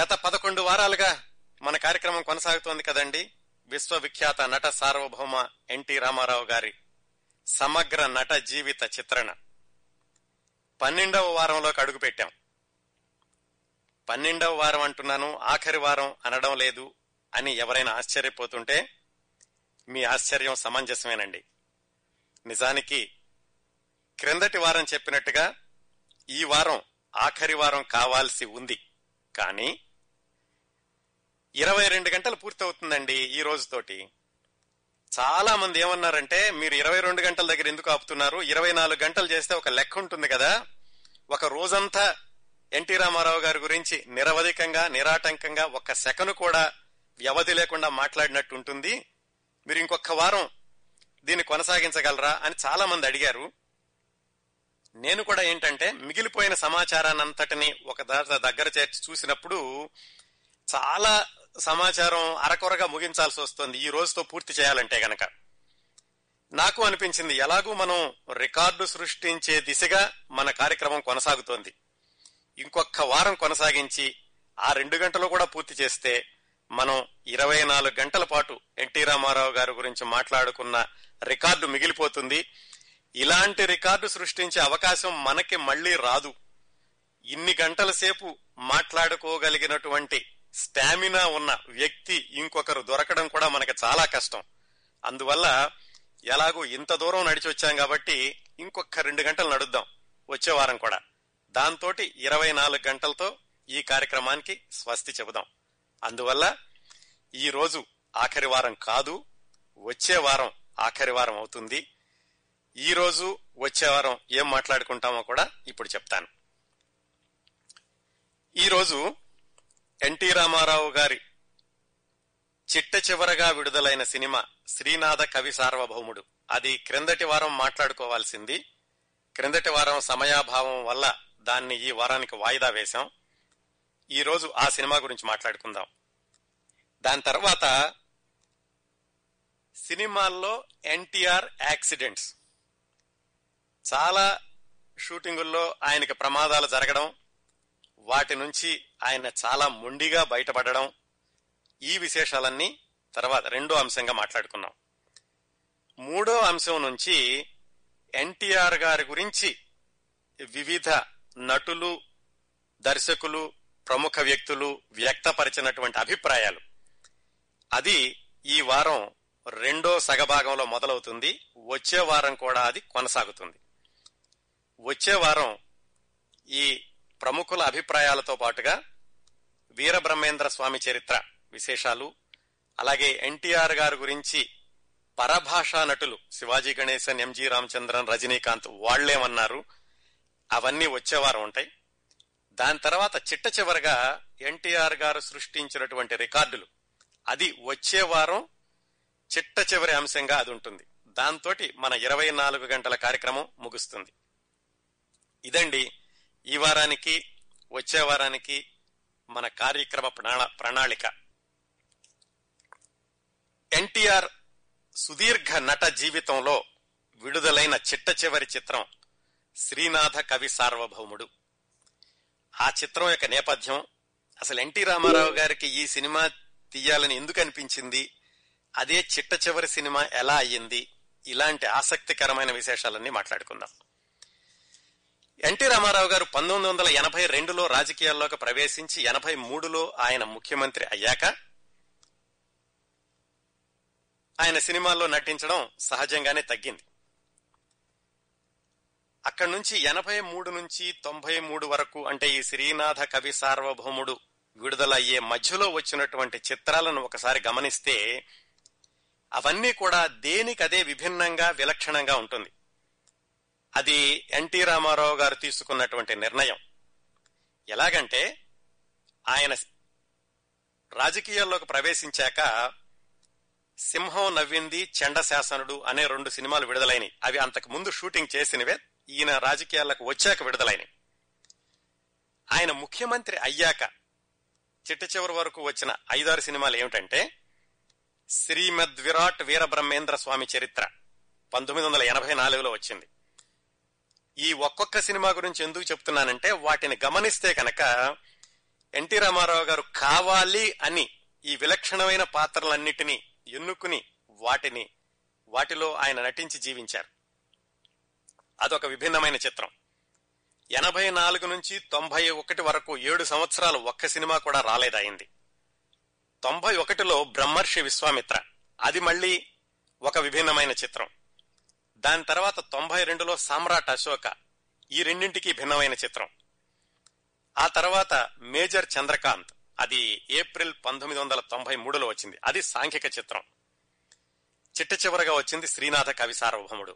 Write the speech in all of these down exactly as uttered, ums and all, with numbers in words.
గత పదకొండు వారాలుగా మన కార్యక్రమం కొనసాగుతోంది కదండి. విశ్వవిఖ్యాత నట సార్వభౌమ ఎన్టీ రామారావు గారి సమగ్ర నట జీవిత చిత్రణ పన్నెండవ వారంలోకి అడుగుపెట్టాం. పన్నెండవ వారం అంటున్నాను, ఆఖరి వారం అనడం లేదు అని ఎవరైనా ఆశ్చర్యపోతుంటే మీ ఆశ్చర్యం సమంజసమేనండి. నిజానికి క్రిందటి వారం చెప్పినట్టుగా ఈ వారం ఆఖరి వారం కావాల్సి ఉంది, కానీ ఇరవై రెండు గంటలు పూర్తవుతుందండి ఈ రోజుతోటి. చాలా మంది ఏమన్నారంటే, మీరు ఇరవై రెండు గంటల దగ్గర ఎందుకు ఆపుతున్నారు, ఇరవై నాలుగు గంటలు చేస్తే ఒక లెక్క ఉంటుంది కదా, ఒక రోజంతా ఎన్టీ రామారావు గారి గురించి నిరవధికంగా నిరాటంకంగా ఒక్క సెకను కూడా వ్యవధి లేకుండా మాట్లాడినట్టు ఉంటుంది, మీరు ఇంకొక వారం దీన్ని కొనసాగించగలరా అని చాలా మంది అడిగారు. నేను కూడా ఏంటంటే మిగిలిపోయిన సమాచారాన్నంతటినీ ఒక దగ్గర చేర్చి చూసినప్పుడు చాలా సమాచారం అరకొరగా ముగించాల్సి వస్తుంది ఈ రోజుతో పూర్తి చేయాలంటే గనక. నాకు అనిపించింది ఎలాగూ మనం రికార్డు సృష్టించే దిశగా మన కార్యక్రమం కొనసాగుతోంది, ఇంకొక వారం కొనసాగించి ఆ రెండు గంటలు కూడా పూర్తి చేస్తే మనం ఇరవై నాలుగు గంటల పాటు ఎన్టీ రామారావు గారి గురించి మాట్లాడుకున్న రికార్డు మిగిలిపోతుంది. ఇలాంటి రికార్డు సృష్టించే అవకాశం మనకి మళ్లీ రాదు. ఇన్ని గంటల సేపు మాట్లాడుకోగలిగినటువంటి స్టామినా ఉన్న వ్యక్తి ఇంకొకరు దొరకడం కూడా మనకి చాలా కష్టం. అందువల్ల ఎలాగూ ఇంత దూరం నడిచొచ్చాం కాబట్టి ఇంకొక రెండు గంటలు నడుద్దాం వచ్చే వారం కూడా, దాంతోటి ఇరవై నాలుగు గంటలతో ఈ కార్యక్రమానికి స్వస్తి చెబుదాం. అందువల్ల ఈ రోజు ఆఖరి వారం కాదు, వచ్చే వారం ఆఖరి వారం అవుతుంది. ఈ రోజు వచ్చే వారం ఏం మాట్లాడుకుంటామో కూడా ఇప్పుడు చెప్తాను. ఈరోజు ఎన్టీ రామారావు గారి చిట్ట చివరగా విడుదలైన సినిమా శ్రీనాథ కవి సార్వభౌముడు. అది క్రిందటి వారం మాట్లాడుకోవాల్సింది, క్రిందటి వారం సమయాభావం వల్ల దాన్ని ఈ వారానికి వాయిదా వేశాం. ఈరోజు ఆ సినిమా గురించి మాట్లాడుకుందాం. దాని తర్వాత సినిమాల్లో ఎన్టీఆర్ యాక్సిడెంట్స్, చాలా షూటింగుల్లో ఆయనకి ప్రమాదాలు జరగడం, వాటి నుంచి ఆయన చాలా మొండిగా బయటపడడం, ఈ విశేషాలన్నీ తర్వాత రెండో అంశంగా మాట్లాడుకున్నాం. మూడో అంశం నుంచి ఎన్టీఆర్ గారి గురించి వివిధ నటులు, దర్శకులు, ప్రముఖ వ్యక్తులు వ్యక్తపరిచినటువంటి అభిప్రాయాలు, అది ఈ వారం రెండో సగభాగంలో మొదలవుతుంది. వచ్చే వారం కూడా అది కొనసాగుతుంది. వచ్చే వారం ఈ ప్రముఖుల అభిప్రాయాలతో పాటుగా వీరబ్రహ్మేంద్ర స్వామి చరిత్ర విశేషాలు, అలాగే ఎన్టీఆర్ గారి గురించి పరభాషా నటులు శివాజీ గణేశన్, ఎంజీ రామచంద్రన్, రజనీకాంత్ వాళ్లేమన్నారు, అవన్నీ వచ్చేవారం ఉంటాయి. దాని తర్వాత చిట్ట చివరగా ఎన్టీఆర్ గారు సృష్టించినటువంటి రికార్డులు, అది వచ్చే వారం చిట్ట చివరి అంశంగా అది ఉంటుంది. దాంతో మన ఇరవై నాలుగు గంటల కార్యక్రమం ముగుస్తుంది. ఇదండి ఈ వారానికి వచ్చే వారానికి మన కార్యక్రమ ప్రణాళిక. ఎన్టీఆర్ సుదీర్ఘ నట జీవితంలో విడుదలైన చిట్ట చివరి చిత్రం శ్రీనాథ కవి సార్వభౌముడు. ఆ చిత్రం యొక్క నేపథ్యం, అసలు ఎన్టీ రామారావు గారికి ఈ సినిమా తీయాలని ఎందుకు అనిపించింది, అదే చిట్ట చివరి సినిమా ఎలా అయ్యింది, ఇలాంటి ఆసక్తికరమైన విశేషాలన్నీ మాట్లాడుకుందాం. ఎన్టీ రామారావు గారు పంతొమ్మిది వందల ఎనభై రెండులో రాజకీయాల్లోకి ప్రవేశించి ఎనభై మూడులో ఆయన ముఖ్యమంత్రి అయ్యాక ఆయన సినిమాల్లో నటించడం సహజంగానే తగ్గింది. అక్కడి నుంచి ఎనభై మూడు నుంచి తొంభై మూడు వరకు, అంటే ఈ శ్రీనాథ కవి సార్వభౌముడు విడుదలయ్యే మధ్యలో వచ్చినటువంటి చిత్రాలను ఒకసారి గమనిస్తే అవన్నీ కూడా దేనికదే విభిన్నంగా విలక్షణంగా ఉంటుంది. అది ఎన్టీ రామారావు గారు తీసుకున్నటువంటి నిర్ణయం. ఎలాగంటే ఆయన రాజకీయాల్లోకి ప్రవేశించాక సింహం నవ్వింది, చండశాసనుడు అనే రెండు సినిమాలు విడుదలైనవి. అవి అంతకు ముందు షూటింగ్ చేసినవే, ఈయన రాజకీయాలకు వచ్చాక విడుదలైనవి. ఆయన ముఖ్యమంత్రి అయ్యాక చిట్ట చివరి వరకు వచ్చిన ఐదారు సినిమాలు ఏమిటంటే శ్రీమద్ విరాట్ వీరబ్రహ్మేంద్ర స్వామి చరిత్ర పంతొమ్మిది వందల ఎనభై నాలుగులో వచ్చింది. ఈ ఒక్కొక్క సినిమా గురించి ఎందుకు చెప్తున్నానంటే వాటిని గమనిస్తే కనుక ఎన్టీ రామారావు గారు కావాలి అని ఈ విలక్షణమైన పాత్రలన్నిటినీ ఎన్నుకుని వాటిని వాటిలో ఆయన నటించి జీవించారు. అదొక విభిన్నమైన చిత్రం. ఎనభై నాలుగు నుంచి తొంభై ఒకటి వరకు ఏడు సంవత్సరాలు ఒక్క సినిమా కూడా రాలేదయింది. తొంభై ఒకటిలో బ్రహ్మర్షి విశ్వామిత్ర, అది మళ్లీ ఒక విభిన్నమైన చిత్రం. దాని తర్వాత తొంభై రెండులో సామ్రాట్ అశోక, ఈ రెండింటికి భిన్నమైన చిత్రం. ఆ తర్వాత మేజర్ చంద్రకాంత్, అది ఏప్రిల్ పంతొమ్మిది వందల తొంభై మూడులో వచ్చింది, అది సాంఘిక చిత్రం. చిట్ట చివరగా వచ్చింది శ్రీనాథ కవి సార్వభౌముడు.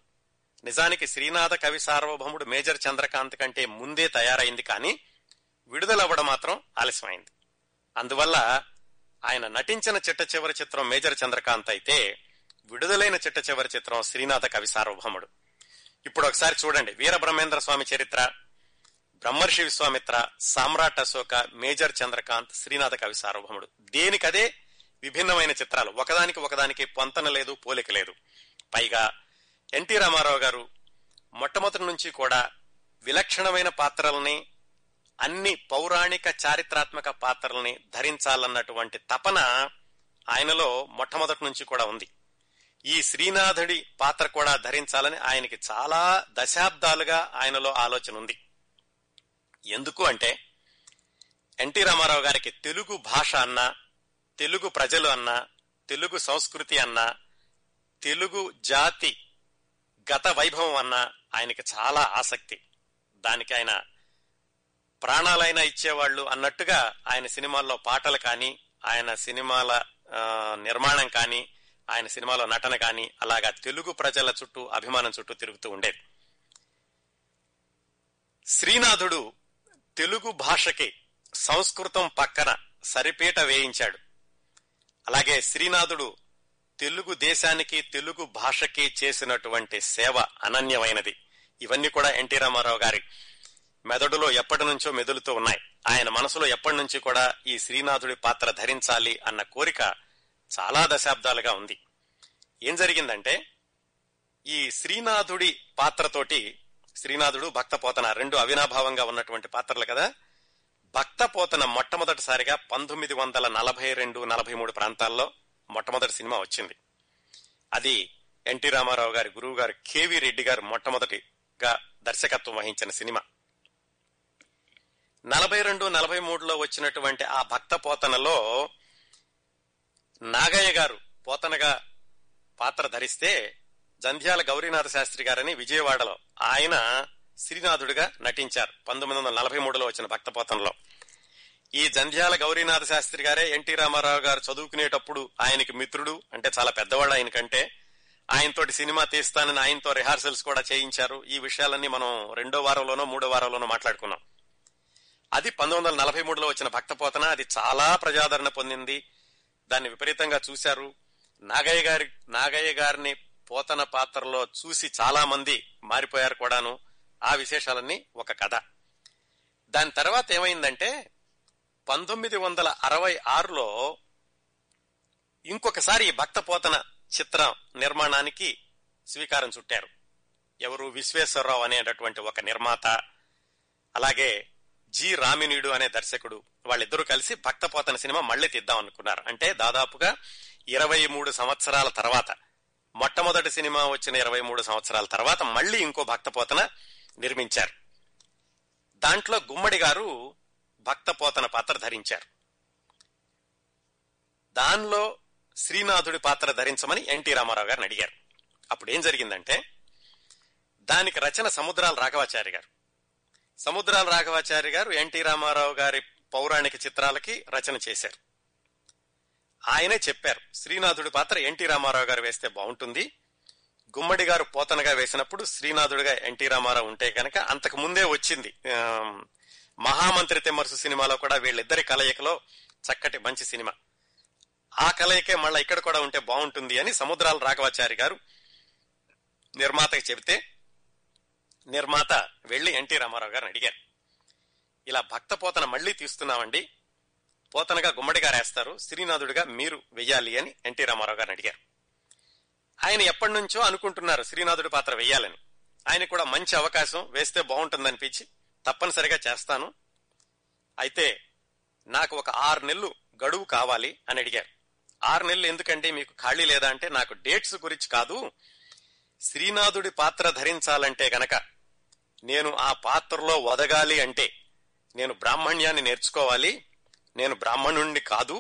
నిజానికి శ్రీనాథ కవి సార్వభౌముడు మేజర్ చంద్రకాంత్ కంటే ముందే తయారైంది, కానీ విడుదలవ్వడం మాత్రం ఆలస్యమైంది. అందువల్ల ఆయన నటించిన చిట్ట చివరి చిత్రం మేజర్ చంద్రకాంత్ అయితే, విడుదలైన చిట్ట చివరి చిత్రం శ్రీనాథ కవి సార్వభౌముడు. ఇప్పుడు ఒకసారి చూడండి, వీరబ్రహ్మేంద్ర స్వామి చరిత్ర, బ్రహ్మర్షి విశ్వామిత్ర, సామ్రాట్ అశోక, మేజర్ చంద్రకాంత్, శ్రీనాథ కవి సార్వభౌముడు, దేనికదే విభిన్నమైన చిత్రాలు. ఒకదానికి ఒకదానికి పొంతన లేదు, పోలిక లేదు. పైగా ఎన్టీ రామారావు గారు మొట్టమొదటి నుంచి కూడా విలక్షణమైన పాత్రల్ని, అన్ని పౌరాణిక చారిత్రాత్మక పాత్రల్ని ధరించాలన్నటువంటి తపన ఆయనలో మొట్టమొదటి నుంచి కూడా ఉంది. ఈ శ్రీనాథుడి పాత్ర కూడా ధరించాలని ఆయనకి చాలా దశాబ్దాలుగా ఆయనలో ఆలోచన ఉంది. ఎందుకు అంటే ఎన్టీ రామారావు గారికి తెలుగు భాష అన్నా, తెలుగు ప్రజలు అన్నా, తెలుగు సంస్కృతి అన్నా, తెలుగు జాతి గత వైభవం అన్నా ఆయనకి చాలా ఆసక్తి. దానికి ఆయన ప్రాణాలైనా ఇచ్చేవాళ్ళు అన్నట్టుగా ఆయన సినిమాల్లో పాటలు కానీ, ఆయన సినిమాల నిర్మాణం కానీ, ఆయన సినిమాలో నటన కానీ అలాగా తెలుగు ప్రజల చుట్టూ అభిమానం చుట్టూ తిరుగుతూ ఉండేది. శ్రీనాథుడు తెలుగు భాషకి సంస్కృతం పక్కన సరిపేట వేయించాడు. అలాగే శ్రీనాథుడు తెలుగు దేశానికి, తెలుగు భాషకి చేసినటువంటి సేవ అనన్యమైనది. ఇవన్నీ కూడా ఎన్టీ రామారావు గారి మెదడులో ఎప్పటి నుంచో మెదులుతూ ఉన్నాయి. ఆయన మనసులో ఎప్పటి నుంచి కూడా ఈ శ్రీనాథుడి పాత్ర ధరించాలి అన్న కోరిక చాలా దశాబ్దాలుగా ఉంది. ఏం జరిగిందంటే ఈ శ్రీనాథుడి పాత్రతోటి, శ్రీనాథుడు భక్తపోతన రెండు అవినాభావంగా ఉన్నటువంటి పాత్రలు కదా, భక్తపోతన మొట్టమొదటిసారిగా పంతొమ్మిది వందల నలభై రెండు నలభై మూడు ప్రాంతాల్లో మొట్టమొదటి సినిమా వచ్చింది. అది ఎన్టీ రామారావు గారి గురువు గారు కెవి రెడ్డి గారు మొట్టమొదటిగా దర్శకత్వం వహించిన సినిమా. నలభై రెండు నలభై మూడులో వచ్చినటువంటి ఆ భక్తపోతనలో నాగయ్య గారు పోతనగా పాత్ర ధరిస్తే, జంధ్యాల గౌరీనాథ శాస్త్రి గారని విజయవాడలో ఆయన శ్రీనాథుడిగా నటించారు పంతొమ్మిది వందల నలభై మూడులో వచ్చిన భక్తపోతనలో. ఈ జంధ్యాల గౌరీనాథ శాస్త్రి గారే ఎన్టీ రామారావు గారు చదువుకునేటప్పుడు ఆయనకి మిత్రుడు, అంటే చాలా పెద్దవాడు ఆయన కంటే. ఆయనతోటి సినిమా తీస్తానని ఆయనతో రిహార్సల్స్ కూడా చేయించారు. ఈ విషయాలన్నీ మనం రెండో వారంలోనో మూడో వారంలోనో మాట్లాడుకున్నాం. అది పంతొమ్మిది వందల నలభై మూడులో వచ్చిన భక్తపోతన. అది చాలా ప్రజాదరణ పొందింది, దాన్ని విపరీతంగా చూశారు. నాగయ్య గారి నాగయ్య గారిని పోతన పాత్రలో చూసి చాలా మంది మారిపోయారు కూడాను. ఆ విశేషాలన్నీ ఒక కథ. దాని తర్వాత ఏమైందంటే పంతొమ్మిది వందల అరవై ఆరులో ఇంకొకసారి భక్త పోతన చిత్ర నిర్మాణానికి స్వీకారం చుట్టారు. ఎవరు? విశ్వేశ్వరరావు అనేటటువంటి ఒక నిర్మాత, అలాగే జి రామిణిడు అనే దర్శకుడు, వాళ్ళిద్దరూ కలిసి భక్త పోతన సినిమా మళ్లీ తీద్దాం అనుకున్నారు. అంటే దాదాపుగా ఇరవై మూడు సంవత్సరాల తర్వాత, మొట్టమొదటి సినిమా వచ్చిన ఇరవై మూడు సంవత్సరాల తర్వాత మళ్లీ ఇంకో భక్త పోతన నిర్మించారు. దాంట్లో గుమ్మడి గారు భక్త పోతన పాత్ర ధరించారు. దానిలో శ్రీనాథుడి పాత్ర ధరించమని ఎన్టీ రామారావు గారిని అడిగారు. అప్పుడు ఏం జరిగిందంటే దానికి రచన సముద్రాల రాఘవాచార్య గారు. సముద్రాల రాఘవాచార్య గారు ఎన్టీ రామారావు గారి పౌరాణిక చిత్రాలకి రచన చేశారు. ఆయనే చెప్పారు, శ్రీనాథుడి పాత్ర ఎన్టీ రామారావు గారు వేస్తే బాగుంటుంది, గుమ్మడి గారు పోతనగా వేసినప్పుడు శ్రీనాథుడిగా ఎన్టీ రామారావు ఉంటే కనుక. అంతకు ముందే వచ్చింది మహామంత్రి తిమ్మరసు సినిమాలో కూడా వీళ్ళిద్దరి కలయికలో చక్కటి మంచి సినిమా. ఆ కలయికే మళ్ళీ ఇక్కడ కూడా ఉంటే బాగుంటుంది అని సముద్రాల రాఘవాచారి గారు నిర్మాతకి చెబితే, నిర్మాత వెళ్లి ఎన్టీ రామారావు గారిని అడిగారు, ఇలా భక్త పోతన మళ్లీ తీస్తున్నామండి, పోతనగా గుమ్మడి గారు వేస్తారు, శ్రీనాథుడిగా మీరు వెయ్యాలి అని ఎన్టీ రామారావు గారిని అడిగారు. ఆయన ఎప్పటి నుంచో అనుకుంటున్నారు శ్రీనాథుడి పాత్ర వెయ్యాలని. ఆయన కూడా మంచి అవకాశం, వేస్తే బాగుంటుందనిపించి తప్పనిసరిగా చేస్తాను, అయితే నాకు ఒక ఆరు నెలలు గడువు కావాలి అని అడిగారు. ఆరు నెలలు ఎందుకండి మీకు ఖాళీ లేదా అంటే, నాకు డేట్స్ గురించి కాదు, శ్రీనాథుడి పాత్ర ధరించాలంటే గనక నేను ఆ పాత్రలో వదగాలి అంటే నేను బ్రాహ్మణ్యాన్ని నేర్చుకోవాలి, నేను బ్రాహ్మణుణ్ణి కాదు,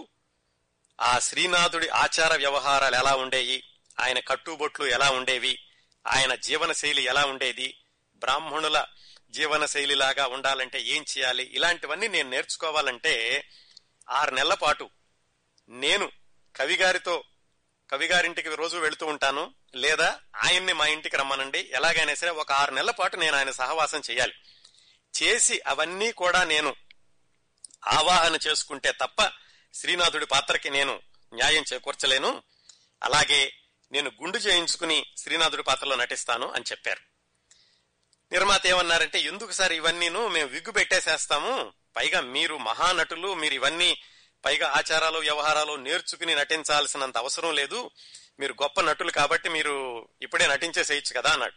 ఆ శ్రీనాథుడి ఆచార వ్యవహారాలు ఎలా ఉండేవి, ఆయన కట్టుబొట్లు ఎలా ఉండేవి, ఆయన జీవనశైలి ఎలా ఉండేది, బ్రాహ్మణుల జీవనశైలిలాగా ఉండాలంటే ఏం చేయాలి, ఇలాంటివన్నీ నేను నేర్చుకోవాలంటే ఆరు నెలల పాటు నేను కవిగారితో కవిగారింటికి రోజు వెళుతూ ఉంటాను, లేదా ఆయన్ని మా ఇంటికి రమ్మనండి, ఎలాగైనా సరే ఒక ఆరు నెలల పాటు నేను ఆయన సహవాసం చేయాలి. చేసి అవన్నీ కూడా నేను ఆవాహన చేసుకుంటే తప్ప శ్రీనాథుడి పాత్రకి నేను న్యాయం చేకూర్చలేను. అలాగే నేను గుండు చేయించుకుని శ్రీనాథుడి పాత్రలో నటిస్తాను అని చెప్పారు. నిర్మాత ఏమన్నారంటే, ఎందుకు సార్ ఇవన్నీను, మేము విగ్గు పెట్టేసేస్తాము, పైగా మీరు మహానటులు, మీరు ఇవన్నీ పైగా ఆచారాలు వ్యవహారాలు నేర్చుకుని నటించాల్సినంత అవసరం లేదు, మీరు గొప్ప నటులు కాబట్టి మీరు ఇప్పుడే నటించేసేయచ్చు కదా అన్నాడు.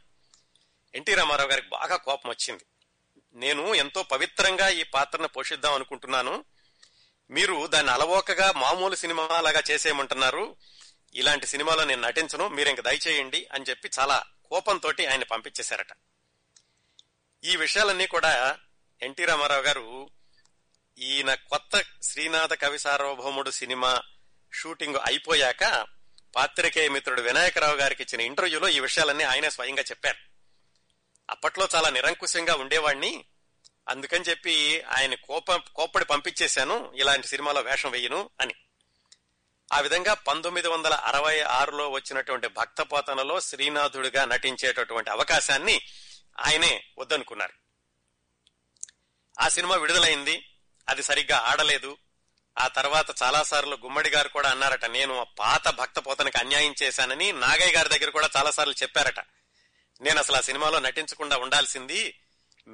ఎన్టీ రామారావు గారికి బాగా కోపం వచ్చింది. నేను ఎంతో పవిత్రంగా ఈ పాత్రను పోషిద్దాం అనుకుంటున్నాను, మీరు దాన్ని అలవోకగా మామూలు సినిమాలాగా చేసేయమంటున్నారు, ఇలాంటి సినిమాలో నేను నటించను, మీరింక దయచేయండి అని చెప్పి చాలా కోపంతో ఆయన పంపించేశారట. ఈ విషయాలన్నీ కూడా ఎన్టీ రామారావు గారు ఈయన కొత్త శ్రీనాథ కవి సార్వభౌముడు సినిమా షూటింగ్ అయిపోయాక పాత్రికేయ మిత్రుడు వినాయకరావు గారికి ఇచ్చిన ఇంటర్వ్యూలో ఈ విషయాలన్నీ ఆయనే స్వయంగా చెప్పారు. అప్పట్లో చాలా నిరంకుశంగా ఉండేవాడిని, అందుకని చెప్పి ఆయన కోప కోప్పడి పంపించేశాను, ఇలాంటి సినిమాలో వేషం వేయను అని. ఆ విధంగా పంతొమ్మిది వందల అరవై ఆరులో వచ్చినటువంటి భక్తపోతనలో శ్రీనాథుడిగా నటించేటటువంటి అవకాశాన్ని ఆయనే వద్దనుకున్నారు. ఆ సినిమా విడుదలైంది, అది సరిగ్గా ఆడలేదు. ఆ తర్వాత చాలాసార్లు గుమ్మడి గారు కూడా అన్నారట, నేను పాత భక్తపోతనకి అన్యాయం చేశానని నాగయ్య గారి దగ్గర కూడా చాలాసార్లు చెప్పారట. నేను అసలు ఆ సినిమాలో నటించకుండా ఉండాల్సింది,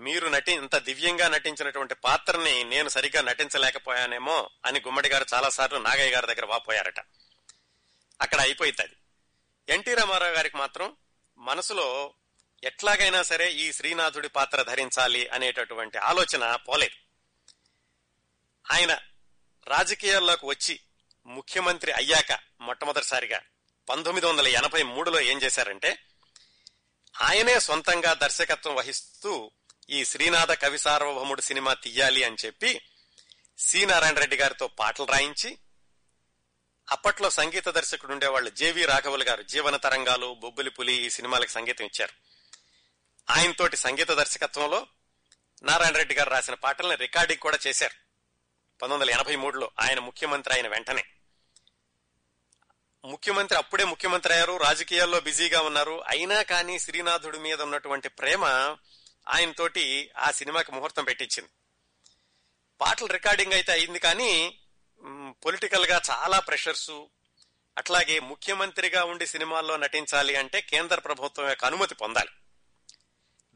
మీరు నటి ఇంత దివ్యంగా నటించినటువంటి పాత్రని నేను సరిగ్గా నటించలేకపోయానేమో అని గుమ్మడి గారు చాలాసార్లు నాగయ్య గారి దగ్గర వాపోయారట. అక్కడ అయిపోయింది. ఎన్టీ రామారావు గారికి మాత్రం మనసులో ఎట్లాగైనా సరే ఈ శ్రీనాథుడి పాత్ర ధరించాలి అనేటటువంటి ఆలోచన పోలేదు. ఆయన రాజకీయాల్లోకి వచ్చి ముఖ్యమంత్రి అయ్యాక మొట్టమొదటిసారిగా పంతొమ్మిది వందల ఎనభై మూడులో ఏం చేశారంటే, ఆయనే సొంతంగా దర్శకత్వం వహిస్తూ ఈ శ్రీనాథ కవి సార్వభౌముడు సినిమా తీయాలి అని చెప్పి సి నారాయణ రెడ్డి గారితో పాటలు రాయించి, అప్పట్లో సంగీత దర్శకుడు ఉండేవాళ్ళు జేవి రాఘవలు గారు, జీవన తరంగాలు, బొబ్బులి పులి ఈ సినిమాలకు సంగీతం ఇచ్చారు. ఆయనతోటి సంగీత దర్శకత్వంలో నారాయణ రెడ్డి గారు రాసిన పాటల్ని రికార్డింగ్ కూడా చేశారు పంతొమ్మిది వందల ఎనభై మూడులో ఆయన ముఖ్యమంత్రి అయిన వెంటనే. ముఖ్యమంత్రి అప్పుడే ముఖ్యమంత్రి అయ్యారు, రాజకీయాల్లో బిజీగా ఉన్నారు, అయినా కానీ శ్రీనాథుడి మీద ఉన్నటువంటి ప్రేమ ఆయనతోటి ఆ సినిమాకి ముహూర్తం పెట్టించింది. పాటల రికార్డింగ్ అయితే అయింది కానీ పొలిటికల్ గా చాలా ప్రెషర్స్, అట్లాగే ముఖ్యమంత్రిగా ఉండి సినిమాల్లో నటించాలి అంటే కేంద్ర ప్రభుత్వం యొక్క అనుమతి పొందాలి,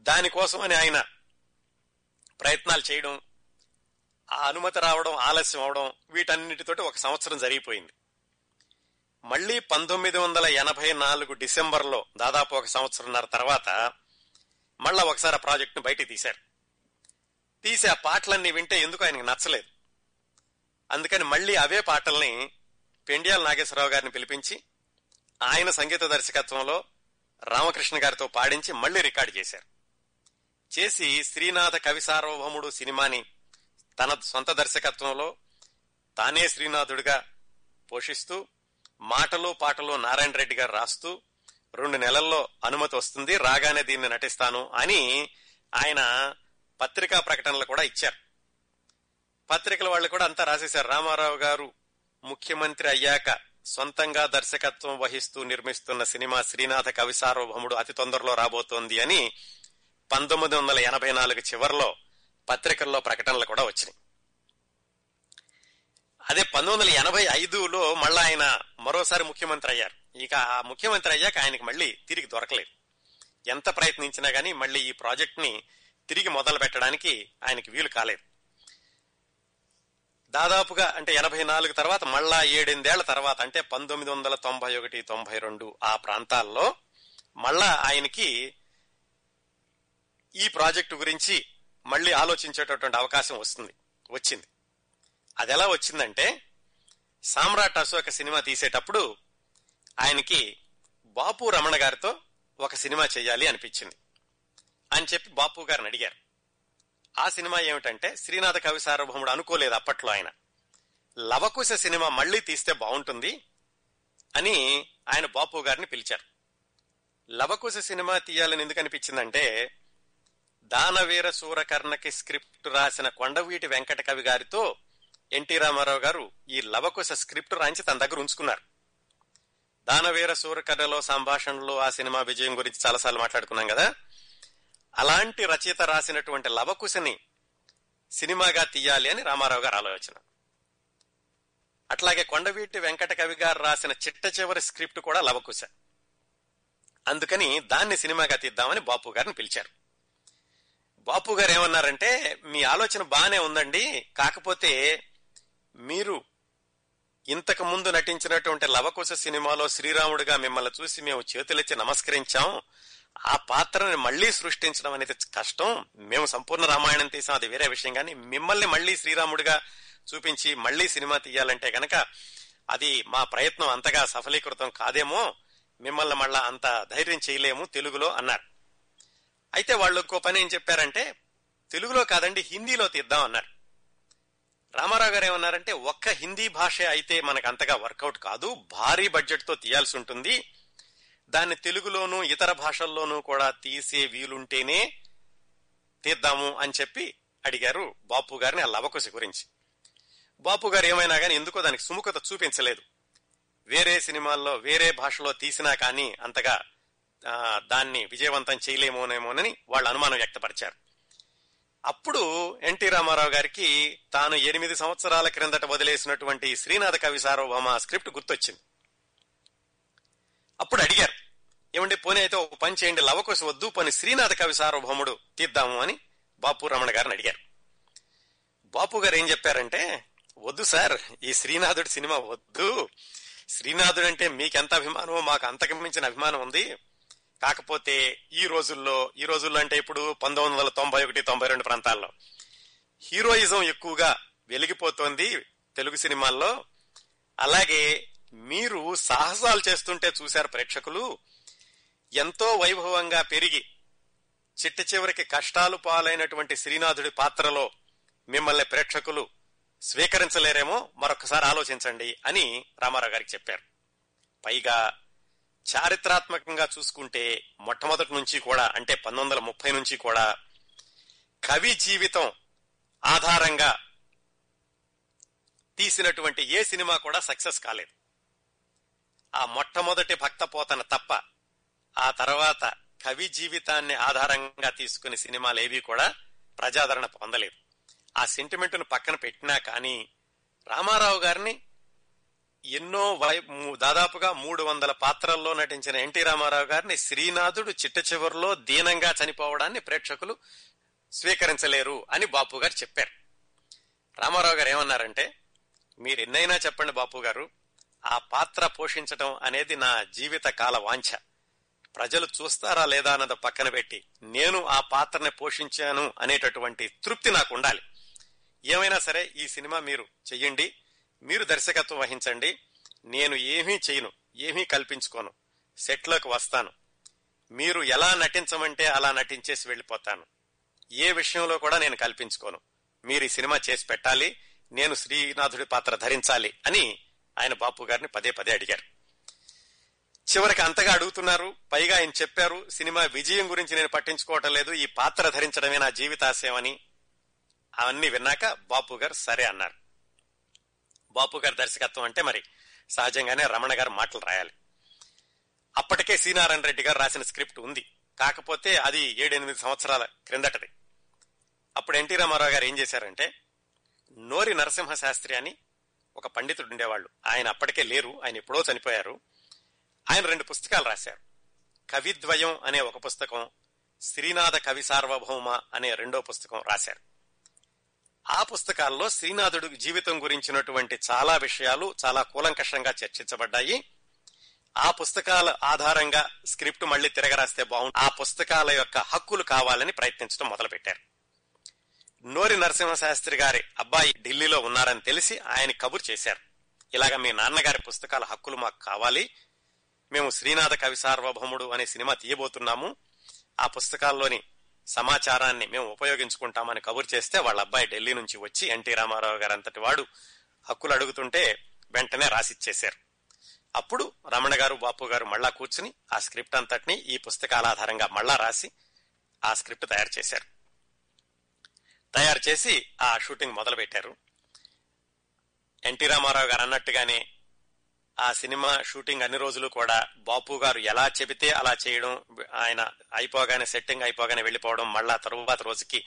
దానికోసమని ఆయన ప్రయత్నాలు చేయడం, ఆ అనుమతి రావడం ఆలస్యం అవడం, వీటన్నిటితోటి ఒక సంవత్సరం జరిగిపోయింది. మళ్లీ పంతొమ్మిది వందల ఎనభై నాలుగు డిసెంబర్లో దాదాపు ఒక సంవత్సరంన్నర తర్వాత మళ్ళా ఒకసారి ఆ ప్రాజెక్టును బయటికి తీశారు. తీసి ఆ పాటలన్నీ వింటే ఎందుకు ఆయనకు నచ్చలేదు, అందుకని మళ్లీ అవే పాటల్ని పెండియాల నాగేశ్వరరావు గారిని పిలిపించి ఆయన సంగీత దర్శకత్వంలో రామకృష్ణ గారితో పాడించి మళ్లీ రికార్డు చేశారు. చేసి శ్రీనాథ కవి సార్వభౌముడు సినిమాని తన సొంత దర్శకత్వంలో తానే శ్రీనాథుడిగా పోషిస్తూ మాటలు పాటలు నారాయణ రెడ్డి గారు రాస్తూ రెండు నెలల్లో అనుమతి వస్తుంది, రాగానే దీన్ని నటిస్తాను అని ఆయన పత్రికా ప్రకటనలు కూడా ఇచ్చారు. పత్రికల వాళ్ళు కూడా అంతా రాసేశారు, రామారావు గారు ముఖ్యమంత్రి అయ్యాక సొంతంగా దర్శకత్వం వహిస్తూ నిర్మిస్తున్న సినిమా శ్రీనాథ కవి సార్వభౌముడు అతి తొందరలో రాబోతోంది అని పంతొమ్మిది వందల ఎనభై నాలుగు చివరిలో పత్రికల్లో ప్రకటనలు కూడా వచ్చినాయి. అదే పంతొమ్మిది వందల ఎనభై ఐదులో మళ్ళా ఆయన మరోసారి ముఖ్యమంత్రి అయ్యారు. ఇక ఆ ముఖ్యమంత్రి అయ్యాక ఆయనకి మళ్ళీ తిరిగి దొరకలేదు. ఎంత ప్రయత్నించినా గానీ మళ్ళీ ఈ ప్రాజెక్ట్ ని తిరిగి మొదలు పెట్టడానికి ఆయనకి వీలు కాలేదు. దాదాపుగా అంటే ఎనభై నాలుగు తర్వాత మళ్ళా ఏడెనిమిదేళ్ల తర్వాత అంటే పంతొమ్మిది వందల తొంభై ఒకటి తొంభై రెండు ఆ ప్రాంతాల్లో మళ్ళా ఆయనకి ఈ ప్రాజెక్టు గురించి మళ్లీ ఆలోచించేటటువంటి అవకాశం వస్తుంది వచ్చింది. అది ఎలా వచ్చిందంటే, సామ్రాట్ అశోక సినిమా తీసేటప్పుడు ఆయనకి బాపు రమణ గారితో ఒక సినిమా చేయాలి అనిపించింది అని చెప్పి బాపు గారిని అడిగారు. ఆ సినిమా ఏమిటంటే శ్రీనాథ కవి సార్వభౌముడు అనుకోలేదు అప్పట్లో. ఆయన లవకుశ సినిమా మళ్లీ తీస్తే బాగుంటుంది అని ఆయన బాపు గారిని పిలిచారు. లవకుశ సినిమా తీయాలని ఎందుకు అనిపించిందంటే, దానవీర సూరకర్ణకి స్క్రిప్ట్ రాసిన కొండవీటి వెంకట కవి గారితో ఎన్టీ రామారావు గారు ఈ లవకుశ స్క్రిప్ట్ రాయించి తన దగ్గర ఉంచుకున్నారు. దానవీర సూరకర్ణలో సంభాషణలో ఆ సినిమా విజయం గురించి చాలాసార్లు మాట్లాడుకున్నాం కదా. అలాంటి రచయిత రాసినటువంటి లవకుశని సినిమాగా తీయాలి అని రామారావు గారు ఆలోచన. అట్లాగే కొండవీటి వెంకట కవి గారు రాసిన చిట్ట చివరి స్క్రిప్ట్ కూడా లవకుశ. అందుకని దాన్ని సినిమాగా తీద్దామని బాపు గారిని పిలిచారు. బాపు గారు ఏమన్నారంటే, మీ ఆలోచన బాగానే ఉందండి, కాకపోతే మీరు ఇంతకు ముందు నటించినటువంటి లవకుశ సినిమాలో శ్రీరాముడిగా మిమ్మల్ని చూసి మేము చేతులెచ్చి నమస్కరించాం. ఆ పాత్రని మళ్లీ సృష్టించడం అనేది కష్టం. మేము సంపూర్ణ రామాయణం తీసాం, అది వేరే విషయం, కానీ మిమ్మల్ని మళ్లీ శ్రీరాముడిగా చూపించి మళ్లీ సినిమా తీయాలంటే గనక అది మా ప్రయత్నం అంతగా సఫలీకృతం కాదేమో, మిమ్మల్ని మళ్ళా అంత ధైర్యం చేయలేము తెలుగులో అన్నారు. అయితే వాళ్ళు ఇంకో పని ఏం చెప్పారంటే, తెలుగులో కాదండి హిందీలో తీద్దాం అన్నారు. రామారావు గారు ఏమన్నారంటే, ఒక్క హిందీ భాష అయితే మనకు అంతగా వర్కౌట్ కాదు, భారీ బడ్జెట్ తో తీయాల్సి ఉంటుంది, దాన్ని తెలుగులోనూ ఇతర భాషల్లోనూ కూడా తీసే వీలుంటేనే తీద్దాము అని చెప్పి అడిగారు బాపు గారిని ఆ లవకుశ గురించి. బాపు గారు ఏమైనా కానీ ఎందుకో దానికి సుముఖత చూపించలేదు. వేరే సినిమాల్లో వేరే భాషలో తీసినా కానీ అంతగా దాన్ని విజయవంతం చేయలేమోనేమోనని వాళ్ళు అనుమానం వ్యక్తపరిచారు. అప్పుడు ఎన్టీ రామారావు గారికి తాను ఎనిమిది సంవత్సరాల క్రిందట వదిలేసినటువంటి శ్రీనాథ కవి సార్వభౌమ స్క్రిప్ట్ గుర్తొచ్చింది. అప్పుడు అడిగారు, ఏమంటే పోనీ అయితే ఒక పని చేయండి, లవకుశ వద్దు, పోనీ శ్రీనాథ కవి సార్వభౌముడు తీద్దాము అని బాపు రమణ గారిని అడిగారు. బాపు గారు ఏం చెప్పారంటే, వద్దు సార్, ఈ శ్రీనాథుడి సినిమా వద్దు. శ్రీనాథుడు అంటే మీకెంత అభిమానమో మాకు అంతకు మించిన అభిమానం ఉంది, కాకపోతే ఈ రోజుల్లో ఈ రోజుల్లో అంటే ఇప్పుడు పంతొమ్మిది వందల తొంభై ఒకటి తొంభై రెండు ప్రాంతాల్లో హీరోయిజం ఎక్కువగా వెలిగిపోతోంది తెలుగు సినిమాల్లో. అలాగే మీరు సాహసాలు చేస్తుంటే చూశారు ప్రేక్షకులు, ఎంతో వైభవంగా పెరిగి చిట్ట చివరికి కష్టాలు పాలైనటువంటి శ్రీనాథుడి పాత్రలో మిమ్మల్ని ప్రేక్షకులు స్వీకరించలేరేమో, మరొకసారి ఆలోచించండి అని రామారావు గారికి చెప్పారు. పైగా చారిత్రాత్మకంగా చూసుకుంటే మొట్టమొదటి నుంచి కూడా, అంటే పంతొమ్మిది వందల ముప్పై నుంచి కూడా కవి జీవితం ఆధారంగా తీసినటువంటి ఏ సినిమా కూడా సక్సెస్ కాలేదు. ఆ మొట్టమొదటి భక్త పోతన తప్ప ఆ తర్వాత కవి జీవితాన్ని ఆధారంగా తీసుకునే సినిమాలు ఏవి కూడా ప్రజాదరణ పొందలేదు. ఆ సెంటిమెంట్ను పక్కన పెట్టినా కానీ రామారావు గారిని ఎన్నో వై దాదాపుగా మూడు వందల పాత్రల్లో నటించిన ఎన్టీ రామారావు గారిని శ్రీనాథుడు చిట్ట చివరిలో దీనంగా చనిపోవడాన్ని ప్రేక్షకులు స్వీకరించలేరు అని బాపు గారు చెప్పారు. రామారావు గారు ఏమన్నారంటే, మీరు ఎన్నైనా చెప్పండి బాపు గారు, ఆ పాత్ర పోషించడం అనేది నా జీవిత కాల వాంఛ. ప్రజలు చూస్తారా లేదా అన్నది పక్కన పెట్టి నేను ఆ పాత్రని పోషించాను అనేటటువంటి తృప్తి నాకు ఉండాలి. ఏమైనా సరే ఈ సినిమా మీరు చెయ్యండి, మీరు దర్శకత్వం వహించండి, నేను ఏమీ చేయను, ఏమీ కల్పించుకోను, సెట్లోకి వస్తాను, మీరు ఎలా నటించమంటే అలా నటించేసి వెళ్ళిపోతాను, ఏ విషయంలో కూడా నేను కల్పించుకోను, మీరు ఈ సినిమా చేసి పెట్టాలి, నేను శ్రీనాథుడి పాత్ర ధరించాలి అని ఆయన బాపు గారిని పదే పదే అడిగారు. చివరికి అంతగా అడుగుతున్నారు, పైగా ఆయన చెప్పారు, సినిమా విజయం గురించి నేను పట్టించుకోవటం లేదు, ఈ పాత్ర ధరించడమే నా జీవితాశయం అని. అవన్నీ విన్నాక బాపు గారు సరే అన్నారు. బాపు గారి దర్శకత్వం అంటే మరి సహజంగానే రమణ గారు మాటలు రాయాలి. అప్పటికే సి నారాయణ రెడ్డి గారు రాసిన స్క్రిప్ట్ ఉంది, కాకపోతే అది ఏడెనిమిది సంవత్సరాల క్రిందటది. అప్పుడు ఎన్టీ రామారావు గారు ఏం చేశారంటే, నోరి నరసింహ శాస్త్రి అని ఒక పండితుడు ఉండేవాళ్ళు, ఆయన అప్పటికే లేరు, ఆయన ఎప్పుడో చనిపోయారు. ఆయన రెండు పుస్తకాలు రాశారు. కవిద్వయం అనే ఒక పుస్తకం, శ్రీనాథ కవి సార్వభౌమ అనే రెండో పుస్తకం రాశారు. ఆ పుస్తకాల్లో శ్రీనాథుడి జీవితం గురించినటువంటి చాలా విషయాలు చాలా కూలంకషంగా చర్చించబడ్డాయి. ఆ పుస్తకాల ఆధారంగా స్క్రిప్ట్ మళ్లీ తిరగరాస్తే బాగుంటుంది, ఆ పుస్తకాల యొక్క హక్కులు కావాలని ప్రయత్నించడం మొదలుపెట్టారు. నోరి నరసింహ శాస్త్రి గారి అబ్బాయి ఢిల్లీలో ఉన్నారని తెలిసి ఆయన కబురు చేశారు. ఇలాగ మీ నాన్నగారి పుస్తకాల హక్కులు మాకు కావాలి, మేము శ్రీనాథ కవి సార్వభౌముడు అనే సినిమా తీయబోతున్నాము, ఆ పుస్తకాల్లోని సమాచారాన్ని మేము ఉపయోగించుకుంటామని కబురు చేస్తే వాళ్ళ అబ్బాయి ఢిల్లీ నుంచి వచ్చి ఎన్టీ రామారావు గారు అంతటి వాడు హక్కులు అడుగుతుంటే వెంటనే రాసిచ్చేశారు. అప్పుడు రమణ గారు బాపు గారు మళ్ళా కూర్చుని ఆ స్క్రిప్ట్ అంతటిని ఈ పుస్తకాల ఆధారంగా మళ్ళా రాసి ఆ స్క్రిప్ట్ తయారు చేశారు. తయారు చేసి ఆ షూటింగ్ మొదలుపెట్టారు. ఎన్టీ రామారావు గారు అన్నట్టుగానే ఆ సినిమా షూటింగ్ అన్ని రోజులు కూడా బాపు గారు ఎలా చెబితే అలా చేయడం, ఆయన అయిపోగానే సెట్టింగ్ అయిపోగానే వెళ్ళిపోవడం, మళ్ళా తరువాత రోజుకి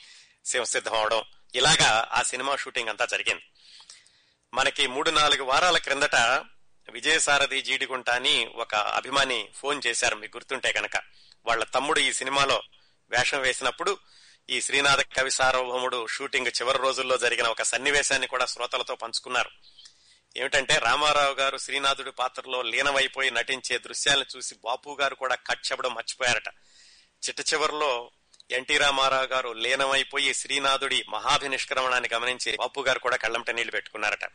సిద్ధం అవడం, ఇలాగా ఆ సినిమా షూటింగ్ అంతా జరిగింది. మనకి మూడు నాలుగు వారాల క్రిందట విజయ సారథి జీడిగుంట అని ఒక అభిమాని ఫోన్ చేశారు, మీకు గుర్తుంటే కనుక. వాళ్ళ తమ్ముడు ఈ సినిమాలో వేషం వేసినప్పుడు ఈ శ్రీనాథ కవి సార్వభౌముడు షూటింగ్ చివరి రోజుల్లో జరిగిన ఒక సన్నివేశాన్ని కూడా శ్రోతలతో పంచుకున్నారు. ఏమిటంటే రామారావు గారు శ్రీనాథుడి పాత్రలో లీనమైపోయి నటించే దృశ్యాలను చూసి బాపు గారు కూడా కట్ చెప్పడం మర్చిపోయారట. చిట్ట చివరిలో ఎన్టీ రామారావు గారు లీనమైపోయి శ్రీనాథుడి మహాభినిష్క్రమణాన్ని గమనించి బాపు గారు కూడా కళ్ళంట నీళ్లు పెట్టుకున్నారట.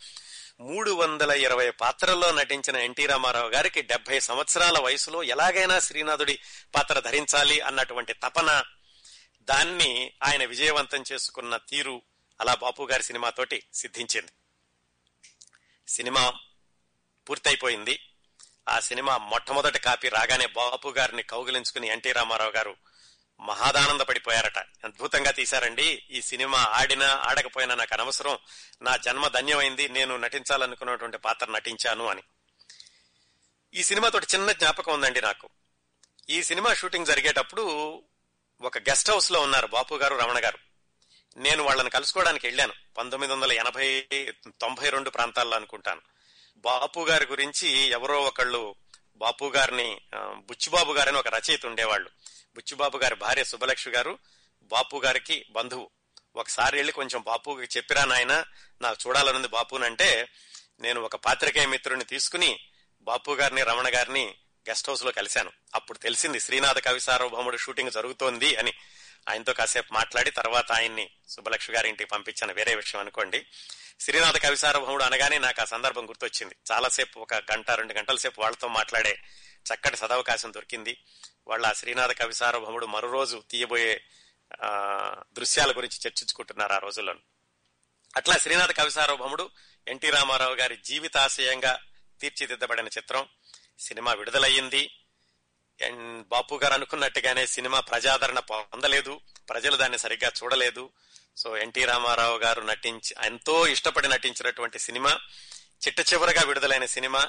మూడు వందల ఇరవై పాత్రల్లో నటించిన ఎన్టీ రామారావు గారికి డెబ్బై సంవత్సరాల వయసులో ఎలాగైనా శ్రీనాథుడి పాత్ర ధరించాలి అన్నటువంటి తపన, దాన్ని ఆయన విజయవంతం చేసుకున్న తీరు అలా బాపు గారి సినిమాతోటి సిద్ధించింది. సినిమా పూర్తయిపోయింది. ఆ సినిమా మొట్టమొదటి కాపీ రాగానే బాపు గారిని కౌగిలించుకుని ఎన్టీ రామారావు గారు మహాదానంద పడిపోయారట. అద్భుతంగా తీశారండి, ఈ సినిమా ఆడినా ఆడకపోయినా నాకు అనవసరం, నా జన్మ ధన్యమైంది, నేను నటించాలనుకున్నటువంటి పాత్ర నటించాను అని. ఈ సినిమాతోటి చిన్న జ్ఞాపకం ఉందండి నాకు. ఈ సినిమా షూటింగ్ జరిగేటప్పుడు ఒక గెస్ట్ హౌస్ లో ఉన్నారు బాపు గారు రమణ గారు. నేను వాళ్ళని కలుసుకోవడానికి వెళ్ళాను. పంతొమ్మిది వందల ఎనభై తొంభై రెండు ప్రాంతాల్లో అనుకుంటాను. బాపు గారి గురించి ఎవరో ఒకళ్ళు బాపు గారిని బుచ్చిబాబు గారని ఒక రచయిత ఉండేవాళ్ళు. బుచ్చిబాబు గారి భార్య సుబ్బలక్ష్మి గారు బాపు గారికి బంధువు. ఒకసారి వెళ్ళి కొంచెం బాపుకి చెప్పిరా నాయన, నాకు చూడాలనుంది బాపునంటే, నేను ఒక పాత్రికేయ మిత్రుడిని తీసుకుని బాపు గారిని రమణ గారిని గెస్ట్ హౌస్ లో కలిశాను. అప్పుడు తెలిసింది శ్రీనాథ కవి సార్వభౌముడు షూటింగ్ జరుగుతోంది అని. ఆయనతో కాసేపు మాట్లాడి తర్వాత ఆయన్ని సుబ్బలక్ష్మి గారి ఇంటికి పంపించాను. వేరే విషయం అనుకోండి. శ్రీనాథ కవి సార్వభౌముడు అనగానే నాకు ఆ సందర్భం గుర్తొచ్చింది. చాలాసేపు ఒక గంట రెండు గంటల సేపు వాళ్ళతో మాట్లాడే చక్కటి సదవకాశం దొరికింది. వాళ్ళు ఆ శ్రీనాథ కవి సార్వభౌముడు మరో రోజు తీయబోయే ఆ దృశ్యాల గురించి చర్చించుకుంటున్నారు ఆ రోజుల్లో. అట్లా శ్రీనాథ కవి సార్వభౌముడు ఎన్టీ రామారావు గారి జీవితాశయంగా తీర్చిదిద్దబడిన చిత్రం. సినిమా విడుదలయ్యింది. బాపు గారు అనుకున్నట్టుగానే సినిమా ప్రజాదరణ పొందలేదు, ప్రజలు దాన్ని సరిగ్గా చూడలేదు. సో ఎన్టీ రామారావు గారు నటించి ఎంతో ఇష్టపడి నటించినటువంటి సినిమా, చిట్ట చివరగా విడుదలైన సినిమా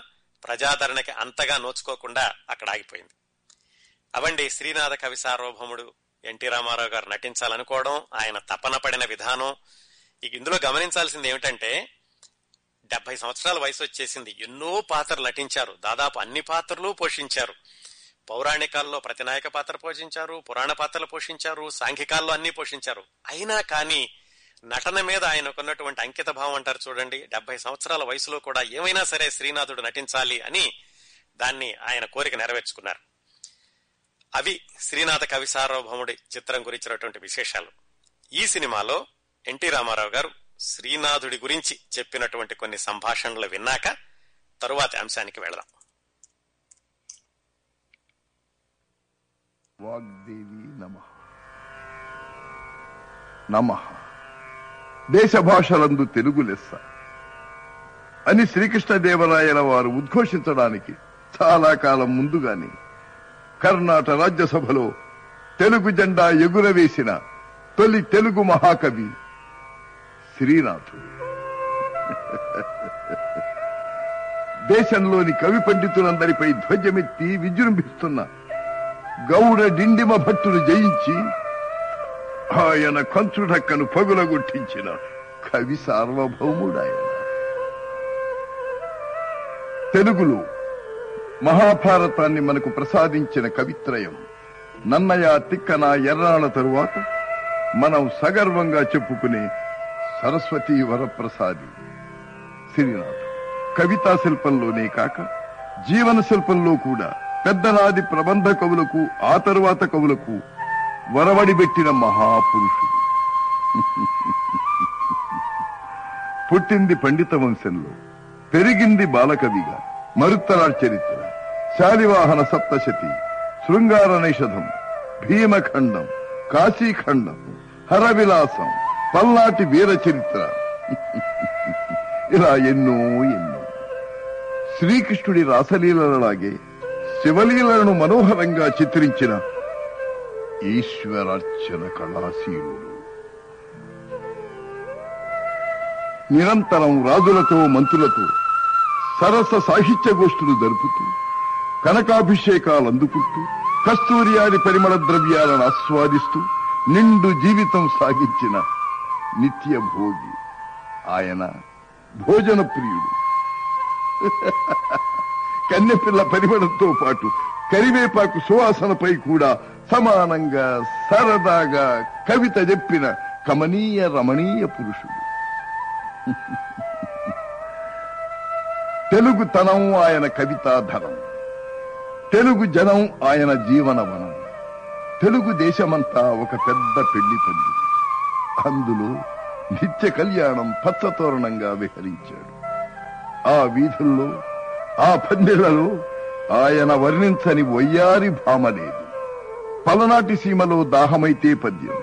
ప్రజాదరణకి అంతగా నోచుకోకుండా అక్కడ ఆగిపోయింది. అవండి శ్రీనాథ కవి సార్వభౌముడు ఎన్టీ రామారావు గారు నటించాలనుకోవడం, ఆయన తపన పడిన విధానం. ఇక ఇందులో గమనించాల్సింది ఏమిటంటే డెబ్బై సంవత్సరాల వయసు వచ్చేసింది, ఎన్నో పాత్రలు నటించారు, దాదాపు అన్ని పాత్రలు పోషించారు. పౌరాణికాల్లో ప్రతినాయక పాత్ర పోషించారు, పురాణ పాత్రలు పోషించారు, సాంఘికాల్లో అన్ని పోషించారు. అయినా కానీ నటన మీద ఆయనకున్నటువంటి అంకిత భావం అంటారు చూడండి, డెబ్బై సంవత్సరాల వయసులో కూడా ఏమైనా సరే శ్రీనాథుడు నటించాలి అని దాన్ని ఆయన కోరిక నెరవేర్చుకున్నారు. అవి శ్రీనాథ కవి సార్వభౌముడి చిత్రం గురించినటువంటి విశేషాలు. ఈ సినిమాలో ఎన్టీ రామారావు గారు శ్రీనాథుడి గురించి చెప్పినటువంటి కొన్ని సంభాషణలు విన్నాక తరువాతి అంశానికి వెళదాం. వాగ్దేవి నమః నమః దేశ భాషలందు తెలుగు లెస్స అని శ్రీకృష్ణదేవరాయల వారు ఉద్ఘోషించడానికి చాలా కాలం ముందుగానే కర్ణాటక రాజ్యసభలో తెలుగు జెండా ఎగురవేసిన తొలి తెలుగు మహాకవి శ్రీనాథుడు. దేశంలోని కవి పండితులందరిపై ధ్వజమెత్తి విజృంభిస్తున్న గౌడ డిండిమ భట్టును జయించి ఆయన కంచుడక్కను పగులగొట్టించిన కవి సార్వభౌముడాయన. తెలుగులో మహాభారతాన్ని మనకు ప్రసాదించిన కవిత్రయం నన్నయ తిక్కన ఎర్రాల తరువాత మనం సగర్వంగా చెప్పుకునే సరస్వతీ వరప్రసాది శ్రీనాథ్ కవితా శిల్పంలోనే కాక జీవన శిల్పంలో కూడా పెద్దనాది ప్రబంధ కవులకు ఆ తరువాత కవులకు వరవడిబెట్టిన మహాపురుషుడు. పుట్టింది పండిత వంశంలో, పెరిగింది బాలకవిగా. మరుత్తరాల్ చరిత్ర, శాలివాహన సప్తశతి, శృంగార నిషధం, భీమఖండం, కాశీఖండం, హరవిలాసం, పల్లాటి వీర చరిత్ర, ఇలా ఎన్నో ఎన్నో. శ్రీకృష్ణుడి రాసలీలలాగే శివలీలను మనోహరంగా చిత్రించిన ఈశ్వరార్చన కళాశీలుడు, నిరంతరం రాజులతో మంత్రులతో సరస సాహిత్య గోష్ఠులు జరుపుతూ, కనకాభిషేకాలు అందుకుంటూ, కస్తూరియాది పరిమళ ద్రవ్యాలను ఆస్వాదిస్తూ నిండు జీవితం సాగించిన నిత్య భోగి ఆయన. భోజన ప్రియుడు, కన్నెపిల్ల పరిమళంతో పాటు కరివేపాకు సువాసనపై కూడా సమానంగా సరదాగా కవిత చెప్పిన కమనీయ రమణీయ పురుషుడు. తెలుగు తనం ఆయన కవితాధనం, తెలుగు జనం ఆయన జీవనవనం. తెలుగు దేశమంతా ఒక పెద్ద పెళ్లి పండు, అందులో నిత్య కళ్యాణం పచ్చతోరణంగా విహరించాడు. ఆ వీధుల్లో, ఆ పందిళ్లలో ఆయన వర్ణించని వయ్యారి భామ లేదు. పలనాటి సీమలో దాహమైతే పద్యం,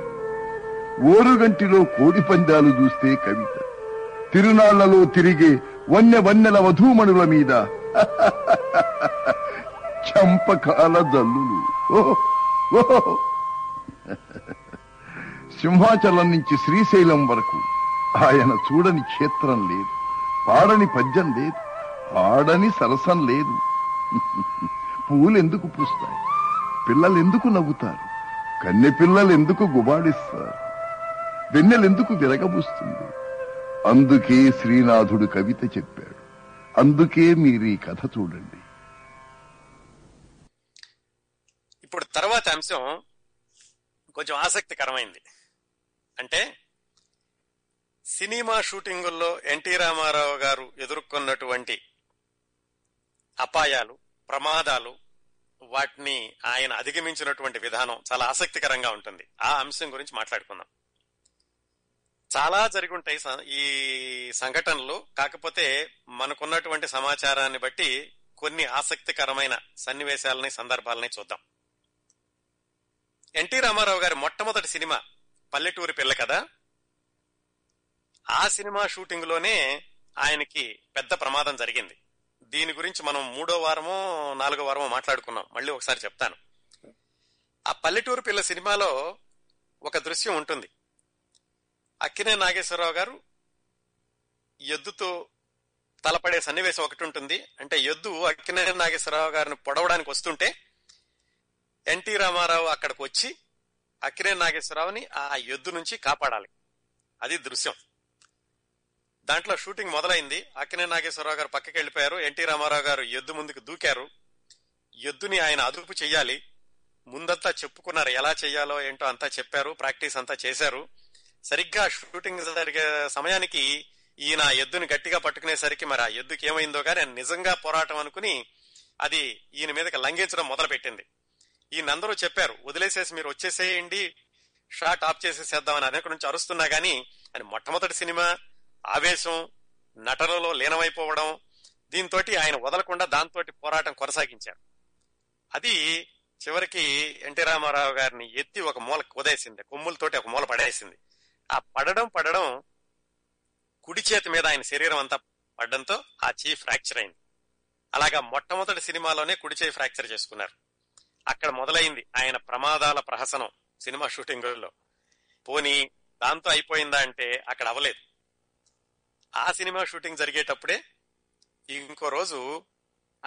ఓరుగంటిలో కోడి పందాలు చూస్తే కవిత, తిరునాళ్లలో తిరిగే వన్య వన్నెల వధూమణుల మీద చంపకాల జల్లులు. సింహాచలం నుంచి శ్రీశైలం వరకు ఆయన చూడని క్షేత్రం లేదు, పాడని పద్యం లేదు, ఆడని సరసం లేదు. పూలెందుకు పూస్తాయి, పిల్లలెందుకు నవ్వుతారు, కన్నె పిల్లలెందుకు గుబాడిస్తారు, వెన్నెలెందుకు విరగబూస్తుంది. అందుకే శ్రీనాథుడు కవిత చెప్పాడు, అందుకే మీరు ఈ కథ చూడండి. ఇప్పుడు తర్వాత అంశం కొంచెం ఆసక్తికరమైంది. అంటే సినిమా షూటింగుల్లో ఎన్టీ రామారావు గారు ఎదుర్కొన్నటువంటి అపాయాలు, ప్రమాదాలు, వాటిని ఆయన అధిగమించినటువంటి విధానం చాలా ఆసక్తికరంగా ఉంటుంది. ఆ అంశం గురించి మాట్లాడుకుందాం. చాలా జరిగి ఉంటాయి ఈ సంఘటనలు, కాకపోతే మనకున్నటువంటి సమాచారాన్ని బట్టి కొన్ని ఆసక్తికరమైన సన్నివేశాలని, సందర్భాలని చూద్దాం. ఎన్టీ రామారావు గారి మొట్టమొదటి సినిమా పల్లెటూరి పిల్ల కదా. ఆ సినిమా షూటింగ్ లోనే ఆయనకి పెద్ద ప్రమాదం జరిగింది. దీని గురించి మనం మూడో వారమో నాలుగో వారమో మాట్లాడుకున్నాం, మళ్ళీ ఒకసారి చెప్తాను. ఆ పల్లెటూరు పిల్ల సినిమాలో ఒక దృశ్యం ఉంటుంది. అక్కినేని నాగేశ్వరరావు గారు ఎద్దుతో తలపడే సన్నివేశం ఒకటి ఉంటుంది. అంటే ఎద్దు అక్కినేని నాగేశ్వరరావు గారిని పొడవడానికి వస్తుంటే ఎన్టీ రామారావు అక్కడికి వచ్చి అక్కినేని నాగేశ్వరరావుని ఆ ఎద్దు నుంచి కాపాడాలి. అది దృశ్యం. దాంట్లో షూటింగ్ మొదలైంది. అక్కినేని నాగేశ్వరరావు గారు పక్కకి వెళ్ళిపోయారు. ఎన్టీ రామారావు గారు ఎద్దు ముందుకు దూకారు. ఎద్దుని ఆయన అదుపు చెయ్యాలి. ముందంతా చెప్పుకున్నారు, ఎలా చెయ్యాలో ఏంటో అంతా చెప్పారు, ప్రాక్టీస్ అంతా చేశారు. సరిగ్గా షూటింగ్ జరిగే సమయానికి ఈయన ఎద్దుని గట్టిగా పట్టుకునేసరికి మరి ఆ ఎద్దుకి ఏమైందో కానీ నిజంగా పోరాటం అనుకుని అది ఈయన మీదకి లంఘించడం మొదలుపెట్టింది. ఈయనందరూ చెప్పారు, వదిలేసేసి మీరు వచ్చేసేయండి, షాట్ ఆఫ్ చేసేసేద్దామని అనేక నుంచి అరుస్తున్నా గానీ అని మొట్టమొదటి సినిమా ఆవేశం, నటనలో లీనమైపోవడం, దీంతో ఆయన వదలకుండా దాంతో పోరాటం కొనసాగించారు. అది చివరికి ఎన్టీ రామారావు గారిని ఎత్తి ఒక మూల కుదేసింది, కొమ్ములతోటి ఒక మూల పడేసింది. ఆ పడడం పడడం కుడి చేతి మీద ఆయన శరీరం అంతా పడడంతో ఆ చెయ్యి ఫ్రాక్చర్ అయింది. అలాగా మొట్టమొదటి సినిమాలోనే కుడి చేయి ఫ్రాక్చర్ చేసుకున్నారు. అక్కడ మొదలైంది ఆయన ప్రమాదాల ప్రహసనం సినిమా షూటింగుల్లో. పోనీ దాంతో అయిపోయిందా అంటే అక్కడ అవలేదు. ఆ సినిమా షూటింగ్ జరిగేటప్పుడే ఇంకో రోజు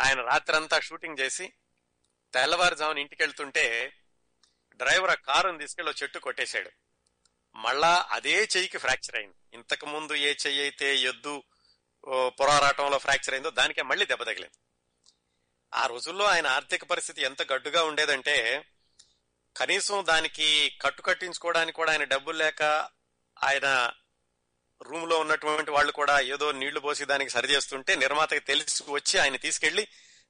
ఆయన రాత్రంతా షూటింగ్ చేసి తెల్లవారుజామున ఇంటికి వెళ్తుంటే డ్రైవర్ ఆ కారుని తీసుకెళ్ళి చెట్టు కొట్టేశాడు. మళ్ళా అదే చెయ్యికి ఫ్రాక్చర్ అయింది. ఇంతకు ముందు ఏ చెయ్యి అయితే ఎద్దు పోరాటంలో ఫ్రాక్చర్ అయిందో దానికే మళ్ళీ దెబ్బ తగిలింది. ఆ రోజుల్లో ఆయన ఆర్థిక పరిస్థితి ఎంత గడ్డుగా ఉండేదంటే కనీసం దానికి కట్టు కట్టించుకోవడానికి కూడా ఆయన డబ్బులు లేక ఆయన రూమ్ లో ఉన్నటువంటి వాళ్ళు కూడా ఏదో నీళ్లు పోసి దానికి సరి చేస్తుంటే నిర్మాతకి తెలిసి వచ్చి ఆయన తీసుకెళ్లి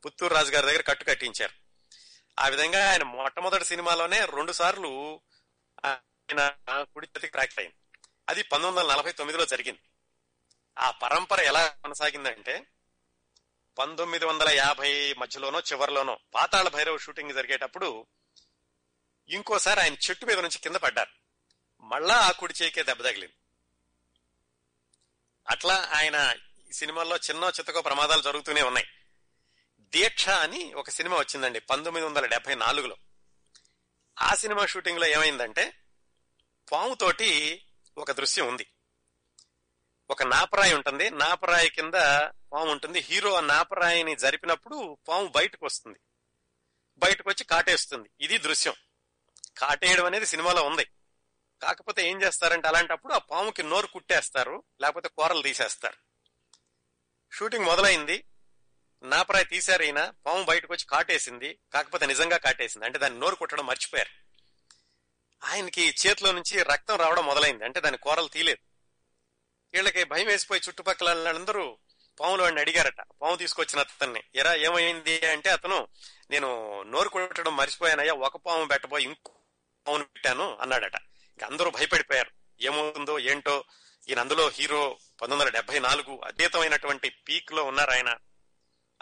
పుత్తూరు రాజు గారి దగ్గర కట్టు కట్టించారు. ఆ విధంగా ఆయన మొట్టమొదటి సినిమాలోనే రెండు సార్లు ఆయన కుడి చేతికి ఫ్రాక్చర్ అయింది. అది పంతొమ్మిది వందల నలభై తొమ్మిదిలో జరిగింది. ఆ పరంపర ఎలా కొనసాగిందంటే పంతొమ్మిది వందల యాభై మధ్యలోనో చివరిలోనో పాతాళ భైరవ షూటింగ్ జరిగేటప్పుడు ఇంకోసారి ఆయన చెట్టు మీద నుంచి కింద పడ్డారు. మళ్ళా ఆ కుడి చేయికే దెబ్బ తగిలింది. అట్లా ఆయన సినిమాల్లో చిన్నో చితకో ప్రమాదాలు జరుగుతూనే ఉన్నాయి. దీక్ష అని ఒక సినిమా వచ్చిందండి పంతొమ్మిది వందల డెబ్బై నాలుగులో. ఆ సినిమా షూటింగ్ లో ఏమైందంటే పాముతోటి ఒక దృశ్యం ఉంది. ఒక నాపరాయి ఉంటుంది, నాపరాయి కింద పాము ఉంటుంది. హీరో ఆ నాపరాయిని జరిపినప్పుడు పాము బయటకు వస్తుంది, బయటకు వచ్చి కాటేస్తుంది. ఇది దృశ్యం. కాటేయడం అనేది సినిమాలో ఉంది. కాకపోతే ఏం చేస్తారంటే అలాంటప్పుడు ఆ పాముకి నోరు కుట్టేస్తారు, లేకపోతే కూరలు తీసేస్తారు. షూటింగ్ మొదలైంది, నాపరాయి తీశారు, అయినా పాము బయటకు వచ్చి కాటేసింది. కాకపోతే నిజంగా కాటేసింది, అంటే దాన్ని నోరు కుట్టడం మర్చిపోయారు. ఆయనకి చేతిలో నుంచి రక్తం రావడం మొదలైంది, అంటే దాని కూరలు తీయలేదు. వీళ్ళకి భయం వేసిపోయి చుట్టుపక్కల అందరూ పాములు వాడిని అడిగారట, పాము తీసుకొచ్చిన అతన్ని, ఎరా ఏమైంది అంటే అతను నేను నోరు కుట్టడం మర్చిపోయానయ్యా, ఒక పాము పెట్టబోయి ఇంకో పామును పెట్టాను అన్నాడట. అందరూ భయపడిపోయారు, ఏమవుతుందో ఏంటో. ఈయన అందులో హీరో పంతొమ్మిది వందల డెబ్బై నాలుగు అద్భుతమైనటువంటి పీక్ లో ఉన్నారు ఆయన.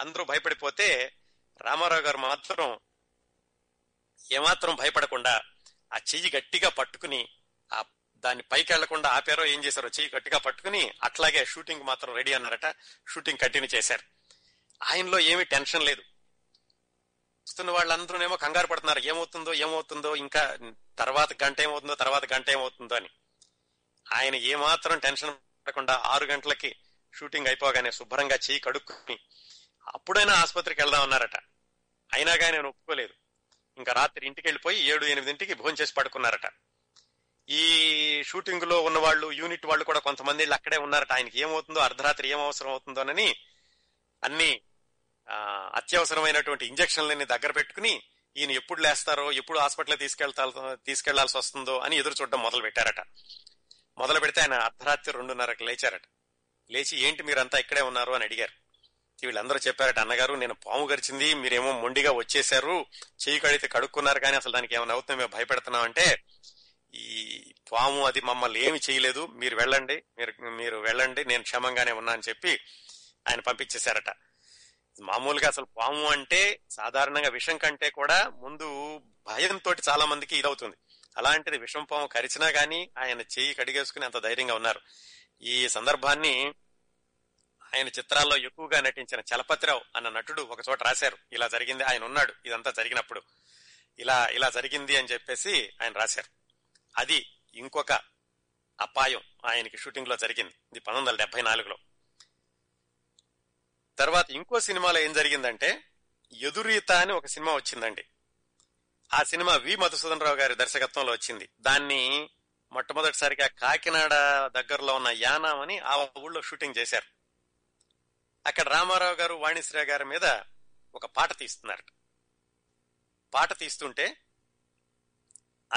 అందరూ భయపడిపోతే రామారావు గారు మాత్రం ఏమాత్రం భయపడకుండా ఆ చెయ్యి గట్టిగా పట్టుకుని, ఆ దాన్ని పైకి వెళ్లకుండా ఆపారో ఏం చేశారో, చెయ్యి గట్టిగా పట్టుకుని అట్లాగే షూటింగ్ మాత్రం రెడీ అన్నారట. షూటింగ్ కంటిన్యూ చేశారు. ఆయనలో ఏమీ టెన్షన్ లేదు. చూస్తున్న వాళ్ళందరూనేమో కంగారు పడుతున్నారు, ఏమవుతుందో ఏమవుతుందో, ఇంకా తర్వాత గంట ఏమవుతుందో తర్వాత గంట ఏమవుతుందో అని. ఆయన ఏమాత్రం టెన్షన్ పడకుండా ఆరు గంటలకి షూటింగ్ అయిపోగానే శుభ్రంగా చెయ్యి కడుక్కుని అప్పుడైనా ఆసుపత్రికి వెళ్దాం అన్నారట. అయినా కానీ నేను ఒప్పుకోలేదు. ఇంకా రాత్రి ఇంటికి వెళ్ళిపోయి ఏడు ఎనిమిదింటికి భోజనం చేసి పడుకున్నారట. ఈ షూటింగ్ లో ఉన్న వాళ్ళు, యూనిట్ వాళ్ళు కూడా కొంతమంది అక్కడే ఉన్నారట. ఆయనకి ఏమవుతుందో, అర్ధరాత్రి ఏం అవసరం అవుతుందోనని అన్ని అత్యవసరమైనటువంటి ఇంజక్షన్లని దగ్గర పెట్టుకుని ఈయన ఎప్పుడు లేస్తారో, ఎప్పుడు హాస్పిటల్ తీసుకెళ్తా తీసుకెళ్లాల్సి వస్తుందో అని ఎదురు చూడడం మొదలు పెట్టారట. మొదలు పెడితే ఆయన అర్ధరాత్రి రెండున్నరకు లేచారట. లేచి ఏంటి మీరంతా ఇక్కడే ఉన్నారు అని అడిగారు. వీళ్ళందరూ చెప్పారట, అన్నగారు నేను పాము గరిచింది, మీరేమో మొండిగా వచ్చేసారు, చెయ్యి కడితే కడుక్కున్నారు, కానీ అసలు దానికి ఏమైనా అవుతుందో మేము భయపెడుతున్నాం అంటే, ఈ పాము అది మమ్మల్ని ఏమి చేయలేదు, మీరు వెళ్ళండి, మీరు మీరు వెళ్ళండి, నేను క్షేమంగానే ఉన్నా అని చెప్పి ఆయన పంపించేశారట. మామూలుగా అసలు పాము అంటే సాధారణంగా విషం కంటే కూడా ముందు భయంతో చాలా మందికి ఇదవుతుంది. అలాంటిది విషం పాము కరిచినా గానీ ఆయన చెయ్యి కడిగేసుకుని అంత ధైర్యంగా ఉన్నారు. ఈ సందర్భాన్ని ఆయన చిత్రాల్లో ఎక్కువగా నటించిన చలపతిరావు అన్న నటుడు ఒక చోట రాశారు. ఇలా జరిగింది, ఆయన ఉన్నాడు ఇదంతా జరిగినప్పుడు, ఇలా ఇలా జరిగింది అని చెప్పేసి ఆయన రాశారు. అది ఇంకొక అపాయం ఆయనకి షూటింగ్ లో జరిగింది. ఇది పంతొమ్మిది వందల డెబ్బై నాలుగులో. తర్వాత ఇంకో సినిమాలో ఏం జరిగిందంటే ఎదురీత అని ఒక సినిమా వచ్చిందండి. ఆ సినిమా వి మధుసూదన్ రావు గారి దర్శకత్వంలో వచ్చింది. దాన్ని మొట్టమొదటిసారిగా కాకినాడ దగ్గరలో ఉన్న యానాం అని ఆ ఊళ్ళో షూటింగ్ చేశారు. అక్కడ రామారావు గారు, వాణిశ్రీ గారి మీద ఒక పాట తీస్తున్నారట. పాట తీస్తుంటే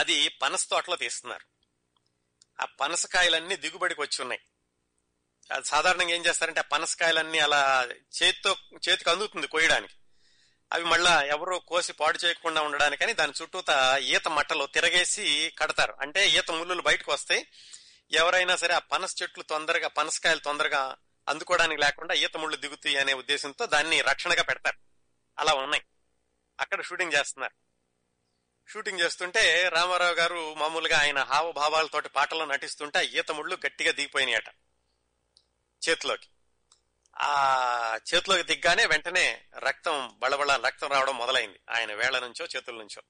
అది పనస తోటలో తీస్తున్నారు. ఆ పనసకాయలన్నీ దిగుబడికి వచ్చి ఉన్నాయి. అది సాధారణంగా ఏం చేస్తారంటే ఆ పనసకాయలన్నీ అలా చేతితో చేతికి అందుతుంది కొయ్యడానికి. అవి మళ్ళా ఎవరో కోసి పాడు చేయకుండా ఉండడానికని దాని చుట్టూత ఈత మట్టలో తిరగేసి కడతారు. అంటే ఈత ముళ్ళు బయటకు వస్తాయి. ఎవరైనా సరే ఆ పనస చెట్లు తొందరగా, పనసకాయలు తొందరగా అందుకోవడానికి లేకుండా ఈత ముళ్ళు దిగుతాయి అనే ఉద్దేశంతో దాన్ని రక్షణగా పెడతారు. అలా ఉన్నాయి. అక్కడ షూటింగ్ చేస్తున్నారు. షూటింగ్ చేస్తుంటే రామారావు గారు మామూలుగా ఆయన హావభావాలతోటి పాటల్లో నటిస్తుంటే ఈత ముళ్ళు గట్టిగా దిగిపోయినాయట చేతిలోకి. ఆ చేతిలోకి దిగ్గానే వెంటనే రక్తం బళబళ రక్తం రావడం మొదలైంది ఆయన వేళ్ల నుంచో చేతుల నుంచో.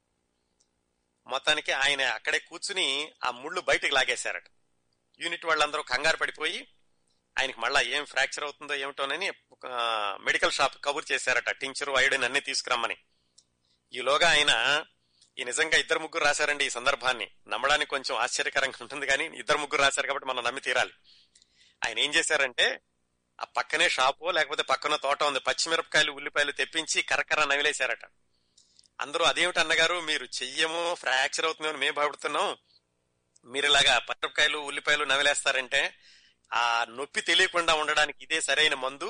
మొత్తానికి ఆయన అక్కడే కూర్చుని ఆ ముళ్ళు బయటకు లాగేశారట. యూనిట్ వాళ్ళందరూ కంగారు పడిపోయి ఆయనకి మళ్ళా ఏం ఫ్రాక్చర్ అవుతుందో ఏమిటోనని మెడికల్ షాప్ కబుర్ చేశారట, టించరు ఐడిన్ అన్ని తీసుకురమ్మని. ఈలోగా ఆయన, ఈ నిజంగా ఇద్దరు ముగ్గురు రాశారండి ఈ సందర్భాన్ని, నమ్మడానికి కొంచెం ఆశ్చర్యకరంగా ఉంటుంది కానీ ఇద్దరు ముగ్గురు రాశారు కాబట్టి మనం నమ్మి తీరాలి. ఆయన ఏం చేశారంటే ఆ పక్కనే షాపు లేకపోతే పక్కన తోట ఉంది, పచ్చిమిరపకాయలు ఉల్లిపాయలు తెప్పించి కరకర నవిలేశారట. అందరూ అదేమిటి అన్నగారు, మీరు చెయ్యము ఫ్రాక్చర్ అవుతుందని మేము భయపడుతున్నాం, మీరు ఇలాగా పచ్చిమిరపకాయలు ఉల్లిపాయలు నవిలేస్తారంటే ఆ నొప్పి తెలియకుండా ఉండడానికి ఇదే సరైన మందు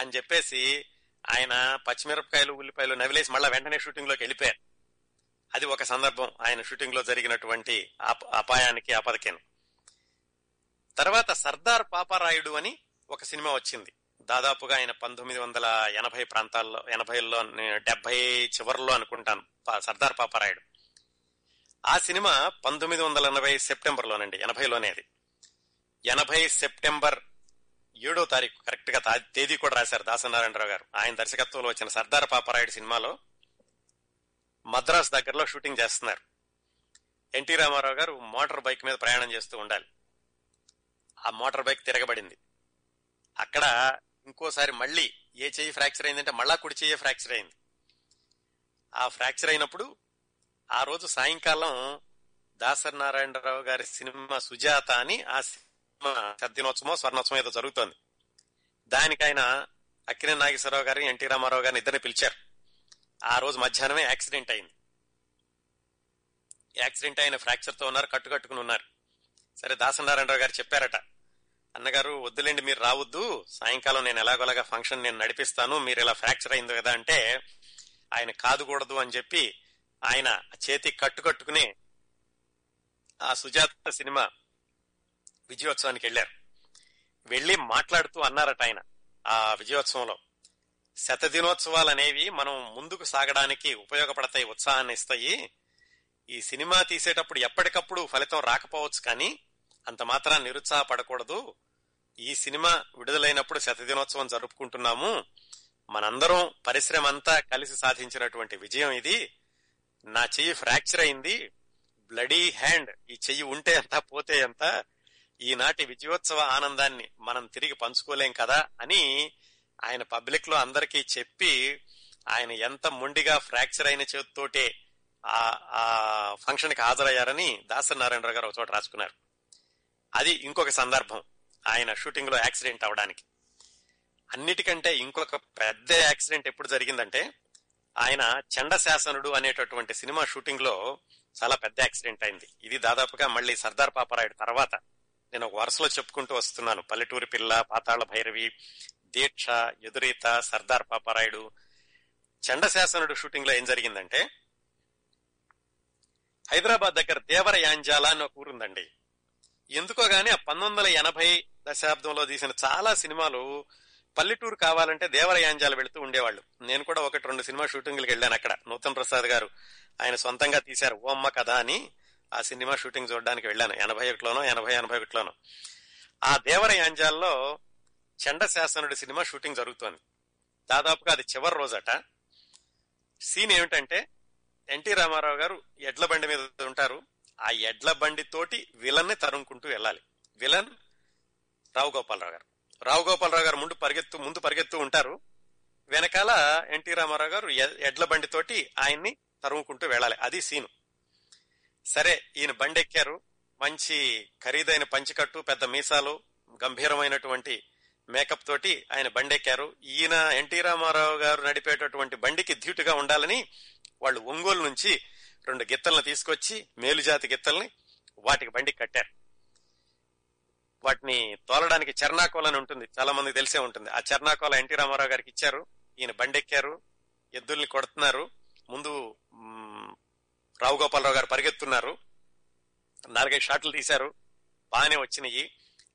అని చెప్పేసి ఆయన పచ్చిమిరపకాయలు ఉల్లిపాయలు నవిలేసి మళ్ళా వెంటనే షూటింగ్ లోకి వెళ్ళిపోయారు. అది ఒక సందర్భం ఆయన షూటింగ్ లో జరిగినటువంటి అపాయానికి ఆపదకేను. తర్వాత సర్దార్ పాపారాయుడు అని ఒక సినిమా వచ్చింది. దాదాపుగా ఆయన పంతొమ్మిది వందల ఎనభై ప్రాంతాల్లో ఎనభైలో డెబ్బై చివరిలో అనుకుంటాను సర్దార్ పాపారాయుడు. ఆ సినిమా పంతొమ్మిది వందల ఎనభై సెప్టెంబర్లోనండి, ఎనభైలోనే అది. ఎనభై సెప్టెంబర్ ఏడో తారీఖు కరెక్ట్గా తేదీ కూడా రాశారు దాసరి నారాయణరావు గారు. ఆయన దర్శకత్వంలో వచ్చిన సర్దార్ పాపారాయుడు సినిమాలో మద్రాసు దగ్గరలో షూటింగ్ చేస్తున్నారు. ఎన్టీ రామారావు గారు మోటార్ బైక్ మీద ప్రయాణం చేస్తూ ఉండాలి. ఆ మోటార్ బైక్ తిరగబడింది. అక్కడ ఇంకోసారి మళ్ళీ ఏ చెయ్యి ఫ్రాక్చర్ అయిందంటే మళ్ళా కుడి చెయ్యి ఫ్రాక్చర్ అయింది. ఆ ఫ్రాక్చర్ అయినప్పుడు ఆ రోజు సాయంకాలం దాసరి నారాయణరావు గారి సినిమా సుజాత అని ఆ సినిమా శతదినోత్సవం స్వర్ణోత్సవం ఏదో జరుగుతోంది. దానికి ఆయన అక్కినేని నాగేశ్వరరావు గారు, ఎన్టీ రామారావు గారిని ఇద్దరిని పిలిచారు. ఆ రోజు మధ్యాహ్నమే యాక్సిడెంట్ అయింది. యాక్సిడెంట్ అయిన ఫ్రాక్చర్తో ఉన్నారు, కట్టుకట్టుకుని ఉన్నారు. సరే దాసరి నారాయణరావు గారు చెప్పారట, అన్నగారు వద్దులేండి మీరు రావద్దు, సాయంకాలం నేను ఎలాగోలాగా ఫంక్షన్ నేను నడిపిస్తాను, మీరు ఇలా ఫ్రాక్చర్ అయింది కదా అంటే ఆయన కాదుకూడదు అని చెప్పి ఆయన చేతి కట్టుకట్టుకుని ఆ సుజాత సినిమా విజయోత్సవానికి వెళ్ళారు. వెళ్ళి మాట్లాడుతూ అన్నారట ఆయన ఆ విజయోత్సవంలో, శతదినోత్సవాలు అనేవి మనం ముందుకు సాగడానికి ఉపయోగపడతాయి, ఉత్సాహాన్ని ఇస్తాయి. ఈ సినిమా తీసేటప్పుడు ఎప్పటికప్పుడు ఫలితం రాకపోవచ్చు, కానీ అంత మాత్రాన్ని నిరుత్సాహపడకూడదు. ఈ సినిమా విడుదలైనప్పుడు శతదినోత్సవం జరుపుకుంటున్నాము, మనందరం పరిశ్రమ అంతా కలిసి సాధించినటువంటి విజయం ఇది. నా చెయ్యి ఫ్రాక్చర్ అయింది, బ్లడీ హ్యాండ్, ఈ చెయ్యి ఉంటే ఎంత పోతే ఎంత, ఈనాటి విజయోత్సవ ఆనందాన్ని మనం తిరిగి పంచుకోలేం కదా అని ఆయన పబ్లిక్ లో అందరికీ చెప్పి, ఆయన ఎంత మొండిగా ఫ్రాక్చర్ అయిన చేతితోటే ఆ ఫంక్షన్ కి హాజరయ్యారని దాసరి నారాయణరావు గారు ఒక చోట రాసుకున్నారు. అది ఇంకొక సందర్భం ఆయన షూటింగ్ లో యాక్సిడెంట్ అవడానికి. అన్నిటికంటే ఇంకొక పెద్ద యాక్సిడెంట్ ఎప్పుడు జరిగిందంటే, ఆయన చండశాసనుడు అనేటటువంటి సినిమా షూటింగ్ లో చాలా పెద్ద యాక్సిడెంట్ అయింది. ఇది దాదాపుగా మళ్ళీ సర్దార్ పాపారాయుడు తర్వాత. నేను ఒక వరుసలో చెప్పుకుంటూ వస్తున్నాను, పల్లెటూరి పిల్ల, పాతాళ భైరవి, దీక్ష, ఎదురీత, సర్దార్ పాపారాయుడు. చండశాసనుడు షూటింగ్ లో ఏం జరిగిందంటే, హైదరాబాద్ దగ్గర దేవర యాంజాల అని ఒక ఊరుందండి. ఎందుకో గానీ ఆ పంతొమ్మిది వందల ఎనభై దశాబ్దంలో తీసిన చాలా సినిమాలు పల్లెటూరు కావాలంటే దేవర యాంజాల వెళుతూ ఉండేవాళ్ళు. నేను కూడా ఒకటి రెండు సినిమా షూటింగ్లకు వెళ్ళాను అక్కడ. నూతన్ ప్రసాద్ గారు ఆయన సొంతంగా తీశారు ఓ అమ్మ కథ అని. ఆ సినిమా షూటింగ్ చూడడానికి వెళ్ళాను ఎనభై ఒకటిలోనో ఎనభై ఎనభై ఒకటిలోనో ఆ దేవర యాంజాల్లో చండశాసనుడి సినిమా షూటింగ్ జరుగుతోంది. దాదాపుగా అది చివరి రోజట. సీన్ ఏమిటంటే, ఎన్టీ రామారావు గారు ఎడ్ల బండి మీద ఉంటారు. ఆ ఎడ్ల బండి తోటి విలన్ ని తరుముకుంటూ వెళ్ళాలి. విలన్ రావు గోపాలరావు గారు. రావు గోపాలరావు గారు ముందు పరిగెత్తు ముందు పరిగెత్తు ఉంటారు. వెనకాల ఎన్టీ రామారావు గారు ఎడ్ల బండి తోటి ఆయన్ని తరుముకుంటూ వెళ్ళాలి. అది సీను. సరే, ఈయన బండి ఎక్కారు. మంచి ఖరీదైన పంచికట్టు, పెద్ద మీసాలు, గంభీరమైనటువంటి మేకప్ తోటి ఆయన బండి ఎక్కారు. ఈయన ఎన్టీ రామారావు గారు నడిపేటటువంటి బండికి ధీటుగా ఉండాలని వాళ్ళు ఒంగోలు నుంచి రెండు గిత్తలను తీసుకొచ్చి, మేలుజాతి గిత్తల్ని, వాటికి బండికి కట్టారు. వాటిని తోలడానికి చర్నాకోల అని ఉంటుంది, చాలా మందికి తెలిసే ఉంటుంది. ఆ చర్నాకోల ఎన్టీ రామారావు గారికి ఇచ్చారు. ఈయన బండి ఎక్కారు, ఎద్దుల్ని కొడుతున్నారు. ముందు రావు గోపాలరావు గారు పరిగెత్తున్నారు. నాలుగైదు షాట్లు తీశారు, బాగానే వచ్చినాయి.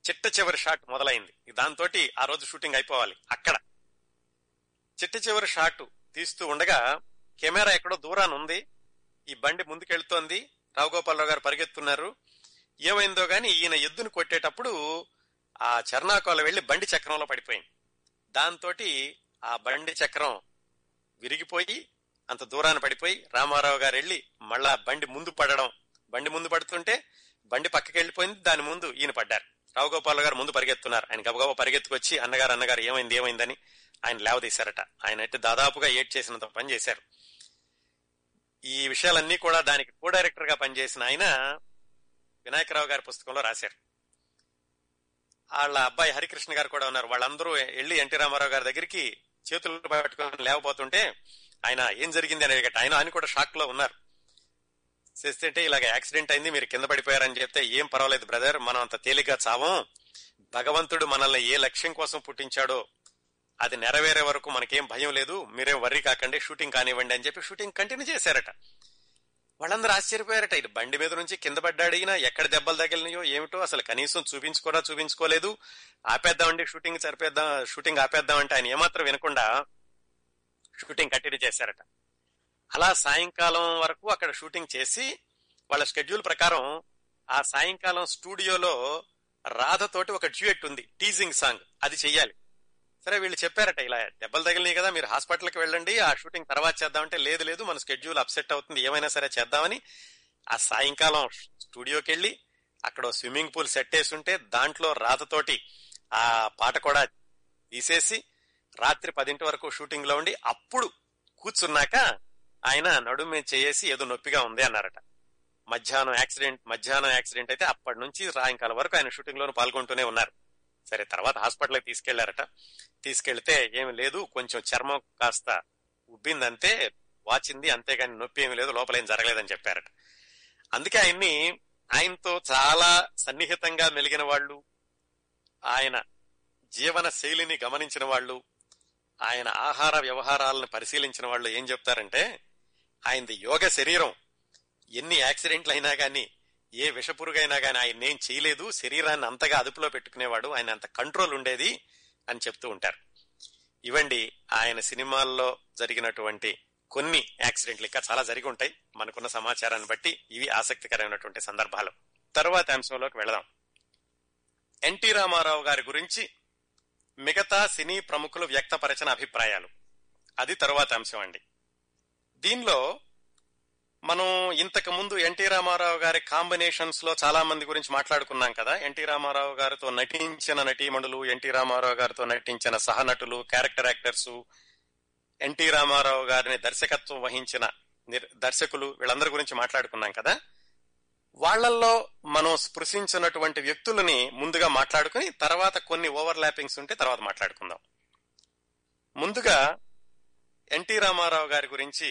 చిట్ట చివరి షాట్ మొదలైంది. దాంతో ఆ రోజు షూటింగ్ అయిపోవాలి. అక్కడ చిట్ట చివరి షాట్ తీస్తూ ఉండగా కెమెరా ఎక్కడో దూరాన్ని ఉంది, ఈ బండి ముందుకెళ్తోంది, రావు గోపాలరావు గారు పరిగెత్తున్నారు. ఏమైందో గాని ఈయన ఎద్దును కొట్టేటప్పుడు ఆ చర్నాకోల వెళ్లి బండి చక్రంలో పడిపోయింది. దాంతో ఆ బండి చక్రం విరిగిపోయి అంత దూరాన్ని పడిపోయి రామారావు గారు వెళ్లి మళ్ళా బండి ముందు పడడం, బండి ముందు పడుతుంటే బండి పక్కకి వెళ్లిపోయింది, దాని ముందు ఈయన పడ్డారు. రావు గోపాలరావు గారు ముందు పరిగెత్తున్నారు. ఆయన గబగబా పరిగెత్తుకొచ్చి అన్నగారు అన్నగారు ఏమైంది ఏమైందని ఆయన లేవదీశారట. ఆయన అయితే దాదాపుగా ఏడ్ చేసినంత పని చేశారు. ఈ విషయాలన్నీ కూడా దానికి కో డైరెక్టర్ గా పనిచేసిన ఆయన వినాయకరావు గారి పుస్తకంలో రాశారు. వాళ్ళ అబ్బాయి హరికృష్ణ గారు కూడా ఉన్నారు. వాళ్ళందరూ వెళ్ళి ఎన్టీ రామారావు గారి దగ్గరికి చేతులు పట్టుకొని లేకపోతుంటే ఆయన ఏం జరిగింది అని అడిగట. ఆయన ఆయన కూడా షాక్ లో ఉన్నారు. చేస్తుంటే ఇలాగ యాక్సిడెంట్ అయింది, మీరు కింద పడిపోయారని చెప్తే, ఏం పర్వాలేదు బ్రదర్, మనం అంత తేలిగ్గా చావం, భగవంతుడు మనల్ని ఏ లక్ష్యం కోసం పుట్టించాడో అది నెరవేరే వరకు మనకేం భయం లేదు, మీరేం వర్రీ కాకండి, షూటింగ్ కానివ్వండి అని చెప్పి షూటింగ్ కంటిన్యూ చేశారట. వాళ్ళందరూ ఆశ్చర్యపోయారట. ఇది బండి మీద నుంచి కింద పడ్డాడిగినా ఎక్కడ దెబ్బలు తగిలినాయో ఏమిటో అసలు కనీసం చూపించుకోరా చూపించుకోలేదు. ఆపేద్దామండి షూటింగ్ సరిపేద్దాం షూటింగ్ ఆపేద్దామంటే ఆయన ఏమాత్రం వినకుండా షూటింగ్ కంటిన్యూ చేశారట. అలా సాయంకాలం వరకు అక్కడ షూటింగ్ చేసి వాళ్ళ షెడ్యూల్ ప్రకారం ఆ సాయంకాలం స్టూడియోలో రాధతోటి ఒక డ్యూయెట్ ఉంది, టీజింగ్ సాంగ్, అది చెయ్యాలి. సరే వీళ్ళు చెప్పారట, ఇలా దెబ్బలు తగిలినాయి కదా మీరు హాస్పిటల్కి వెళ్ళండి, ఆ షూటింగ్ తర్వాత చేద్దామంటే లేదు లేదు మన స్కెడ్యూల్ అప్సెట్ అవుతుంది, ఏమైనా సరే చేద్దామని ఆ సాయంకాలం స్టూడియోకి వెళ్ళి అక్కడ స్విమ్మింగ్ పూల్ సెట్ వేసి ఉంటే దాంట్లో రాతతోటి ఆ పాట కూడా తీసేసి రాత్రి పదింటి వరకు షూటింగ్ లో ఉండి అప్పుడు కూర్చున్నాక ఆయన నడుము చేసి ఏదో నొప్పిగా ఉంది అన్నారట. మధ్యాహ్నం యాక్సిడెంట్ మధ్యాహ్నం యాక్సిడెంట్ అయితే అప్పటి నుంచి సాయంకాలం వరకు ఆయన షూటింగ్ లోను పాల్గొంటూనే ఉన్నారు. సరే తర్వాత హాస్పిటల్కి తీసుకెళ్లారట. తీసుకెళ్తే ఏమి లేదు, కొంచెం చర్మం కాస్త ఉబ్బిందంతే, వాచింది అంతేగాని నొప్పి ఏమి లేదు, లోపలేం జరగలేదని చెప్పారట. అందుకే ఆయన్ని ఆయనతో చాలా సన్నిహితంగా మెలిగిన వాళ్ళు, ఆయన జీవన శైలిని గమనించిన వాళ్ళు, ఆయన ఆహార వ్యవహారాలను పరిశీలించిన వాళ్ళు ఏం చెప్తారంటే ఆయనది యోగ శరీరం, ఎన్ని యాక్సిడెంట్లు అయినా కానీ ఏ విషపురుగైనా కానీ ఆయన ఏం చేయలేదు, శరీరాన్ని అంతగా అదుపులో పెట్టుకునేవాడు, ఆయన అంత కంట్రోల్ ఉండేది అని చెప్తూ ఉంటారు. ఇవండి ఆయన సినిమాల్లో జరిగినటువంటి కొన్ని యాక్సిడెంట్లు. ఇంకా చాలా జరిగి ఉంటాయి మనకున్న సమాచారాన్ని బట్టి, ఇవి ఆసక్తికరమైనటువంటి సందర్భాలు. తర్వాత అంశంలోకి వెళదాం. ఎన్టీ రామారావు గారి గురించి మిగతా సినీ ప్రముఖులు వ్యక్తపరచిన అభిప్రాయాలు, అది తరువాత అంశం అండి. దీనిలో మనం ఇంతకు ముందు ఎన్టీ రామారావు గారి కాంబినేషన్స్ లో చాలా మంది గురించి మాట్లాడుకున్నాం కదా. ఎన్టీ రామారావు గారితో నటించిన నటీమణులు, ఎన్టీ రామారావు గారితో నటించిన సహనటులు, క్యారెక్టర్ యాక్టర్స్, ఎన్టీ రామారావు గారిని దర్శకత్వం వహించిన దర్శకులు, వీళ్ళందరి గురించి మాట్లాడుకున్నాం కదా. వాళ్లల్లో మనం స్పృశించినటువంటి వ్యక్తులని ముందుగా మాట్లాడుకుని తర్వాత కొన్ని ఓవర్ ల్యాపింగ్స్ ఉంటే తర్వాత మాట్లాడుకుందాం. ముందుగా ఎన్టీ రామారావు గారి గురించి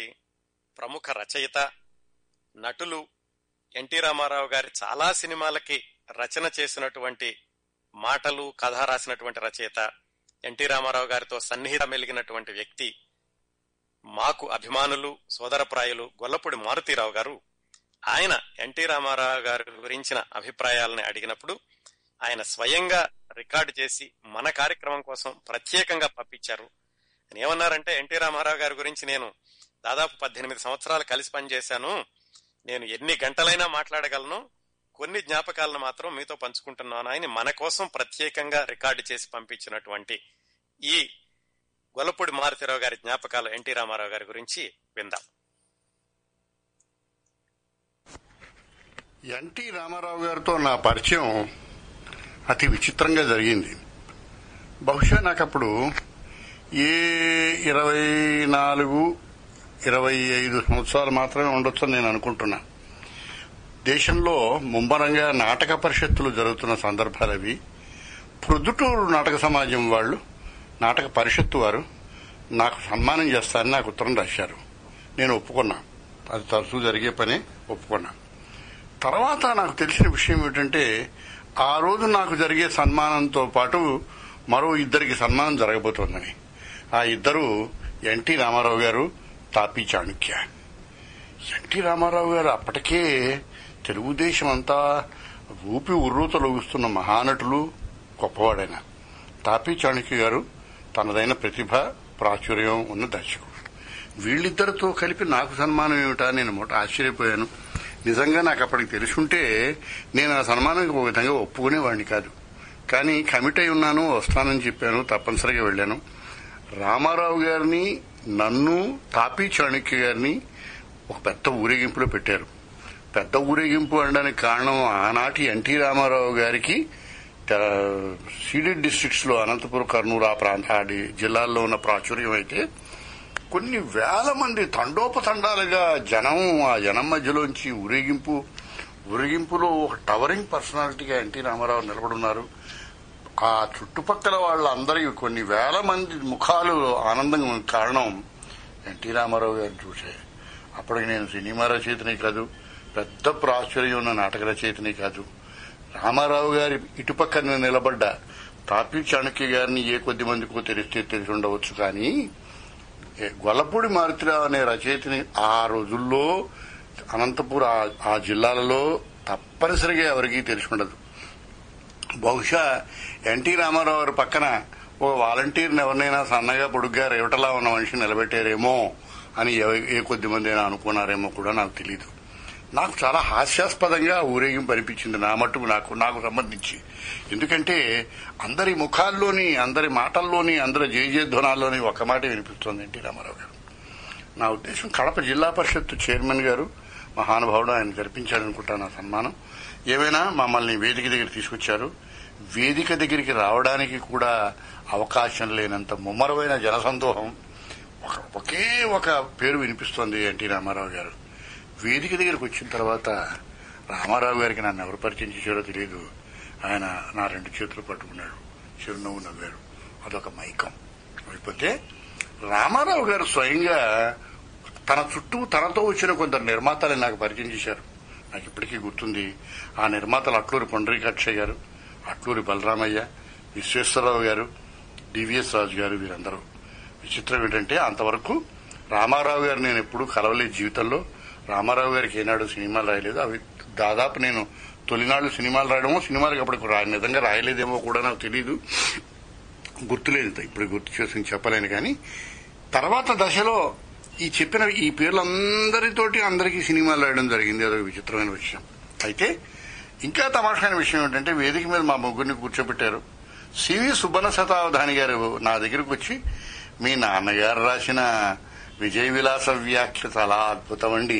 ప్రముఖ రచయిత, నటులు, ఎన్టీ రామారావు గారి చాలా సినిమాలకి రచన చేసినటువంటి, మాటలు కథ రాసినటువంటి రచయిత, ఎన్టీ రామారావు గారితో సన్నిహిత మెలిగినటువంటి వ్యక్తి, మాకు అభిమానులు, సోదరప్రాయులు గొల్లపూడి మారుతీరావు గారు ఆయన ఎన్టీ రామారావు గారి గురించిన అభిప్రాయాలను అడిగినప్పుడు ఆయన స్వయంగా రికార్డు చేసి మన కార్యక్రమం కోసం ప్రత్యేకంగా పంపించారు. ఆయన ఏమన్నారంటే, ఎన్టీ రామారావు గారి గురించి నేను దాదాపు పద్దెనిమిది సంవత్సరాలు కలిసి పనిచేశాను, నేను ఎన్ని గంటలైనా మాట్లాడగలను, కొన్ని జ్ఞాపకాలను మాత్రం మీతో పంచుకుంటున్నాను అని మన కోసం ప్రత్యేకంగా రికార్డు చేసి పంపించినటువంటి ఈ గొల్లపూడి మారుతీరావు గారి జ్ఞాపకాలు ఎన్టీ రామారావు గారి గురించి విందాం. ఎన్టీ రామారావు గారితో నా పరిచయం అతి విచిత్రంగా జరిగింది. బహుశా నాకు అప్పుడు ఏ ఇరవై నాలుగు ఇరవై ఐదు సంవత్సరాలు మాత్రమే ఉండొచ్చు నేను అనుకుంటున్నా. దేశంలో ముమ్మరంగా నాటక పరిషత్తులు జరుగుతున్న సందర్భాలు అవి. ప్రొద్దుటూరు నాటక సమాజం వాళ్ళు, నాటక పరిషత్తు వారు నాకు సన్మానం చేస్తారని నాకు ఉత్తరం రాశారు. నేను ఒప్పుకున్నా, అది తరచూ జరిగే పని, ఒప్పుకున్నా. తర్వాత నాకు తెలిసిన విషయం ఏమిటంటే ఆ రోజు నాకు జరిగే సన్మానంతో పాటు మరో ఇద్దరికి సన్మానం జరగబోతోందని. ఆ ఇద్దరు ఎన్టీ రామారావు గారు, తాపీ చాణుక్య. ఎన్టీ రామారావు గారు అప్పటికే తెలుగుదేశం అంతా ఊపి ఉర్రూతలూగుస్తున్న మహానటులు, గొప్పవాడైన తాపీ చాణుక్య గారు తనదైన ప్రతిభ, ప్రాచుర్యం ఉన్న దర్శకుడు. వీళ్ళిద్దరితో కలిపి నాకు సన్మానం ఏమిటా నేను మొట్ట ఆశ్చర్యపోయాను. నిజంగా నాకు అప్పటికి తెలుసుంటే నేను ఆ సన్మానానికి ఒక విధంగా ఒప్పుకునేవాడిని కాదు. కానీ కమిట్ అయి ఉన్నాను, వస్తానని చెప్పాను, తప్పనిసరిగా వెళ్ళాను. రామారావు గారిని, నన్ను, తాపీ చాణుక్య గారిని ఒక పెద్ద ఊరేగింపులో పెట్టారు. పెద్ద ఊరేగింపు అనడానికి కారణం ఆనాటి ఎన్టీ రామారావు గారికి సీడీ డిస్ట్రిక్ట్స్ లో అనంతపురం, కర్నూలు ఆ ప్రాంత జిల్లాల్లో ఉన్న ప్రాచుర్యం అయితే కొన్ని వేల మంది తండోపతండాలుగా జనం, ఆ జనం మధ్యలోంచి ఊరేగింపు. ఊరేగింపులో ఒక టవరింగ్ పర్సనాలిటీగా ఎన్టీ రామారావు నిలబడున్నారు. ఆ చుట్టుపక్కల వాళ్ళందరి కొన్ని వేల మంది ముఖాలు ఆనందం కారణం ఎన్టీ రామారావు గారిని చూసే. అప్పటికి నేను సినిమా రచయితనే కాదు, పెద్ద ప్రాచుర్యం ఉన్న నాటక రచయితనే కాదు. రామారావు గారి ఇటుపక్కన నిలబడ్డ తాపీ చాణుక్య గారిని ఏ కొద్ది మందికో తెలిస్తే తెలిసి ఉండవచ్చు, కానీ గొల్లపూడి మారుతీరావు అనే రచయితని ఆ రోజుల్లో అనంతపూర్ ఆ జిల్లాలలో తప్పనిసరిగా ఎవరికి తెలిసి ఉండదు. బహుశా ఎన్టీ రామారావు గారి పక్కన ఓ వాలంటీర్ని ఎవరినైనా సన్నగా పొడుగ్గా రేవటలా ఉన్న మనిషిని నిలబెట్టారేమో అని ఏ కొద్దిమంది అయినా అనుకున్నారేమో కూడా నాకు తెలీదు. నాకు చాలా హాస్యాస్పదంగా ఊరేగింపు అనిపించింది నా మట్టుకు, నాకు నాకు సంబంధించి. ఎందుకంటే అందరి ముఖాల్లోని, అందరి మాటల్లోని, అందరి జయజయధ్వనాల్లోని ఒక మాట వినిపిస్తుంది, ఎన్టీ రామారావు గారు. నా ఉద్దేశం కడప జిల్లా పరిషత్ చైర్మన్ గారు మహానుభావుడు, ఆయన జరిపించాలనుకుంటా నా సన్మానం. ఏమైనా మమ్మల్ని వేదిక దగ్గర తీసుకొచ్చారు. వేదిక దగ్గరికి రావడానికి కూడా అవకాశం లేనంత ముమ్మరమైన జనసందోహం. ఒక ఒకే ఒక పేరు వినిపిస్తోంది, ఎన్టీ రామారావు గారు. వేదిక దగ్గరకు వచ్చిన తర్వాత రామారావు గారికి నన్ను ఎవరు పరిచయం చేశారో తెలియదు, ఆయన నా రెండు చేతులు పట్టుకున్నాడు, చిరునవ్వు నవ్వాడు. అదొక మైకం. అయిపోతే రామారావు గారు స్వయంగా తన చుట్టూ తనతో వచ్చిన కొందరు నిర్మాతలను నాకు పరిచయం చేశారు. నాకు ఇప్పటికీ గుర్తుంది. ఆ నిర్మాతలు అట్లూరి పొండరీకాక్షయ్య గారు, అట్లూరి బలరామయ్య, విశ్వేశ్వరరావు గారు, డివిఎస్ రాజు గారు, వీరందరూ. విచిత్రం ఏంటంటే అంతవరకు రామారావు గారు నేను ఎప్పుడూ కలవలేదు జీవితంలో. రామారావు గారికి ఏనాడు సినిమాలు రాయలేదు. అవి దాదాపు నేను తొలినాడు సినిమాలు రాయడమో, సినిమాలకు అప్పటికి నిజంగా రాయలేదేమో కూడా నాకు తెలీదు, గుర్తులేదు. ఇప్పుడు గుర్తు చేసుకుని చెప్పలేను. కానీ తర్వాత దశలో ఈ చెప్పిన ఈ పేర్లందరితోటి అందరికీ సినిమాలు రాయడం జరిగింది. అదొక విచిత్రమైన విషయం. అయితే ఇంకా తమాషైన విషయం ఏంటంటే వేదిక మీద మా ముగ్గురిని కూర్చోబెట్టారు. సివి సుబ్బన శతావధాని గారు నా దగ్గరకు వచ్చి, మీ నాన్నగారు రాసిన విజయ విలాస వ్యాఖ్య చాలా అద్భుతం అండి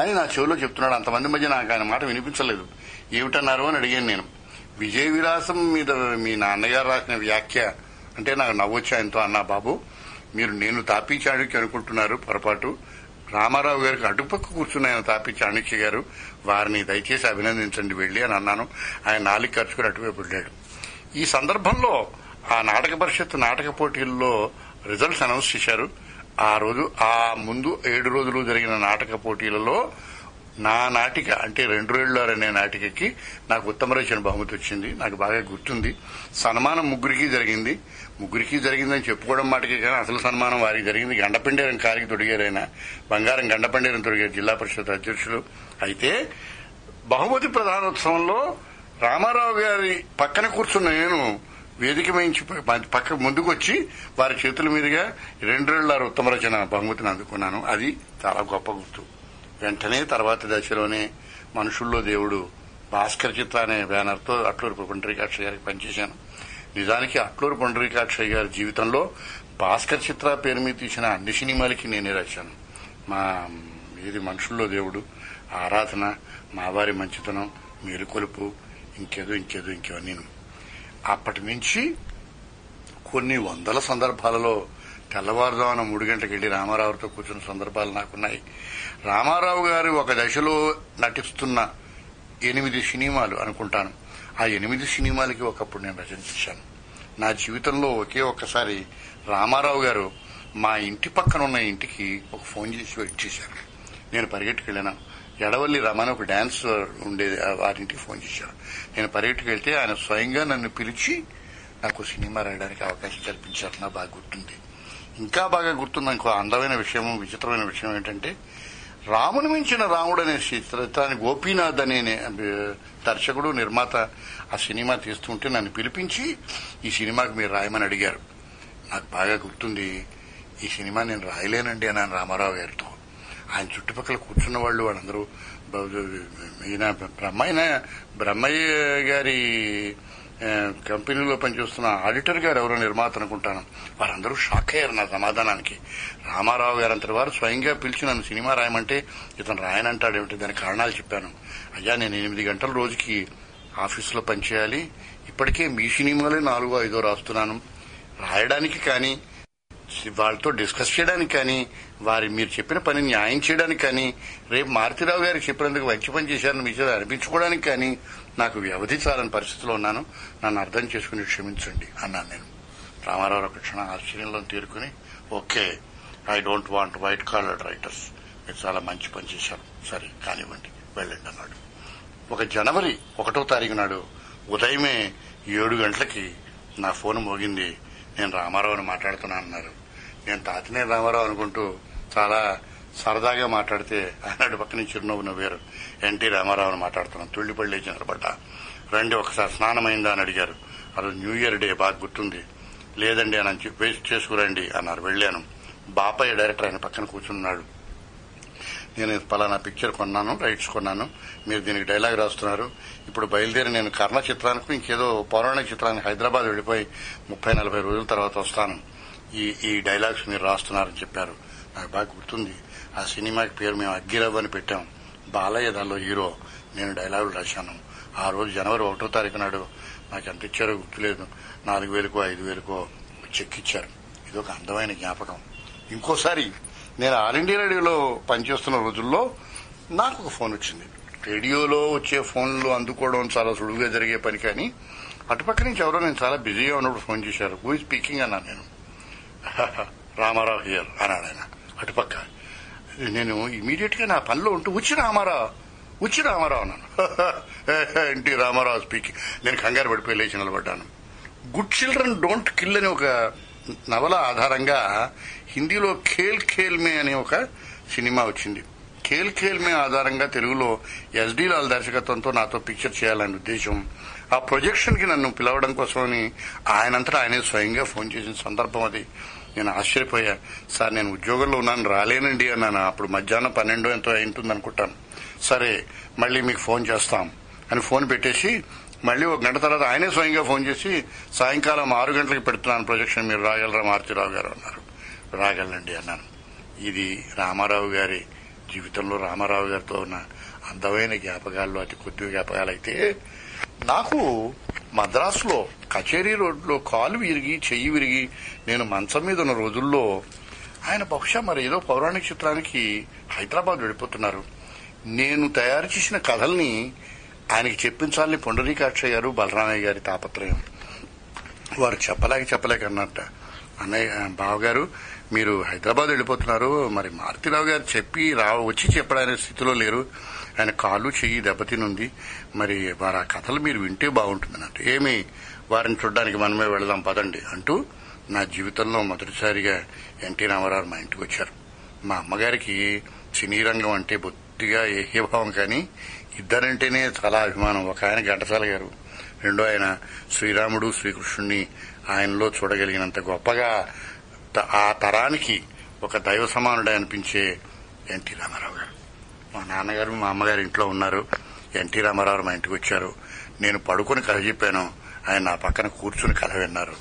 అని నా చెవిలో చెప్తున్నాడు. అంతమంది మధ్య నాకు ఆయన మాట వినిపించలేదు. ఏమిటన్నారు అని అడిగాను నేను. విజయ విలాసం మీద మీ నాన్నగారు రాసిన వ్యాఖ్య అంటే నాకు నవ్వొచ్చి ఆయనతో, అన్నా బాబు మీరు నేను తాపీ చాణుక్య అనుకుంటున్నారు పొరపాటు. రామారావు గారికి అటుపక్క కూర్చున్న ఆయన తాపీ చాణుక్య గారు, వారిని దయచేసి అభినందించండి వెళ్ళి అని అన్నాను. ఆయన నాలుగు ఖర్చుకుని అటువైపు వెళ్ళాడు. ఈ సందర్భంలో ఆ నాటక పరిషత్ నాటక పోటీల్లో రిజల్ట్స్ అనౌన్స్ చేశారు. ఆ రోజు ఆ ముందు ఏడు రోజులు జరిగిన నాటక పోటీలలో నా నాటిక అంటే రెండు రేళ్ళు అనే నాటికకి నాకు ఉత్తమరచన బహుమతి వచ్చింది. నాకు బాగా గుర్తుంది. సన్మానం ముగ్గురికి జరిగింది. ముగ్గురికి జరిగిందని చెప్పుకోవడం మాటకే కానీ అసలు సన్మానం వారికి జరిగింది. గండపండేరం కారికి తొడిగారైన బంగారం గండపండేరం తొడిగారు జిల్లా పరిషత్ అధ్యక్షులు. అయితే బహుమతి ప్రధానోత్సవంలో రామారావు గారి పక్కన కూర్చున్న నేను వేదిక మించి పక్క ముందుకు వచ్చి వారి చేతుల మీదుగా రెండేళ్ల ఉత్తమ రచన బహుమతిని అందుకున్నాను. అది చాలా గొప్ప గుర్తు. వెంటనే తర్వాతి దశలోనే మనుషుల్లో దేవుడు భాస్కర్ చిత్ర అనే బ్యానర్తో అట్లూరి పొండరీకాక్షయ్య గారికి పనిచేశాను. నిజానికి అట్లూరి పొండరీకాక్షయ్య గారి జీవితంలో భాస్కర్ చిత్ర పేరు మీద తీసిన అన్ని సినిమాలకి నేనే రాశాను. మా ఇది మనుషుల్లో దేవుడు, ఆరాధన, మా వారి మంచితనం, మేలుకొలుపు, ఇంకేదో ఇంకేదో ఇంకేదో. నేను అప్పటి నుంచి కొన్ని వందల సందర్భాలలో తెల్లవారుజామున మూడు గంటలకు వెళ్లి రామారావుతో కూర్చున్న సందర్భాలు నాకున్నాయి. రామారావు గారు ఒక దశలో నటిస్తున్న ఎనిమిది సినిమాలు అనుకుంటాను. ఆ ఎనిమిది సినిమాలకి ఒకప్పుడు నేను రచించాను. నా జీవితంలో ఒకే ఒక్కసారి రామారావు గారు మా ఇంటి పక్కన ఉన్న ఇంటికి ఒక ఫోన్ చేసి వెయిట్ చేశారు. నేను పరిగెట్టుకు వెళ్ళాను. ఎడవల్లి రమణ ఒక డాన్స్ ఉండేది, వారింటికి ఫోన్ చేశాడు. నేను పర్యటనకు వెళ్తే ఆయన స్వయంగా నన్ను పిలిచి నాకు సినిమా రాయడానికి అవకాశం కల్పించారు. నా బాగా గుర్తుంది. ఇంకా బాగా గుర్తుంది ఇంకో అందమైన విషయం, విచిత్రమైన విషయం ఏంటంటే రాముని మించిన రాముడు అనే చిత్రాన్ని గోపీనాథ్ అనే దర్శకుడు, నిర్మాత ఆ సినిమా తీస్తుంటే నన్ను పిలిపించి ఈ సినిమాకి మీరు రాయమని అడిగారు. నాకు బాగా గుర్తుంది. ఈ సినిమా నేను రాయలేనండి అన్నాను రామారావు గారితో. ఆయన చుట్టుపక్కల కూర్చున్న వాళ్ళు వాళ్ళందరూ ఈయన బ్రహ్మయ్య బ్రహ్మయ్య గారి కంపెనీలో పనిచేస్తున్న ఆడిటర్ గారు ఎవరో నిర్మాత అనుకుంటాను. వారందరూ షాక్ అయ్యారు నా సమాధానానికి. రామారావు గారు అంతటి వారు స్వయంగా పిలిచి నన్ను సినిమా రాయమంటే ఇతను రాయనంటాడు ఏమిటి? దాని కారణాలు చెప్పాను. అయ్యా నేను ఎనిమిది గంటల రోజుకి ఆఫీసులో పనిచేయాలి, ఇప్పటికే మీ సినిమాలే నాలుగో ఐదో రాస్తున్నాను, రాయడానికి కానీ వాళ్ళతో డిస్కస్ చేయడానికి కానీ వారి మీరు చెప్పిన పని న్యాయం చేయడానికి కానీ రేపు మారుతీరావు గారికి చెప్పినందుకు మంచి పని చేశారని మీ చేత అనిపించుకోవడానికి కానీ నాకు వ్యవధి చాలని పరిస్థితిలో ఉన్నాను, నన్ను అర్థం చేసుకుని క్షమించండి అన్నాను నేను. రామారావు ఒక క్షణ ఆశ్చర్యంలో తీరుకుని, okay I don't want white collar writers, మీరు చాలా మంచి పని చేశారు, సరే కానివ్వండి వెళ్ళండి అన్నాడు. ఒక జనవరి ఒకటో తారీఖు నాడు ఉదయమే ఏడు గంటలకి నా ఫోన్ మోగింది. నేను రామారావుని మాట్లాడుతున్నాను అన్నారు. నేను తాతనే రామారావు అనుకుంటూ చాలా సరదాగా మాట్లాడితే ఆనాడు పక్కన చిరునవ్వు నవ్వారు. ఎన్టీ రామారావుని మాట్లాడుతున్నాం, తుళ్లిపల్లి చంద్రబడ్డ రండి ఒకసారి స్నానమైందా అని అడిగారు. అది న్యూ ఇయర్ డే బాగా గుర్తుంది. లేదండి అని చెప్పి చేసుకురండి అన్నారు. వెళ్ళాను. బాపయ్య డైరెక్టర్ ఆయన పక్కన కూర్చున్నాడు. నేను పలానా పిక్చర్ కొన్నాను, రైట్స్ కొన్నాను, మీరు దీనికి డైలాగ్ రాస్తున్నారు, ఇప్పుడు బయలుదేరి నేను కర్ణ చిత్రానికి ఇంకేదో పౌరాణిక చిత్రానికి హైదరాబాద్ వెళ్ళిపోయి ముప్పై నలభై రోజుల తర్వాత వస్తాను, ఈ ఈ డైలాగ్స్ మీరు రాస్తున్నారని చెప్పారు. నాకు బాగా గుర్తుంది. ఆ సినిమాకి పేరు మేము అగ్గిరావు అని పెట్టాం. బాలయ్య దానిలో హీరో, నేను డైలాగులు రాశాను. ఆ రోజు జనవరి ఒకటో తారీఖు నాడు నాకు ఎంత ఇచ్చారో గుర్తులేదు, నాలుగు వేలకో ఐదు వేలకో చెక్ ఇచ్చారు. ఇది ఒక అందమైన జ్ఞాపకం. ఇంకోసారి నేను ఆల్ ఇండియా రేడియోలో పనిచేస్తున్న రోజుల్లో నాకు ఒక ఫోన్ వచ్చింది. రేడియోలో వచ్చే ఫోన్లు అందుకోవడం చాలా సులువుగా జరిగే పని, కానీ అటుపక్క నుంచి ఎవరో నేను చాలా బిజీగా ఉన్నప్పుడు ఫోన్ చేశారు. హూ ఈజ్ స్పీకింగ్ అన్నాను నేను. రామారావు హియర్ అన్నాడు ఆయన అటుపక్క. నేను ఇమీడియట్ గా నా పనిలో ఉంటూ వచ్చి రామారావు వచ్చి రామారావు అన్నాను. NT Rama Rao speaking. నేను కంగారు పడిపోయి లేచి నిలబడ్డాను. గుడ్ చిల్డ్రన్ డోంట్ కిల్ అని ఒక నవల ఆధారంగా హిందీలో ఖేల్ ఖేల్ మే అనే ఒక సినిమా వచ్చింది. ఖేల్ ఖేల్ మే ఆధారంగా తెలుగులో ఎస్డి లాల్ దర్శకత్వంతో నాతో పిక్చర్ చేయాలనే ఉద్దేశం. ఆ ప్రొజెక్షన్ కి నన్ను పిలవడం కోసమని ఆయనంతటా ఆయనే స్వయంగా ఫోన్ చేసిన సందర్భం అది. నేను ఆశ్చర్యపోయా. సార్ నేను ఉద్యోగంలో ఉన్నాను, రాలేనండి అన్నాను. అప్పుడు మధ్యాహ్నం పన్నెండో ఎంతో అయింటుంది అనుకుంటాను. సరే మళ్ళీ మీకు ఫోన్ చేస్తాం అని ఫోన్ పెట్టేసి మళ్ళీ ఒక గంట తర్వాత ఆయనే స్వయంగా ఫోన్ చేసి సాయంకాలం ఆరు గంటలకు పెడుతున్నాను ప్రొజెక్షన్, మీరు రాగలరా మారుతీరావు గారు అన్నారు. రాగలండి అన్నాను. ఇది రామారావు గారి జీవితంలో రామారావు గారితో ఉన్న అందమైన జ్ఞాపకాల్లో అతి కొద్ది జ్ఞాపకాలైతే, నాకు మద్రాసులో కచేరీ రోడ్లో కాలు విరిగి చెయ్యి విరిగి నేను మంచం మీద ఉన్న రోజుల్లో ఆయన బహుశా మరి ఏదో పౌరాణిక చిత్రానికి హైదరాబాద్ వెళ్ళిపోతున్నారు. నేను తయారు చేసిన కథల్ని ఆయనకి చెప్పించాలని పొండరీకాక్ష గారు బలరామయ్య గారి తాపత్రయం. వారు చెప్పలేక చెప్పలేక అన్నట్ట, అన్నయ్య బావగారు మీరు హైదరాబాద్ వెళ్ళిపోతున్నారు, మరి మారుతీరావు గారు చెప్పి రా వచ్చి చెప్పడానికి స్థితిలో లేరు, ఆయన కాలు చెయ్యి దెబ్బతినుంది, మరి వారు ఆ కథలు మీరు వింటే బాగుంటుందన్నట్టు. ఏమి వారిని చూడడానికి మనమే వెళదాం పదండి అంటూ నా జీవితంలో మొదటిసారిగా ఎన్టీ రామారావు మా ఇంటికి వచ్చారు. మా అమ్మగారికి సినీ రంగం అంటే బొత్తిగా ఏహ్యభావం, కానీ ఇద్దరంటేనే చాలా అభిమానం. ఒక ఆయన ఘంటసాల గారు, రెండో ఆయన శ్రీరాముడు శ్రీకృష్ణుని ఆయనలో చూడగలిగినంత గొప్పగా ఆ తరానికి ఒక దైవ సమానుడే అనిపించే ఎన్టీ రామారావు గారు. మా నాన్నగారు మా అమ్మగారు ఇంట్లో ఉన్నారు. ఎన్టీ రామారావు మా ఇంటికి వచ్చారు. నేను పడుకుని కథ చెప్పాను, ఆయన నా పక్కన కూర్చుని కథ విన్నారు.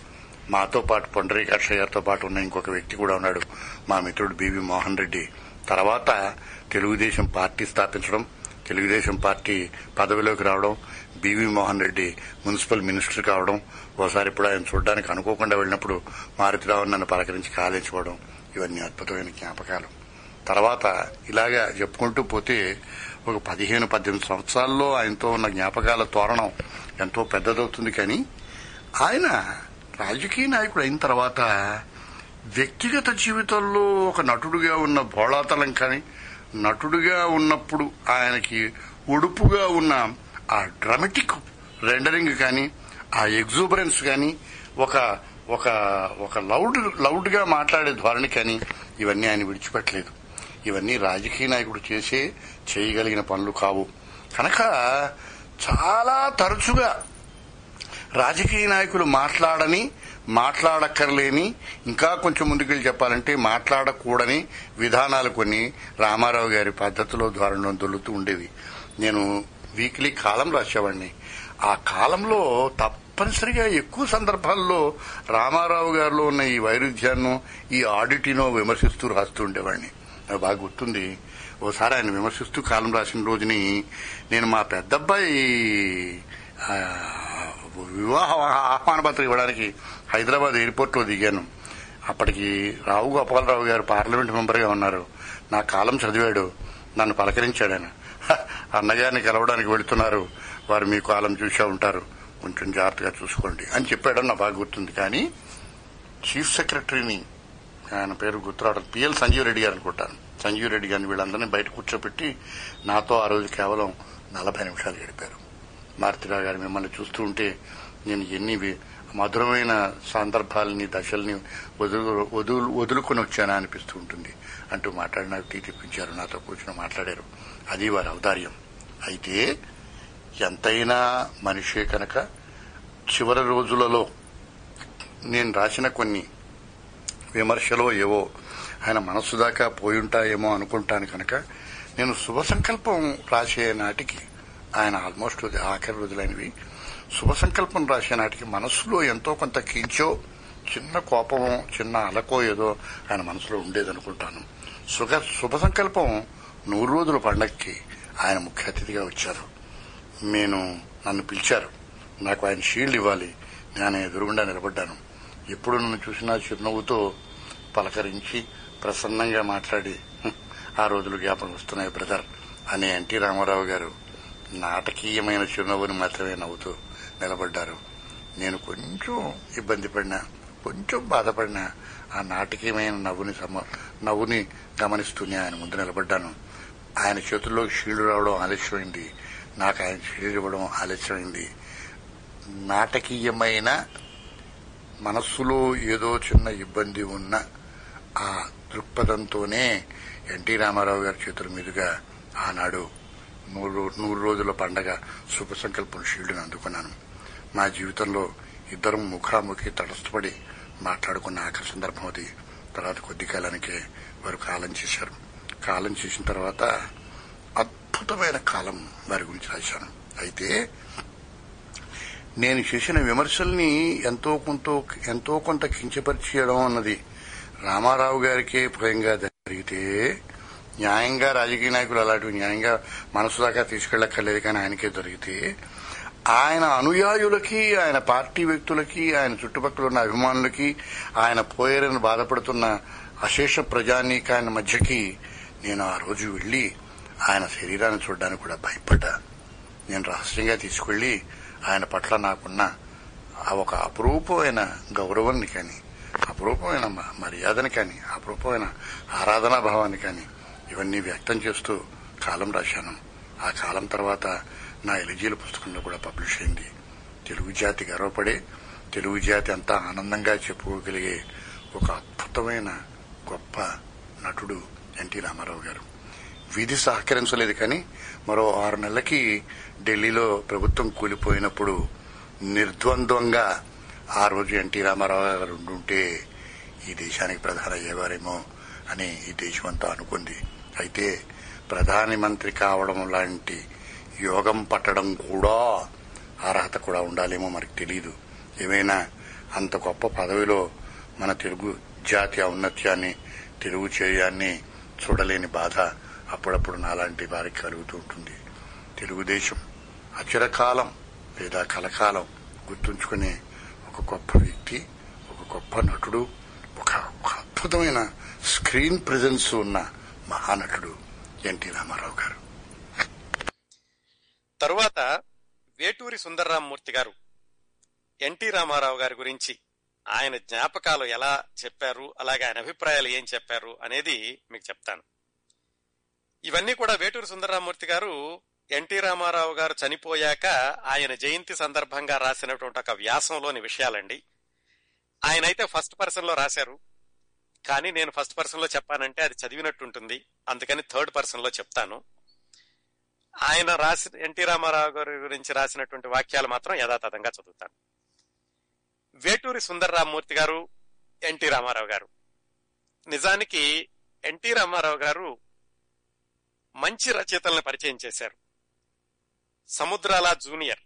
మాతో పాటు పొండరీకాక్ష గారితో పాటు ఉన్న ఇంకొక వ్యక్తి కూడా ఉన్నాడు, మా మిత్రుడు బీవీ మోహన్ రెడ్డి. తర్వాత తెలుగుదేశం పార్టీ స్థాపించడం, తెలుగుదేశం పార్టీ పదవిలోకి రావడం, BV Mohan Reddy municipal minister కావడం, ఓసారి ఇప్పుడు ఆయన చూడడానికి అనుకోకుండా వెళ్ళినప్పుడు మారుతీరావు నన్ను పలకరించి కాలేసుకోవడం, ఇవన్నీ అద్భుతమైన జ్ఞాపకాలు. తర్వాత ఇలాగా చెప్పుకుంటూ పోతే ఒక పదిహేను పద్దెనిమిది సంవత్సరాల్లో ఆయనతో ఉన్న జ్ఞాపకాల తోరణం ఎంతో పెద్దదవుతుంది. కానీ ఆయన రాజకీయ నాయకుడు అయిన తర్వాత వ్యక్తిగత జీవితంలో ఒక నటుడుగా ఉన్న బోళాతలం, కానీ నటుడుగా ఉన్నప్పుడు ఆయనకి ఒడుపుగా ఉన్న ఆ డ్రామాటిక్ రెండరింగ్ కానీ ఆ ఎగ్జూబరెన్స్ కానీ ఒక ఒక ఒక లౌడ్ లౌడ్గా మాట్లాడే ధోరణి కానీ ఇవన్నీ ఆయన విడిచిపెట్టలేదు. ఇవన్నీ రాజకీయ నాయకుడు చేసే చేయగలిగిన పనులు కావు కనుక చాలా తరచుగా రాజకీయ నాయకులు మాట్లాడని, మాట్లాడక్కర్లేని, ఇంకా కొంచెం ముందుకెళ్ళి చెప్పాలంటే మాట్లాడకూడని విధానాలు కొన్ని రామారావు గారి పద్ధతిలో ధోరణిలో దొల్లుతూ ఉండేవి. నేను వీక్లీ కాలం రాసేవాడిని. ఆ కాలంలో తప్పనిసరిగా ఎక్కువ సందర్భాల్లో రామారావు గారిలో ఉన్న ఈ వైరుధ్యాన్ని, ఈ ఆడిటీనో విమర్శిస్తూ రాస్తూ ఉండేవాడిని. నాకు బాగా గుర్తుంది ఓసారి ఆయన విమర్శిస్తూ కాలం రాసిన రోజుని నేను మా పెద్దబ్బాయి వివాహ ఆహ్వాన పత్రిక ఇవ్వడానికి హైదరాబాద్ ఎయిర్పోర్ట్లో దిగాను. అప్పటికి రావు గోపాలరావు గారు పార్లమెంట్ మెంబర్గా ఉన్నారు. నా కాలం చదివాడు, నన్ను పలకరించాడు. ఆయన అన్నగారిని కలవడానికి వెళుతున్నారు, వారు మీ కాలం చూసే ఉంటారు, కొంచెం జాగ్రత్తగా చూసుకోండి అని చెప్పాడు. నా బాగా గుర్తుంది. కానీ చీఫ్ సెక్రటరీని, ఆయన పేరు గుర్తురావడం, పిఎల్ సంజీవ్ రెడ్డి గారు అనుకుంటాను, సంజీవ్ రెడ్డి గారిని వీళ్ళందరినీ బయట కూర్చోపెట్టి నాతో ఆ రోజు కేవలం నలభై నిమిషాలు గడిపారు. మారుతీరావు గారు మిమ్మల్ని చూస్తూ ఉంటే నేను ఎన్ని మధురమైన సందర్భాలని, దశల్ని వదులు వదులు వదులుకొని వచ్చానా అనిపిస్తూ ఉంటుంది అంటూ మాట్లాడినారు, తీర్పిచ్చారు, నాతో కూర్చొని మాట్లాడారు. అది వారి ఔదార్యం. అయితే ఎంతైనా మనిషే కనుక చివరి రోజులలో నేను రాసిన కొన్ని విమర్శలో ఏవో ఆయన మనస్సు దాకా పోయింటాయేమో అనుకుంటాను కనుక నేను శుభ సంకల్పం రాసే నాటికి, ఆయన ఆల్మోస్ట్ ఆఖరి రోజులైనవి, శుభ సంకల్పం రాసే నాటికి మనస్సులో ఎంతో కొంత కించో చిన్న కోపమో చిన్న అలకో ఏదో ఆయన మనసులో ఉండేదనుకుంటాను. సుఖ శుభ సంకల్పం నూరు రోజుల పండగకి ఆయన ముఖ్య అతిథిగా వచ్చారు. నేను నన్ను పిలిచారు, నాకు ఆయన షీల్డ్ ఇవ్వాలి. నేను ఎదురుగుండా నిలబడ్డాను. ఎప్పుడు నన్ను చూసినా చిరునవ్వుతో పలకరించి ప్రసన్నంగా మాట్లాడి, ఆ రోజులు జ్ఞాపకం వస్తున్నాయి బ్రదర్ అని ఎన్టీ రామారావు గారు నాటకీయమైన చిరునవ్వుని మాత్రమే నవ్వుతూ నిలబడ్డారు. నేను కొంచెం ఇబ్బంది పడినా, కొంచెం బాధపడినా ఆ నాటకీయమైన నవ్వుని సమ నవ్వుని గమనిస్తూనే ఆయన ముందు నిలబడ్డాను. ఆయన చేతుల్లో షీల్డ్ రావడం ఆలస్యమైంది, నాకు ఆయన షీల్డ్ ఇవ్వడం ఆలస్యమైంది. నాటకీయమైన మనస్సులో ఏదో చిన్న ఇబ్బంది ఉన్న ఆ దృక్పథంతోనే ఎన్టీ రామారావు గారి చేతుల మీదుగా ఆనాడు నూరు నూరు రోజుల పండగ శుభ సంకల్పం షీల్డ్ని అందుకున్నాను. మా జీవితంలో ఇద్దరం ముఖాముఖి తటస్థపడి మాట్లాడుకున్న ఆఖరి సందర్భం అది. తర్వాత కొద్ది కాలానికే వారు కాలం చేశారు. కాలం చేసిన తర్వాత అద్భుతమైన కాలం వారి గురించి రాశాను. అయితే నేను చేసిన విమర్శల్ని ఎంతో కొంత ఎంతో కొంత కించపరిచేయడం అన్నది రామారావు గారికే భయంగా జరిగితే, న్యాయంగా రాజకీయ నాయకులు అలాంటివి న్యాయంగా మనసు దాకా తీసుకెళ్లక్కర్లేదు, కానీ ఆయనకే దొరికితే ఆయన అనుయాయులకి, ఆయన పార్టీ వ్యక్తులకి, ఆయన చుట్టుపక్కల ఉన్న అభిమానులకి, ఆయన పోయేరని బాధపడుతున్న అశేష ప్రజానీకాయన మధ్యకి నేను ఆ రోజు వెళ్లి ఆయన శరీరాన్ని చూడడానికి కూడా భయపడ్డా. నేను రహస్యంగా తీసుకెళ్లి ఆయన పట్ల నాకున్న ఒక అపురూపమైన గౌరవాన్ని కానీ, అపురూపమైన మర్యాదని కానీ, అపురూపమైన ఆరాధనా భావాన్ని కానీ ఇవన్నీ వ్యక్తం చేస్తూ కాలం రాశాను. ఆ కాలం తర్వాత నా ఎలిజీల పుస్తకంలో కూడా పబ్లిష్ అయింది. తెలుగు జాతి గర్వపడే, తెలుగు జాతి అంతా ఆనందంగా చెప్పుకోగలిగే ఒక అద్భుతమైన గొప్ప నటుడు ఎన్టీ రామారావు గారు. విధి సహకరించలేదు, కానీ మరో ఆరు నెలలకి ఢిల్లీలో ప్రభుత్వం కూలిపోయినప్పుడు నిర్ద్వంద్వంగా ఆ రోజు ఎన్టీ రామారావు గారు ఉండుంటే ఈ దేశానికి ప్రధాని అయ్యేవారేమో అని ఈ దేశం అంతా అనుకుంది. అయితే ప్రధానమంత్రి కావడం లాంటి యోగం పట్టడం కూడా అర్హత కూడా ఉండాలేమో, మనకు తెలియదు. ఏమైనా అంత గొప్ప పదవిలో మన తెలుగు జాతి ఔన్నత్యాన్ని, తెలుగు చేయాన్ని చూడలేని బాధ అప్పుడప్పుడు నాలాంటి వారికి కలుగుతూ ఉంటుంది. తెలుగుదేశం అచిరకాలం లేదా కలకాలం గుర్తుంచుకునే ఒక గొప్ప వ్యక్తి, ఒక గొప్ప నటుడు, ఒక అద్భుతమైన స్క్రీన్ ప్రెజెన్స్ ఉన్న మహానటుడు ఎన్టీ రామారావు గారు. తరువాత వేటూరి సుందర రామ్మూర్తి గారు ఎన్టీ రామారావు గారి గురించి ఆయన జ్ఞాపకాలు ఎలా చెప్పారు, అలాగే ఆయన అభిప్రాయాలు ఏం చెప్పారు అనేది మీకు చెప్తాను. ఇవన్నీ కూడా వేటూరి సుందర రామ్మూర్తి గారు ఎన్టీ రామారావు గారు చనిపోయాక ఆయన జయంతి సందర్భంగా రాసినటువంటి ఒక వ్యాసంలోని విషయాలండి. ఆయన అయితే ఫస్ట్ పర్సన్ లో రాశారు, కానీ నేను ఫస్ట్ పర్సన్ లో చెప్పానంటే అది చదివినట్టుంటుంది, అందుకని థర్డ్ పర్సన్ లో చెప్తాను. ఆయన రాసి ఎన్టీ రామారావు గారి గురించి రాసినటువంటి వాక్యాలు మాత్రం యథాతథంగా చదువుతాను. వేటూరి సుందర రామ్మూర్తి గారు, ఎన్టీ రామారావు గారు. నిజానికి ఎన్టీ రామారావు గారు మంచి రచయితలను పరిచయం చేశారు. సముద్రాల జూనియర్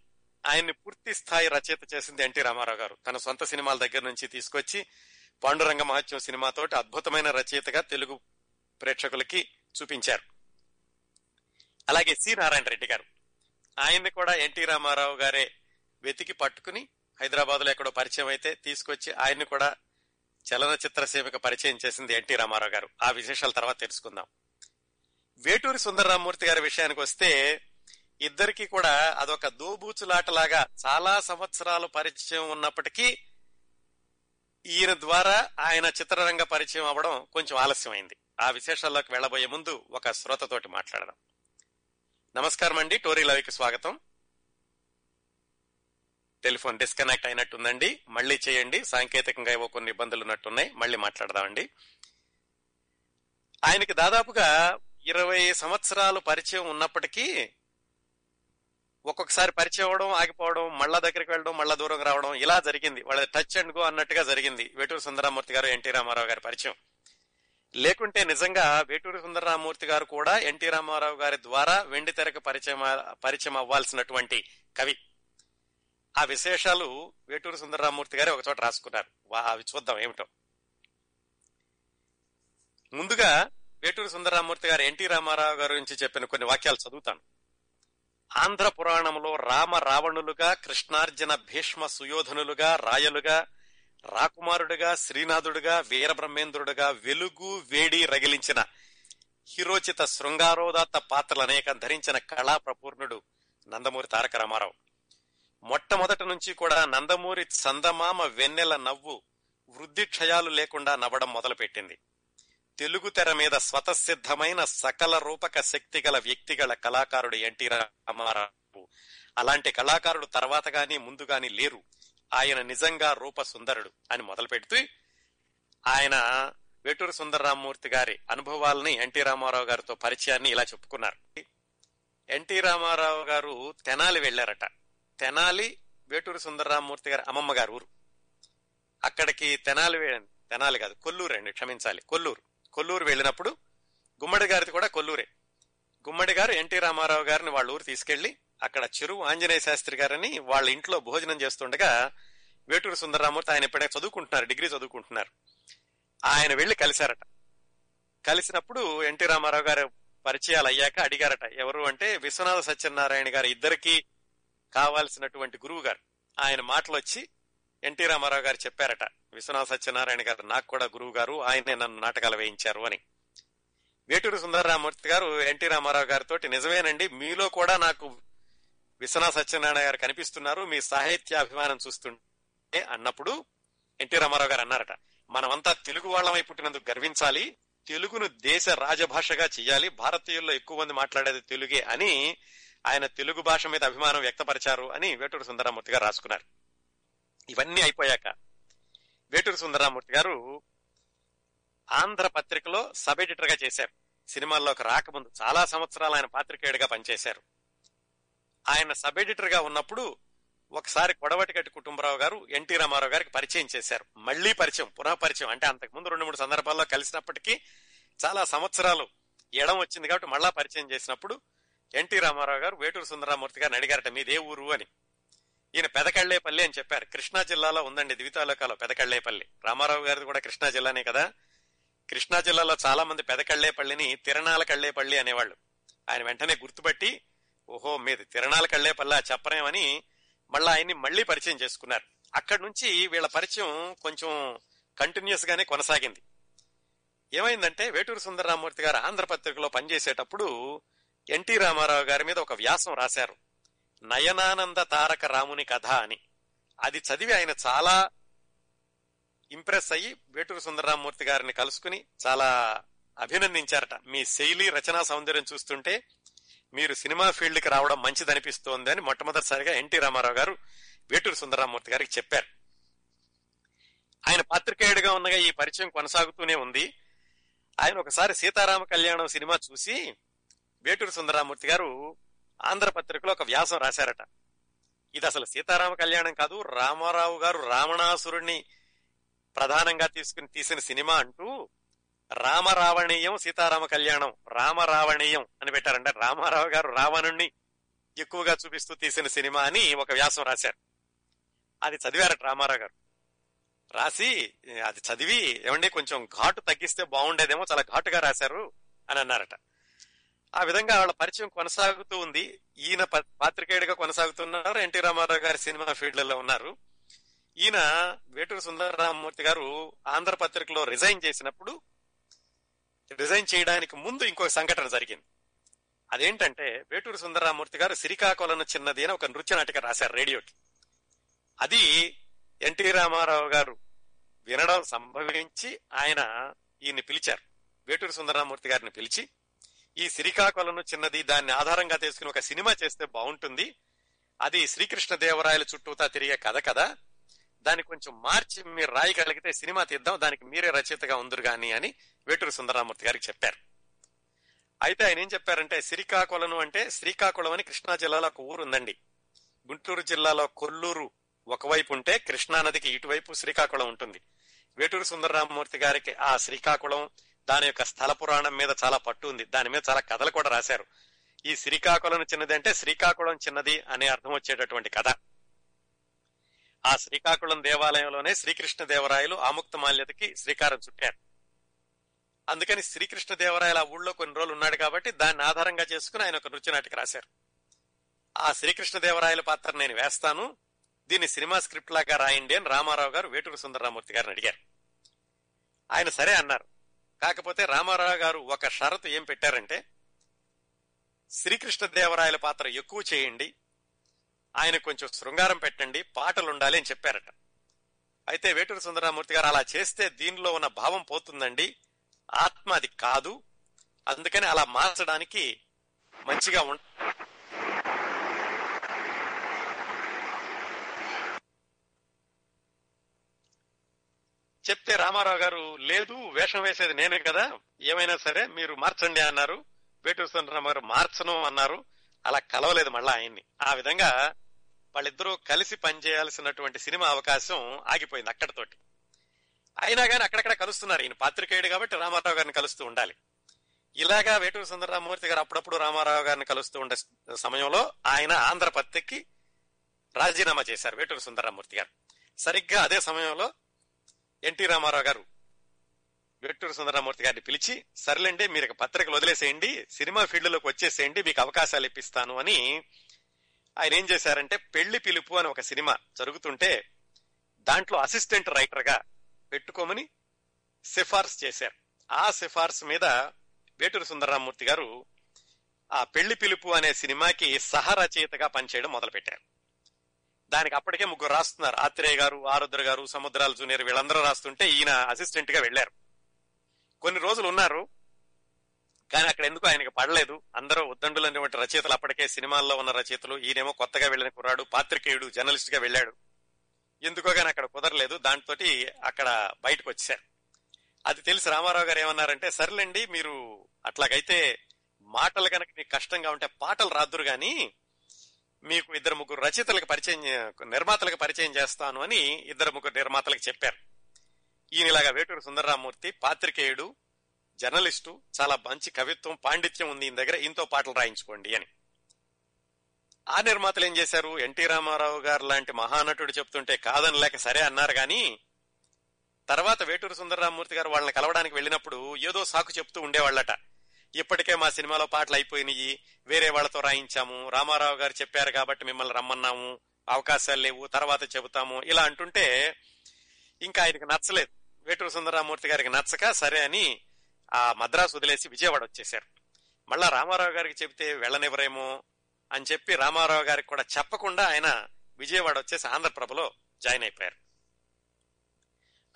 ఆయన్ని పూర్తి స్థాయి రచయిత చేసింది ఎన్టీ రామారావు గారు. తన సొంత సినిమాల దగ్గర నుంచి తీసుకొచ్చి పాండురంగ మహత్యం సినిమాతోటి అద్భుతమైన రచయితగా తెలుగు ప్రేక్షకులకి చూపించారు. అలాగే సి నారాయణ రెడ్డి గారు, ఆయన్ని కూడా ఎన్టీ రామారావు గారే వెతికి పట్టుకుని హైదరాబాద్ లో ఎక్కడో పరిచయం అయితే తీసుకొచ్చి ఆయన్ని కూడా చలనచిత్ర సేవకు పరిచయం చేసింది ఎన్టీ రామారావు గారు. ఆ విశేషాల తర్వాత తెలుసుకుందాం. వేటూరి సుందర రామ్మూర్తి గారి విషయానికి వస్తే ఇద్దరికి కూడా అదొక దోబూచులాటలాగా చాలా సంవత్సరాలు పరిచయం ఉన్నప్పటికీ ఈయన ద్వారా ఆయన చిత్రరంగ పరిచయం అవడం కొంచెం ఆలస్యమైంది. ఆ విశేషాల్లోకి వెళ్లబోయే ముందు ఒక శ్రోతతోటి మాట్లాడదాం. నమస్కారం అండి, టోరీ లవికి స్వాగతం. టెలిఫోన్ డిస్కనెక్ట్ అయినట్టుందండి, మళ్ళీ చేయండి, సాంకేతికంగా ఏవో కొన్ని ఇబ్బందులు ఉన్నట్టున్నాయి, మళ్ళీ మాట్లాడదామండి. ఆయనకి దాదాపుగా ఇరవై సంవత్సరాలు పరిచయం ఉన్నప్పటికీ ఒక్కొక్కసారి పరిచయం అవడం, ఆగిపోవడం, మళ్ళా దగ్గరికి వెళ్ళడం, మళ్ళా దూరం రావడం, ఇలా జరిగింది. వాళ్ళ టచ్ అండ్ గో అన్నట్టుగా జరిగింది వేటూరి సుందర రామ్మూర్తి గారు ఎన్టీ రామారావు గారి పరిచయం. లేకుంటే నిజంగా వేటూరి సుందర రామ్మూర్తి గారు కూడా ఎన్టీ రామారావు గారి ద్వారా వెండి తెరకు పరిచయం పరిచయం అవ్వాల్సినటువంటి కవి. ఆ విశేషాలు వేటూరి సుందర రామ్మూర్తి గారు ఒకచోట రాసుకున్నారు. అవి చూద్దాం ఏమిటో. ముందుగా వేటూరి సుందర రామ్మూర్తి గారు ఎన్టీ రామారావు గారి గురించి చెప్పిన కొన్ని వాక్యాలు చదువుతాను. ఆంధ్ర పురాణంలో రామ రావణులుగా, కృష్ణార్జున భీష్మ సుయోధనులుగా, రాయలుగా, రాకుమారుడుగా, శ్రీనాథుడుగా, వీరబ్రహ్మేంద్రుడుగా వెలుగు వేడి రగిలించిన హిరోచిత శృంగారోదాత్త పాత్రలు అనేక ధరించిన కళా ప్రపూర్ణుడు నందమూరి తారక రామారావు. మొట్టమొదటి నుంచి కూడా నందమూరి చందమామ వెన్నెల నవ్వు వృద్ధి క్షయాలు లేకుండా నవ్వడం మొదలుపెట్టింది. తెలుగు తెర మీద స్వతసిద్ధమైన సకల రూపక శక్తి గల వ్యక్తిగల కళాకారుడు ఎన్టీ రామారావు. అలాంటి కళాకారుడు తర్వాత గాని ముందు గాని లేరు. ఆయన నిజంగా రూపసుందరుడు అని మొదలు పెడుతూ ఆయన వేటూరి సుందర రామ్మూర్తి గారి అనుభవాలని, ఎన్టీ రామారావు గారితో పరిచయాన్ని ఇలా చెప్పుకున్నారు. ఎన్టీ రామారావు గారు తెనాలి వెళ్లారట. తెనాలి వేటూరి సుందర రామ్మూర్తి గారి అమ్మమ్మ గారు ఊరు. అక్కడికి తెనాలి తెనాలి కాదు కొల్లూరు అండి క్షమించాలి కొల్లూరు కొల్లూరు వెళ్ళినప్పుడు గుమ్మడి గారిది కూడా కొల్లూరే. గుమ్మడి గారు ఎన్టీ రామారావు గారిని వాళ్ళ ఊరు తీసుకెళ్లి అక్కడ చెరువు ఆంజనేయ శాస్త్రి గారని వాళ్ళ ఇంట్లో భోజనం చేస్తుండగా వేటూరి సుందర రామ్మూర్తి, ఆయన ఇప్పుడే చదువుకుంటున్నారు, డిగ్రీ చదువుకుంటున్నారు, ఆయన వెళ్లి కలిశారట. కలిసినప్పుడు ఎన్టీ రామారావు గారు పరిచయాలు అయ్యాక అడిగారట, ఎవరు అంటే విశ్వనాథ సత్యనారాయణ గారు ఇద్దరికి కావాల్సినటువంటి గురువు గారు. ఆయన మాటలు వచ్చి ఎన్టీ రామారావు గారు చెప్పారట, విశ్వనాథ సత్యనారాయణ గారు నాకు కూడా గురువు గారు, ఆయనే నన్ను నాటకాలు వేయించారు అని. వేటూరి సుందర రామ్మూర్తి గారు ఎన్టీ రామారావు గారితో, నిజమేనండి, మీలో కూడా నాకు విశ్వనాథ సత్యనారాయణ గారు కనిపిస్తున్నారు, మీ సాహిత్యాభిమానం చూస్తుంటే అన్నప్పుడు ఎన్టీ రామారావు గారు అన్నారట, మనమంతా తెలుగు వాళ్ళమై పుట్టినందుకు గర్వించాలి, తెలుగును దేశ రాజభాషగా చేయాలి, భారతీయుల్లో ఎక్కువ మంది మాట్లాడేది తెలుగే అని ఆయన తెలుగు భాష మీద అభిమానం వ్యక్తపరిచారు అని వేటూరి సుందరరామూర్తి గారు రాసుకున్నారు. ఇవన్నీ అయిపోయాక వేటూరి సుందరరామూర్తి గారు ఆంధ్ర పత్రికలో సబ్ ఎడిటర్ గా చేశారు. సినిమాల్లోకి రాకముందు చాలా సంవత్సరాలు ఆయన పాత్రికేయుడిగా పనిచేశారు. ఆయన సబ్ ఎడిటర్ గా ఉన్నప్పుడు ఒకసారి కొడవటిగట్టి కుటుంబరావు గారు ఎన్టీ రామారావు గారికి పరిచయం చేశారు. మళ్లీ పరిచయం, పునఃపరిచయం. అంటే అంతకుముందు రెండు మూడు సందర్భాల్లో కలిసినప్పటికీ చాలా సంవత్సరాలు ఎడం వచ్చింది కాబట్టి మళ్ళా పరిచయం చేసినప్పుడు ఎన్టీ రామారావు గారు వేటూరి సుందరరామూర్తి గారిని అడిగారట, మీదే ఊరు అని. ఈయన పెదకళ్ళేపల్లి అని చెప్పారు. కృష్ణా జిల్లాలో ఉందండి ద్వితాలోకాలో పెదకళ్ళేపల్లి. రామారావు గారిది కూడా కృష్ణా జిల్లానే కదా. కృష్ణా జిల్లాలో చాలా మంది పెదకళ్ళేపల్లిని తిరణాల కళ్ళేపల్లి అనేవాళ్ళు. ఆయన వెంటనే గుర్తుపట్టి, ఓహో మీది తిరణాల కళ్ళేపల్లా చెప్పరేమని మళ్ళీ ఆయన్ని మళ్లీ పరిచయం చేసుకున్నారు. అక్కడి నుంచి వీళ్ళ పరిచయం కొంచెం కంటిన్యూస్ గానే కొనసాగింది. ఏమైందంటే వేటూరి సుందర రామ్మూర్తి గారు ఆంధ్రపత్రికలో పనిచేసేటప్పుడు ఎన్టీ రామారావు గారి మీద ఒక వ్యాసం రాశారు, నయనానంద తారక రాముని కథ అని. అది చదివి ఆయన చాలా ఇంప్రెస్ అయ్యి వేటూరి సుందర రామ్మూర్తి గారిని కలుసుకుని చాలా అభినందించారట. మీ శైలి, రచనా సౌందర్యం చూస్తుంటే మీరు సినిమా ఫీల్డ్ కి రావడం మంచిదనిపిస్తోంది అని మొట్టమొదటిసారిగా ఎన్టీ రామారావు గారు వేటూరి సుందరరామూర్తి గారికి చెప్పారు. ఆయన పాత్రికేయుడిగా ఉన్నగా ఈ పరిచయం కొనసాగుతూనే ఉంది. ఆయన ఒకసారి సీతారామ కళ్యాణం సినిమా చూసి వేటూరి సుందరరామూర్తి గారు ఆంధ్రపత్రికలో ఒక వ్యాసం రాశారట. ఇది అసలు సీతారామ కళ్యాణం కాదు, రామారావు గారు రావణాసురుణ్ణి ప్రధానంగా తీసుకుని తీసిన సినిమా అంటూ రామరావణీయం సీతారామ కళ్యాణం, రామరావణీయం అని పెట్టారంటే రామారావు గారు రావణుణ్ణి ఎక్కువగా చూపిస్తూ తీసిన సినిమా అని ఒక వ్యాసం రాశారు. అది చదివారట రామారావు గారు. రాసి అది చదివి, ఏమండి కొంచెం ఘాటు తగ్గిస్తే బాగుండేదేమో, చాలా ఘాటుగా రాశారు అని అన్నారట. ఆ విధంగా వాళ్ళ పరిచయం కొనసాగుతూ ఉంది. ఈయన పాత్రికేయుడిగా కొనసాగుతున్నారు, ఎన్టీ రామారావు గారి సినిమా ఫీల్డ్లలో ఉన్నారు. ఈయన వేటూరి సుందరరామమూర్తి గారు ఆంధ్రపత్రికలో రిజైన్ చేసినప్పుడు, రిజైన్ చేయడానికి ముందు ఇంకొక సంఘటన జరిగింది. అదేంటంటే వేటూరి సుందరరామూర్తి గారు సిరికాకొలను చిన్నది అని ఒక నృత్య నాటిక రాశారు రేడియోకి. అది ఎన్టీ రామారావు గారు వినడం సంభవించి ఆయన ఈయన్ని పిలిచారు, వేటూరి సుందరరామూర్తి గారిని పిలిచి, ఈ సిరికాకొలను చిన్నది దాన్ని ఆధారంగా తీసుకుని ఒక సినిమా చేస్తే బాగుంటుంది, అది శ్రీకృష్ణదేవరాయల చుట్టూతా తిరిగే కథ కదా, దాన్ని కొంచెం మార్చి మీరు రాయగలిగితే సినిమా తీద్దాం, దానికి మీరే రచయితగా ఉందరు గాని అని వేటూరి సుందర రామ్మూర్తి గారికి చెప్పారు. అయితే ఆయన ఏం చెప్పారంటే, శ్రీకాకుళం అంటే శ్రీకాకుళం అని కృష్ణా జిల్లాలో ఒక ఊరు ఉందండి. గుంటూరు జిల్లాలో కొల్లూరు ఒకవైపు ఉంటే కృష్ణానదికి ఇటువైపు శ్రీకాకుళం ఉంటుంది. వేటూరి సుందర రామ్మూర్తి గారికి ఆ శ్రీకాకుళం దాని యొక్క స్థల పురాణం మీద చాలా పట్టు ఉంది, దాని మీద చాలా కథలు కూడా రాశారు. ఈ శ్రీకాకుళం చిన్నది అంటే శ్రీకాకుళం చిన్నది అనే అర్థం వచ్చేటటువంటి కథ. ఆ శ్రీకాకుళం దేవాలయంలోనే శ్రీకృష్ణ దేవరాయలు ఆముక్త మాల్యతకి శ్రీకారం చుట్టారు. అందుకని శ్రీకృష్ణ దేవరాయలు ఆ ఊళ్ళో కొన్ని రోజులు ఉన్నాడు కాబట్టి దాన్ని ఆధారంగా చేసుకుని ఆయన ఒక నృత్య నాటిక రాశారు. ఆ శ్రీకృష్ణ దేవరాయల పాత్ర నేను వేస్తాను, దీన్ని సినిమా స్క్రిప్ట్ లాగా రాయండి అని రామారావు గారు వేటూరి సుందర రామ్మూర్తి గారిని అడిగారు. ఆయన సరే అన్నారు. కాకపోతే రామారావు గారు ఒక షరతు ఏం పెట్టారంటే, శ్రీకృష్ణ దేవరాయల పాత్ర ఎక్కువ చేయండి, ఆయన కొంచెం శృంగారం పెట్టండి, పాటలు ఉండాలి అని చెప్పారట. అయితే వేటూరి సుందర రామ్మూర్తి గారు అలా చేస్తే దీనిలో ఉన్న భావం పోతుందండి, ఆత్మ అది కాదు, అందుకని అలా మార్చడానికి మంచిగా ఉండ చెప్తే రామారావు గారు లేదు, వేషం వేసేది నేనే కదా, ఏమైనా సరే మీరు మార్చండి అన్నారు. వేటూరి సుందర రామారావు గారు మార్చను అన్నారు. అలా కలవలేదు మళ్ళా ఆయన్ని. ఆ విధంగా వాళ్ళిద్దరూ కలిసి పనిచేయాల్సినటువంటి సినిమా అవకాశం ఆగిపోయింది అక్కడతోటి. అయినా కానీ అక్కడక్కడ కలుస్తున్నారు, ఈయన పాత్రికేయుడు కాబట్టి రామారావు గారిని కలుస్తూ ఉండాలి. ఇలాగా వేటూరి సుందర రామ్మూర్తి గారు అప్పుడప్పుడు రామారావు గారిని కలుస్తూ ఉండే సమయంలో ఆయన ఆంధ్ర పత్రికకి రాజీనామా చేశారు వేటూరి సుందర రామ్మూర్తి గారు. సరిగ్గా అదే సమయంలో ఎన్టీ రామారావు గారు వేటూరి సుందర రామ్మూర్తి గారిని పిలిచి, సర్లేండి మీరు పత్రికలు వదిలేసేయండి, సినిమా ఫీల్డ్ లోకి వచ్చేసేయండి, మీకు అవకాశాలు ఇప్పిస్తాను అని ఆయన ఏం చేశారంటే, పెళ్లి పిలుపు అని ఒక సినిమా జరుగుతుంటే దాంట్లో అసిస్టెంట్ రైటర్ గా పెట్టుకోమని సిఫార్సు చేశారు. ఆ సిఫార్సు మీద వేటూరి సుందర రామ్మూర్తి గారు ఆ పెళ్లి పిలుపు అనే సినిమాకి సహరచయితగా పనిచేయడం మొదలుపెట్టారు. దానికి అప్పటికే ముగ్గురు రాస్తున్నారు, ఆత్రేయ గారు, ఆరుద్ర గారు, సముద్రాల జూనియర్, వీళ్ళందరూ రాస్తుంటే ఈయన అసిస్టెంట్ గా వెళ్లారు. కొన్ని రోజులు ఉన్నారు, కానీ అక్కడ ఎందుకు ఆయనకు పడలేదు. అందరూ ఉద్దండులు అనేటువంటి రచయితలు అప్పటికే సినిమాల్లో ఉన్న రచయితలు, ఈయనేమో కొత్తగా వెళ్లిన కుర్రాడు, పాత్రికేయుడు, జర్నలిస్ట్ గా వెళ్లాడు, ఎందుకో కానీ అక్కడ కుదరలేదు. దాంతో అక్కడ బయటకు వచ్చేశారు. అది తెలిసి రామారావు గారు ఏమన్నారంటే, సర్లేండి మీరు అట్లాగైతే మాటలు కనుక మీకు కష్టంగా ఉంటే పాటలు రాదురు గాని మీకు ఇద్దరు ముగ్గురు రచయితలకు పరిచయం, నిర్మాతలకు పరిచయం చేస్తాను అని ఇద్దరు ముగ్గురు నిర్మాతలకు చెప్పారు. ఈయన ఇలాగా వేటూరి సుందర రామ్మూర్తి పాత్రికేయుడు, జర్నలిస్టు, చాలా మంచి కవిత్వం, పాండిత్యం ఉంది ఈయన దగ్గర, ఇంతో పాటలు రాయించుకోండి అని. ఆ నిర్మాతలు ఏం చేశారు, ఎన్టీ రామారావు గారు లాంటి మహానటుడు చెప్తుంటే కాదని లేక సరే అన్నారు. కానీ తర్వాత వేటూరి సుందర రామ్మూర్తి గారు వాళ్ళని కలవడానికి వెళ్ళినప్పుడు ఏదో సాకు చెప్తూ ఉండేవాళ్ళట. ఇప్పటికే మా సినిమాలో పాటలు అయిపోయినాయి, వేరే వాళ్ళతో రాయించాము, రామారావు గారు చెప్పారు కాబట్టి మిమ్మల్ని రమ్మన్నాము, అవకాశాలు లేవు, తర్వాత చెబుతాము ఇలా అంటుంటే ఇంకా ఆయనకు నచ్చలేదు. వేటూరి సుందర రామ్మూర్తి గారికి నచ్చక సరే అని ఆ మద్రాసు వదిలేసి విజయవాడ వచ్చేశారు. మళ్ళా రామారావు గారికి చెబితే వెళ్ళనివ్వరేమో అని చెప్పి రామారావు గారికి కూడా చెప్పకుండా ఆయన విజయవాడ వచ్చేసి ఆంధ్రప్రభలో జాయిన్ అయిపోయారు.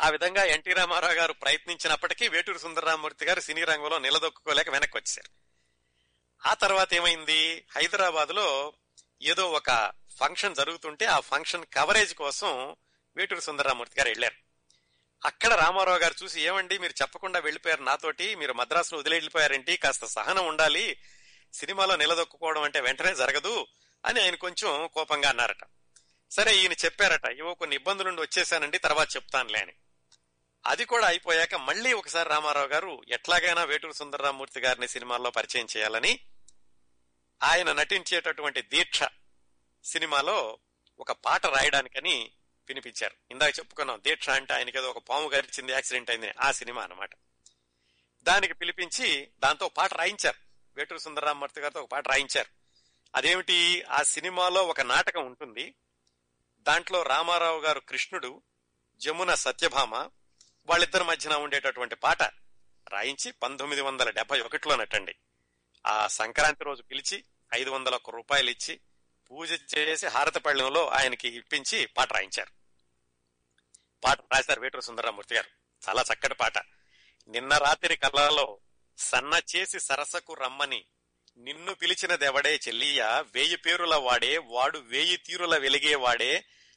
ఆ విధంగా ఎన్టీ రామారావు గారు ప్రయత్నించినప్పటికీ వేటూరి సుందర రామ్మూర్తి గారు సినీ రంగంలో నిలదొక్కుకోలేక వెనక్కి వచ్చేశారు. ఆ తర్వాత ఏమైంది, హైదరాబాద్ లో ఏదో ఒక ఫంక్షన్ జరుగుతుంటే ఆ ఫంక్షన్ కవరేజ్ కోసం వేటూరి సుందర రామ్మూర్తి గారు వెళ్లారు. అక్కడ రామారావు గారు చూసి, ఏమండి మీరు చెప్పకుండా వెళ్లిపోయారు, నాతోటి మీరు మద్రాసులో వదిలి వెళ్ళిపోయారేంటి, కాస్త సహనం ఉండాలి, సినిమాలో నిలదొక్కుకోవడం అంటే వెంటనే జరగదు అని ఆయన కొంచెం కోపంగా అన్నారట. సరే ఈయన చెప్పారట, ఏవో కొన్ని ఇబ్బందుల నుండి వచ్చేసానండి, తర్వాత చెప్తానులే అని. అది కూడా అయిపోయాక మళ్లీ ఒకసారి రామారావు గారు ఎట్లాగైనా వేటూరి సుందర రామ్మూర్తి గారిని సినిమాల్లో పరిచయం చేయాలని ఆయన నటించేటటువంటి దీక్ష సినిమాలో ఒక పాట రాయడానికని వినిపించారు. ఇందాక చెప్పుకున్నాం దీక్ష అంటే ఆయనకి ఏదో ఒక పాము గరిచింది, యాక్సిడెంట్ అయింది, ఆ సినిమా అనమాట. దానికి పిలిపించి దాంతో పాట రాయించారు, వేటూరి సుందర రామ్మూర్తి గారితో ఒక పాట రాయించారు. అదేమిటి, ఆ సినిమాలో ఒక నాటకం ఉంటుంది, దాంట్లో రామారావు గారు కృష్ణుడు, జమున సత్యభామ, వాళ్ళిద్దరి మధ్యన ఉండేటటువంటి పాట రాయించి పంతొమ్మిది వందల డెబ్బై ఒకటిలో నటండి ఆ సంక్రాంతి రోజు పిలిచి ఐదు వందల ఒక్క రూపాయలు ఇచ్చి పూజ చేసి హారతపళ్ళెంలో ఆయనకి ఇప్పించి పాట రాయించారు. పాట రాశారు వేటూరి సుందర రామ్మూర్తి గారు, చాలా చక్కటి పాట. నిన్న రాత్రి కళ్ళలో సన్న చేసి సరసకు రమ్మని నిన్ను పిలిచినదెవడే చెల్లియా, వేయి పేరుల వాడే వాడు, వేయి తీరుల వెలిగేవాడే,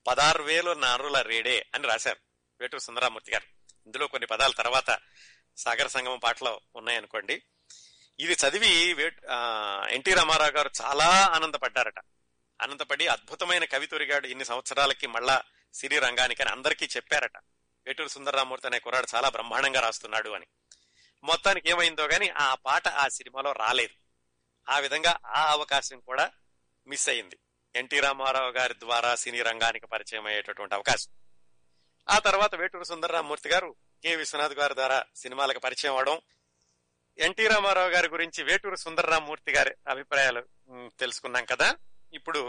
పదారు వేలు నారుల రేడే అని రాశారు వేటూరి సుందర రామ్మూర్తి గారు. ఇందులో కొన్ని పదాలు తర్వాత సాగర సంగమం పాటలో ఉన్నాయనుకోండి. ఇది చదివి ఎన్టీ రామారావు గారు చాలా ఆనందపడ్డారట. ఆనందపడి అద్భుతమైన కవితొరిగాడు ఇన్ని సంవత్సరాలకి మళ్ళా సినీ రంగానికి అని అందరికీ చెప్పారట. వేటూరి సుందర రామ్మూర్తి అనే కుర్రాడు చాలా బ్రహ్మాండంగా రాస్తున్నాడు అని. మొత్తానికి ఏమైందో గాని ఆ పాట ఆ సినిమాలో రాలేదు. ఆ విధంగా ఆ అవకాశం కూడా మిస్ అయింది, ఎన్టీ రామారావు గారి ద్వారా సినీ రంగానికి పరిచయం అయ్యేటటువంటి అవకాశం. ఆ తర్వాత వేటూరి సుందర రామ్మూర్తి గారు కె విశ్వనాథ్ గారి ద్వారా సినిమాలకు పరిచయం అవడం, ఎన్టీ రామారావు గారి గురించి వేటూరి సుందర రామ్మూర్తి గారి అభిప్రాయాలు తెలుసుకున్నాం కదా. ఇప్పుడు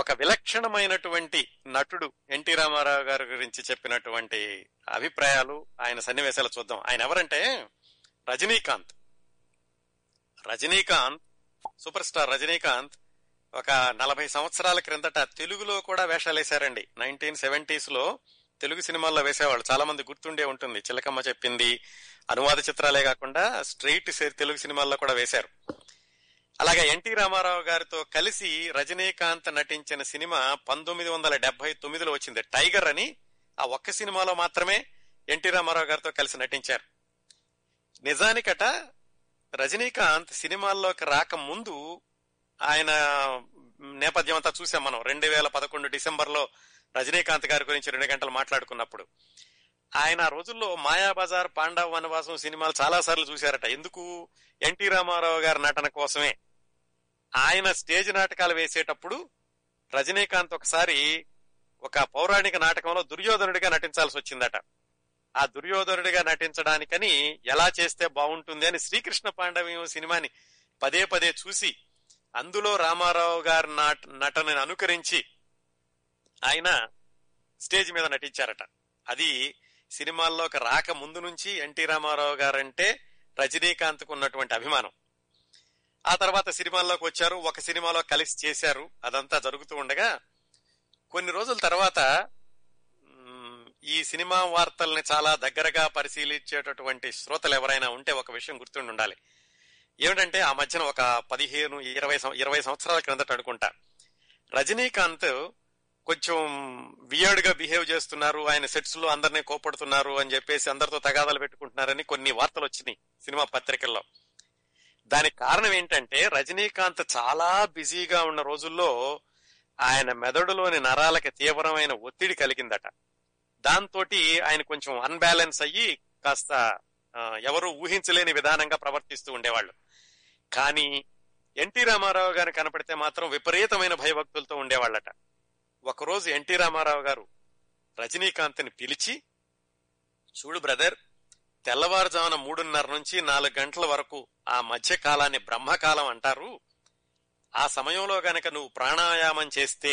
ఒక విలక్షణమైనటువంటి నటుడు ఎన్టీ రామారావు గారి గురించి చెప్పినటువంటి అభిప్రాయాలు, ఆయన సన్నివేశాలు చూద్దాం. ఆయన ఎవరంటే రజనీకాంత్. రజనీకాంత్ సూపర్ స్టార్ రజనీకాంత్ ఒక నలభై సంవత్సరాల క్రిందట తెలుగులో కూడా వేషాలు వేశారండి. నైన్టీన్ సెవెంటీస్ లో తెలుగు సినిమాల్లో వేసేవాళ్ళు చాలా మంది గుర్తుండే ఉంటుంది. చిలకమ్మ చెప్పింది, అనువాద చిత్రాలే కాకుండా స్ట్రైట్ తెలుగు సినిమాల్లో కూడా వేశారు. అలాగే ఎన్టీ రామారావు గారితో కలిసి రజనీకాంత్ నటించిన సినిమా పంతొమ్మిది వందల డెబ్బై తొమ్మిదిలో వచ్చింది, టైగర్ అని. ఆ ఒక్క సినిమాలో మాత్రమే ఎన్టీ రామారావు గారితో కలిసి నటించారు. నిజానికట రజనీకాంత్ సినిమాల్లోకి రాకముందు ఆయన నేపథ్యం అంతా చూసాం మనం రెండు వేల పదకొండు డిసెంబర్లో రజనీకాంత్ గారి గురించి రెండు గంటలు మాట్లాడుకున్నప్పుడు. ఆయన ఆ రోజుల్లో మాయాబజార్, పాండవ వనవాసం సినిమాలు చాలా సార్లు చూశారట. ఎందుకు? ఎన్టీ రామారావు గారి నటన కోసమే. ఆయన స్టేజ్ నాటకాలు వేసేటప్పుడు రజనీకాంత్ ఒకసారి ఒక పౌరాణిక నాటకంలో దుర్యోధనుడిగా నటించాల్సి వచ్చిందట. ఆ దుర్యోధనుడిగా నటించడానికని ఎలా చేస్తే బాగుంటుంది అని శ్రీకృష్ణ పాండవీయం సినిమాని పదే పదే చూసి అందులో రామారావు గారి నటనని అనుకరించి ఆయన స్టేజ్ మీద నటించారట. అది సినిమాల్లోకి రాక ముందు నుంచి ఎన్టీ రామారావు గారంటే రజనీకాంత్ కు ఉన్నటువంటి అభిమానం. ఆ తర్వాత సినిమాల్లోకి వచ్చారు, ఒక సినిమాలో కలిసి చేశారు. అదంతా జరుగుతూ ఉండగా కొన్ని రోజుల తర్వాత ఈ సినిమా వార్తల్ని చాలా దగ్గరగా పరిశీలించేటటువంటి శ్రోతలు ఎవరైనా ఉంటే ఒక విషయం గుర్తుండి ఉండాలి. ఏమిటంటే ఆ మధ్యన ఒక పదిహేను ఇరవై ఇరవై సంవత్సరాల క్రిందట అనుకుంటా రజనీకాంత్ కొంచెం వియర్డ్ గా బిహేవ్ చేస్తున్నారు, ఆయన సెట్స్ లో అందరినీ కోపడుతున్నారు అని చెప్పేసి అందరితో తగాదాలు పెట్టుకుంటున్నారని కొన్ని వార్తలు వచ్చినాయి సినిమా పత్రికల్లో. దానికి కారణం ఏంటంటే రజనీకాంత్ చాలా బిజీగా ఉన్న రోజుల్లో ఆయన మెదడులోని నరాలకి తీవ్రమైన ఒత్తిడి కలిగిందట. దాంతో ఆయన కొంచెం అన్బ్యాలెన్స్ అయ్యి కాస్త ఎవరు ఊహించలేని విధానంగా ప్రవర్తిస్తూ ఉండేవాళ్ళు. కానీ ఎన్టీ రామారావు గారు కనపడితే మాత్రం విపరీతమైన భయభక్తులతో ఉండేవాళ్ళట. ఒకరోజు ఎన్టీ రామారావు గారు రజనీకాంత్ ని పిలిచి, చూడు బ్రదర్, తెల్లవారుజామున మూడున్నర నుంచి నాలుగు గంటల వరకు ఆ మధ్య కాలాన్ని బ్రహ్మకాలం అంటారు, ఆ సమయంలో గనక నువ్వు ప్రాణాయామం చేస్తే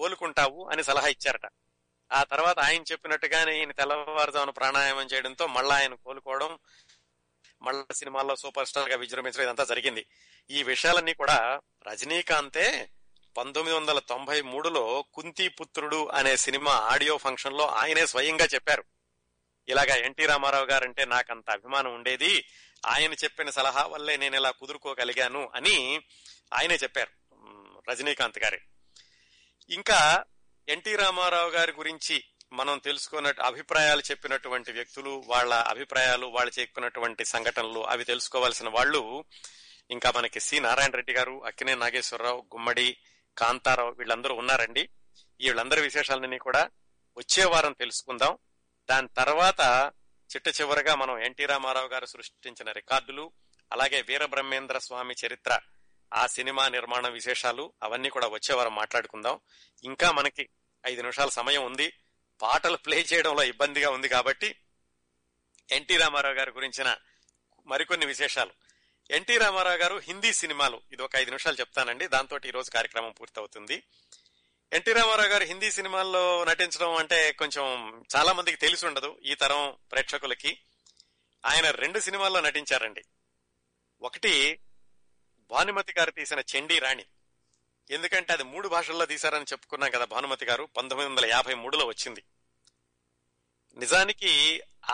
కోలుకుంటావు అని సలహా ఇచ్చారట. ఆ తర్వాత ఆయన చెప్పినట్టుగానే ఈయన తెల్లవారుజామున ప్రాణాయామం చేయడంతో మళ్ళా ఆయన కోలుకోవడం, మళ్ళా సినిమాల్లో సూపర్ స్టార్ గా విజృంభించడం ఇదంతా జరిగింది. ఈ విషయాలన్నీ కూడా రజనీకాంతే పంతొమ్మిది వందల తొంభై మూడులో కుంతిపుత్రుడు అనే సినిమా ఆడియో ఫంక్షన్ లో ఆయనే స్వయంగా చెప్పారు. ఇలాగా ఎన్టీ రామారావు గారంటే నాకంత అభిమానం ఉండేది, ఆయన చెప్పిన సలహా వల్లే నేను ఇలా కుదురుకోగలిగాను అని ఆయనే చెప్పారు రజనీకాంత్ గారే. ఇంకా ఎన్టీ రామారావు గారి గురించి మనం తెలుసుకున్న అభిప్రాయాలు చెప్పినటువంటి వ్యక్తులు, వాళ్ళ అభిప్రాయాలు, వాళ్ళు చెప్పినటువంటి సంఘటనలు అవి తెలుసుకోవాల్సిన వాళ్ళు ఇంకా మనకి సి నారాయణ రెడ్డి గారు, అక్కినేని నాగేశ్వరరావు, గుమ్మడి, కాంతారావు వీళ్ళందరూ ఉన్నారండి. వీళ్ళందరి విశేషాలన్నీ కూడా వచ్చే వారం తెలుసుకుందాం. దాని తర్వాత చిట్ట చివరగా మనం ఎన్టీ రామారావు గారు సృష్టించిన రికార్డులు, అలాగే వీరబ్రహ్మేంద్ర స్వామి చరిత్ర, ఆ సినిమా నిర్మాణ విశేషాలు అవన్నీ కూడా వచ్చేవారం మాట్లాడుకుందాం. ఇంకా మనకి ఐదు నిమిషాల సమయం ఉంది. పాటలు ప్లే చేయడంలో ఇబ్బందిగా ఉంది కాబట్టి ఎన్టీ రామారావు గారి గురించిన మరికొన్ని విశేషాలు. ఎన్టీ రామారావు గారు హిందీ సినిమాలు, ఇది ఒక ఐదు నిమిషాలు చెప్తానండి, దాంతో ఈ రోజు కార్యక్రమం పూర్తవుతుంది. ఎన్టీ రామారావు గారు హిందీ సినిమాల్లో నటించడం అంటే కొంచెం చాలా మందికి తెలిసి ఉండదు ఈ తరం ప్రేక్షకులకి. ఆయన రెండు సినిమాల్లో నటించారండి. ఒకటి భానుమతి గారు తీసిన చండీ రాణి, ఎందుకంటే అది మూడు భాషల్లో తీశారని చెప్పుకున్నాం కదా. భానుమతి గారు పంతొమ్మిది వందల యాభై మూడులో వచ్చింది. నిజానికి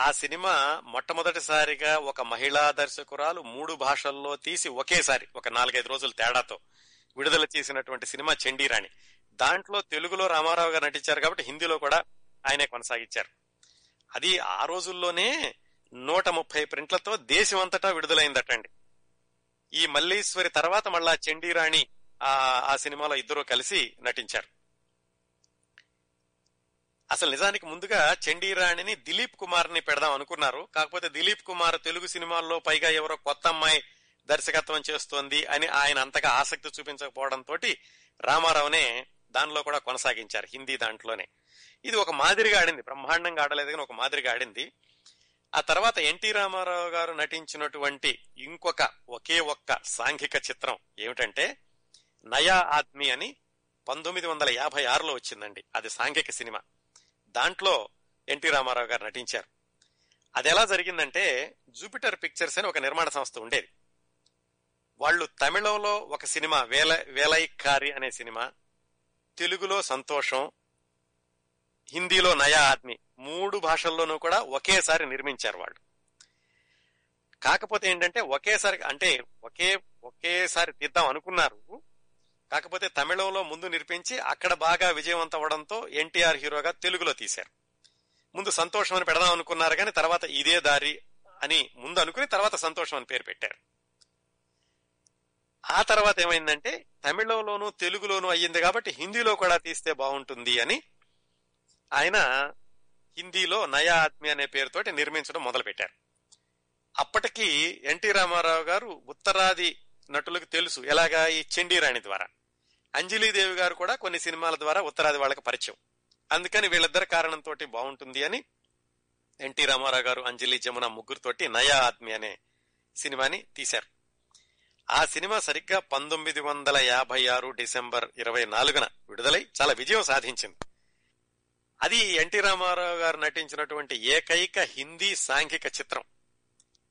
ఆ సినిమా మొట్టమొదటిసారిగా ఒక మహిళా దర్శకురాలు మూడు భాషల్లో తీసి ఒకేసారి ఒక నాలుగైదు రోజుల తేడాతో విడుదల చేసినటువంటి సినిమా చండీరాణి. దాంట్లో తెలుగులో రామారావు గారు నటించారు కాబట్టి హిందీలో కూడా ఆయనే కొనసాగించారు. అది ఆ రోజుల్లోనే నూట ముప్పై ప్రింట్లతో దేశమంతటా విడుదలైందటండి. ఈ మల్లీశ్వరి తర్వాత మళ్ళా చండీరాణి ఆ సినిమాలో ఇద్దరు కలిసి నటించారు. అసలు నిజానికి ముందుగా చండీరాణిని దిలీప్ కుమార్ ని పెడదాం అనుకున్నారు. కాకపోతే దిలీప్ కుమార్ తెలుగు సినిమాల్లో పైగా ఎవరో కొత్త అమ్మాయి దర్శకత్వం చేస్తోంది అని ఆయన అంతగా ఆసక్తి చూపించకపోవడంతో రామారావునే దానిలో కూడా కొనసాగించారు హిందీ దాంట్లోనే. ఇది ఒక మాదిరిగా ఆడింది, బ్రహ్మాండంగా ఆడలేదు కానీ ఒక మాదిరిగా ఆడింది. ఆ తర్వాత ఎన్టీ రామారావు గారు నటించినటువంటి ఇంకొక ఒకే ఒక్క సాంఘిక చిత్రం ఏమిటంటే నయా ఆద్మీ అని పంతొమ్మిది వందల యాభై ఆరులో వచ్చిందండి. అది సాంఘిక సినిమా. దాంట్లో ఎన్టీ రామారావు గారు నటించారు. అది ఎలా జరిగిందంటే జూపిటర్ పిక్చర్స్ అని ఒక నిర్మాణ సంస్థ ఉండేది. వాళ్ళు తమిళంలో ఒక సినిమా వేల వేలైక్కారి అనే సినిమా, తెలుగులో సంతోషం, హిందీలో నయా ఆద్మీ, మూడు భాషల్లోనూ కూడా ఒకేసారి నిర్మించారు వాళ్ళు. కాకపోతే ఏంటంటే ఒకేసారి అంటే ఒకే ఒకేసారి తీద్దాం అనుకున్నారు. కాకపోతే తమిళంలో ముందు నిర్మించి అక్కడ బాగా విజయవంతం అవడంతో ఎన్టీఆర్ హీరోగా తెలుగులో తీశారు. ముందు సంతోషం అని పెడదాం అనుకున్నారు కానీ తర్వాత ఇదే దారి అని ముందు అనుకుని తర్వాత సంతోషం అని పేరు పెట్టారు. ఆ తర్వాత ఏమైందంటే తమిళంలోనూ తెలుగులోనూ అయ్యింది కాబట్టి హిందీలో కూడా తీస్తే బాగుంటుంది అని ఆయన హిందీలో నయా ఆద్మీ అనే పేరుతోటి నిర్మించడం మొదలు పెట్టారు. అప్పటికి ఎన్టీ రామారావు గారు ఉత్తరాది నటులకు తెలుసు, ఎలాగా ఈ చండీరాణి ద్వారా. అంజలిదేవి గారు కూడా కొన్ని సినిమాల ద్వారా ఉత్తరాది వాళ్ళకి పరిచయం. అందుకని వీళ్ళిద్దరి కారణంతో బాగుంటుంది అని ఎన్టీ రామారావు గారు, అంజలి, జమున ముగ్గురుతోటి నయా ఆద్మీ అనే సినిమాని తీశారు. ఆ సినిమా సరిగ్గా పంతొమ్మిది వందల యాభై ఆరు డిసెంబర్ ఇరవై నాలుగున విడుదలై చాలా విజయం సాధించింది. అది ఎన్టీ రామారావు గారు నటించినటువంటి ఏకైక హిందీ సాంఘిక చిత్రం.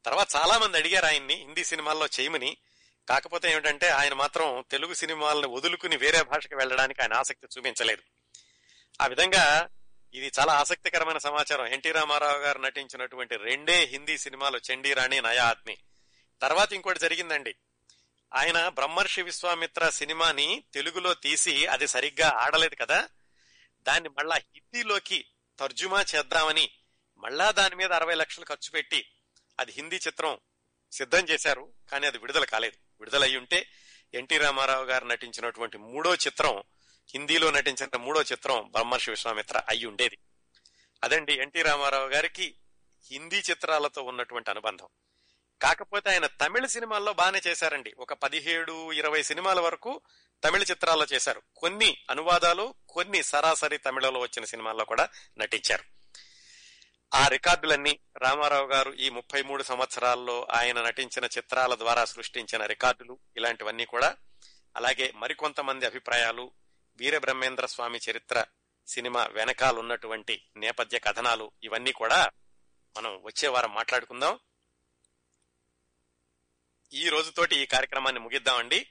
తర్వాత చాలా మంది అడిగారు ఆయన్ని హిందీ సినిమాల్లో చేయమని. కాకపోతే ఏమిటంటే ఆయన మాత్రం తెలుగు సినిమాలను వదులుకుని వేరే భాషకు వెళ్ళడానికి ఆయన ఆసక్తి చూపించలేదు. ఆ విధంగా ఇది చాలా ఆసక్తికరమైన సమాచారం. ఎన్టీ రామారావు గారు నటించినటువంటి రెండే హిందీ సినిమాలు చండీరాణి, నయా ఆద్మీ. తర్వాత ఇంకోటి జరిగిందండి, ఆయన బ్రహ్మర్షి విశ్వామిత్ర సినిమాని తెలుగులో తీసి అది సరిగ్గా ఆడలేదు కదా, దాన్ని మళ్ళా హిందీలోకి తర్జుమా చేద్దామని మళ్ళా దాని మీద అరవై లక్షలు ఖర్చు పెట్టి అది హిందీ చిత్రం సిద్ధం చేశారు. కానీ అది విడుదల కాలేదు. విడుదలయ్యుంటే ఎన్టీ రామారావు గారు నటించినటువంటి మూడో చిత్రం, హిందీలో నటించిన మూడో చిత్రం బ్రహ్మర్షి విశ్వామిత్ర అయి ఉండేది. అదండి ఎన్టీ రామారావు గారికి హిందీ చిత్రాలతో ఉన్నటువంటి అనుబంధం. కాకపోతే ఆయన తమిళ సినిమాల్లో బాగానే చేశారండి. ఒక పదిహేడు ఇరవై సినిమాల వరకు తమిళ చిత్రాల్లో చేశారు. కొన్ని అనువాదాలు, కొన్ని సరాసరి తమిళలో వచ్చిన సినిమాల్లో కూడా నటించారు. ఆ రికార్డులన్నీ రామారావు గారు ఈ ముప్పై మూడు సంవత్సరాల్లో ఆయన నటించిన చిత్రాల ద్వారా సృష్టించిన రికార్డులు ఇలాంటివన్నీ కూడా. అలాగే మరికొంతమంది అభిప్రాయాలు, వీరబ్రహ్మేంద్ర స్వామి చరిత్ర సినిమా వెనకాలన్నటువంటి నేపథ్య కథనాలు, ఇవన్నీ కూడా మనం వచ్చే వారం మాట్లాడుకుందాం. ఈ రోజుతోటి ఈ కార్యక్రమాన్ని ముగిద్దామండి.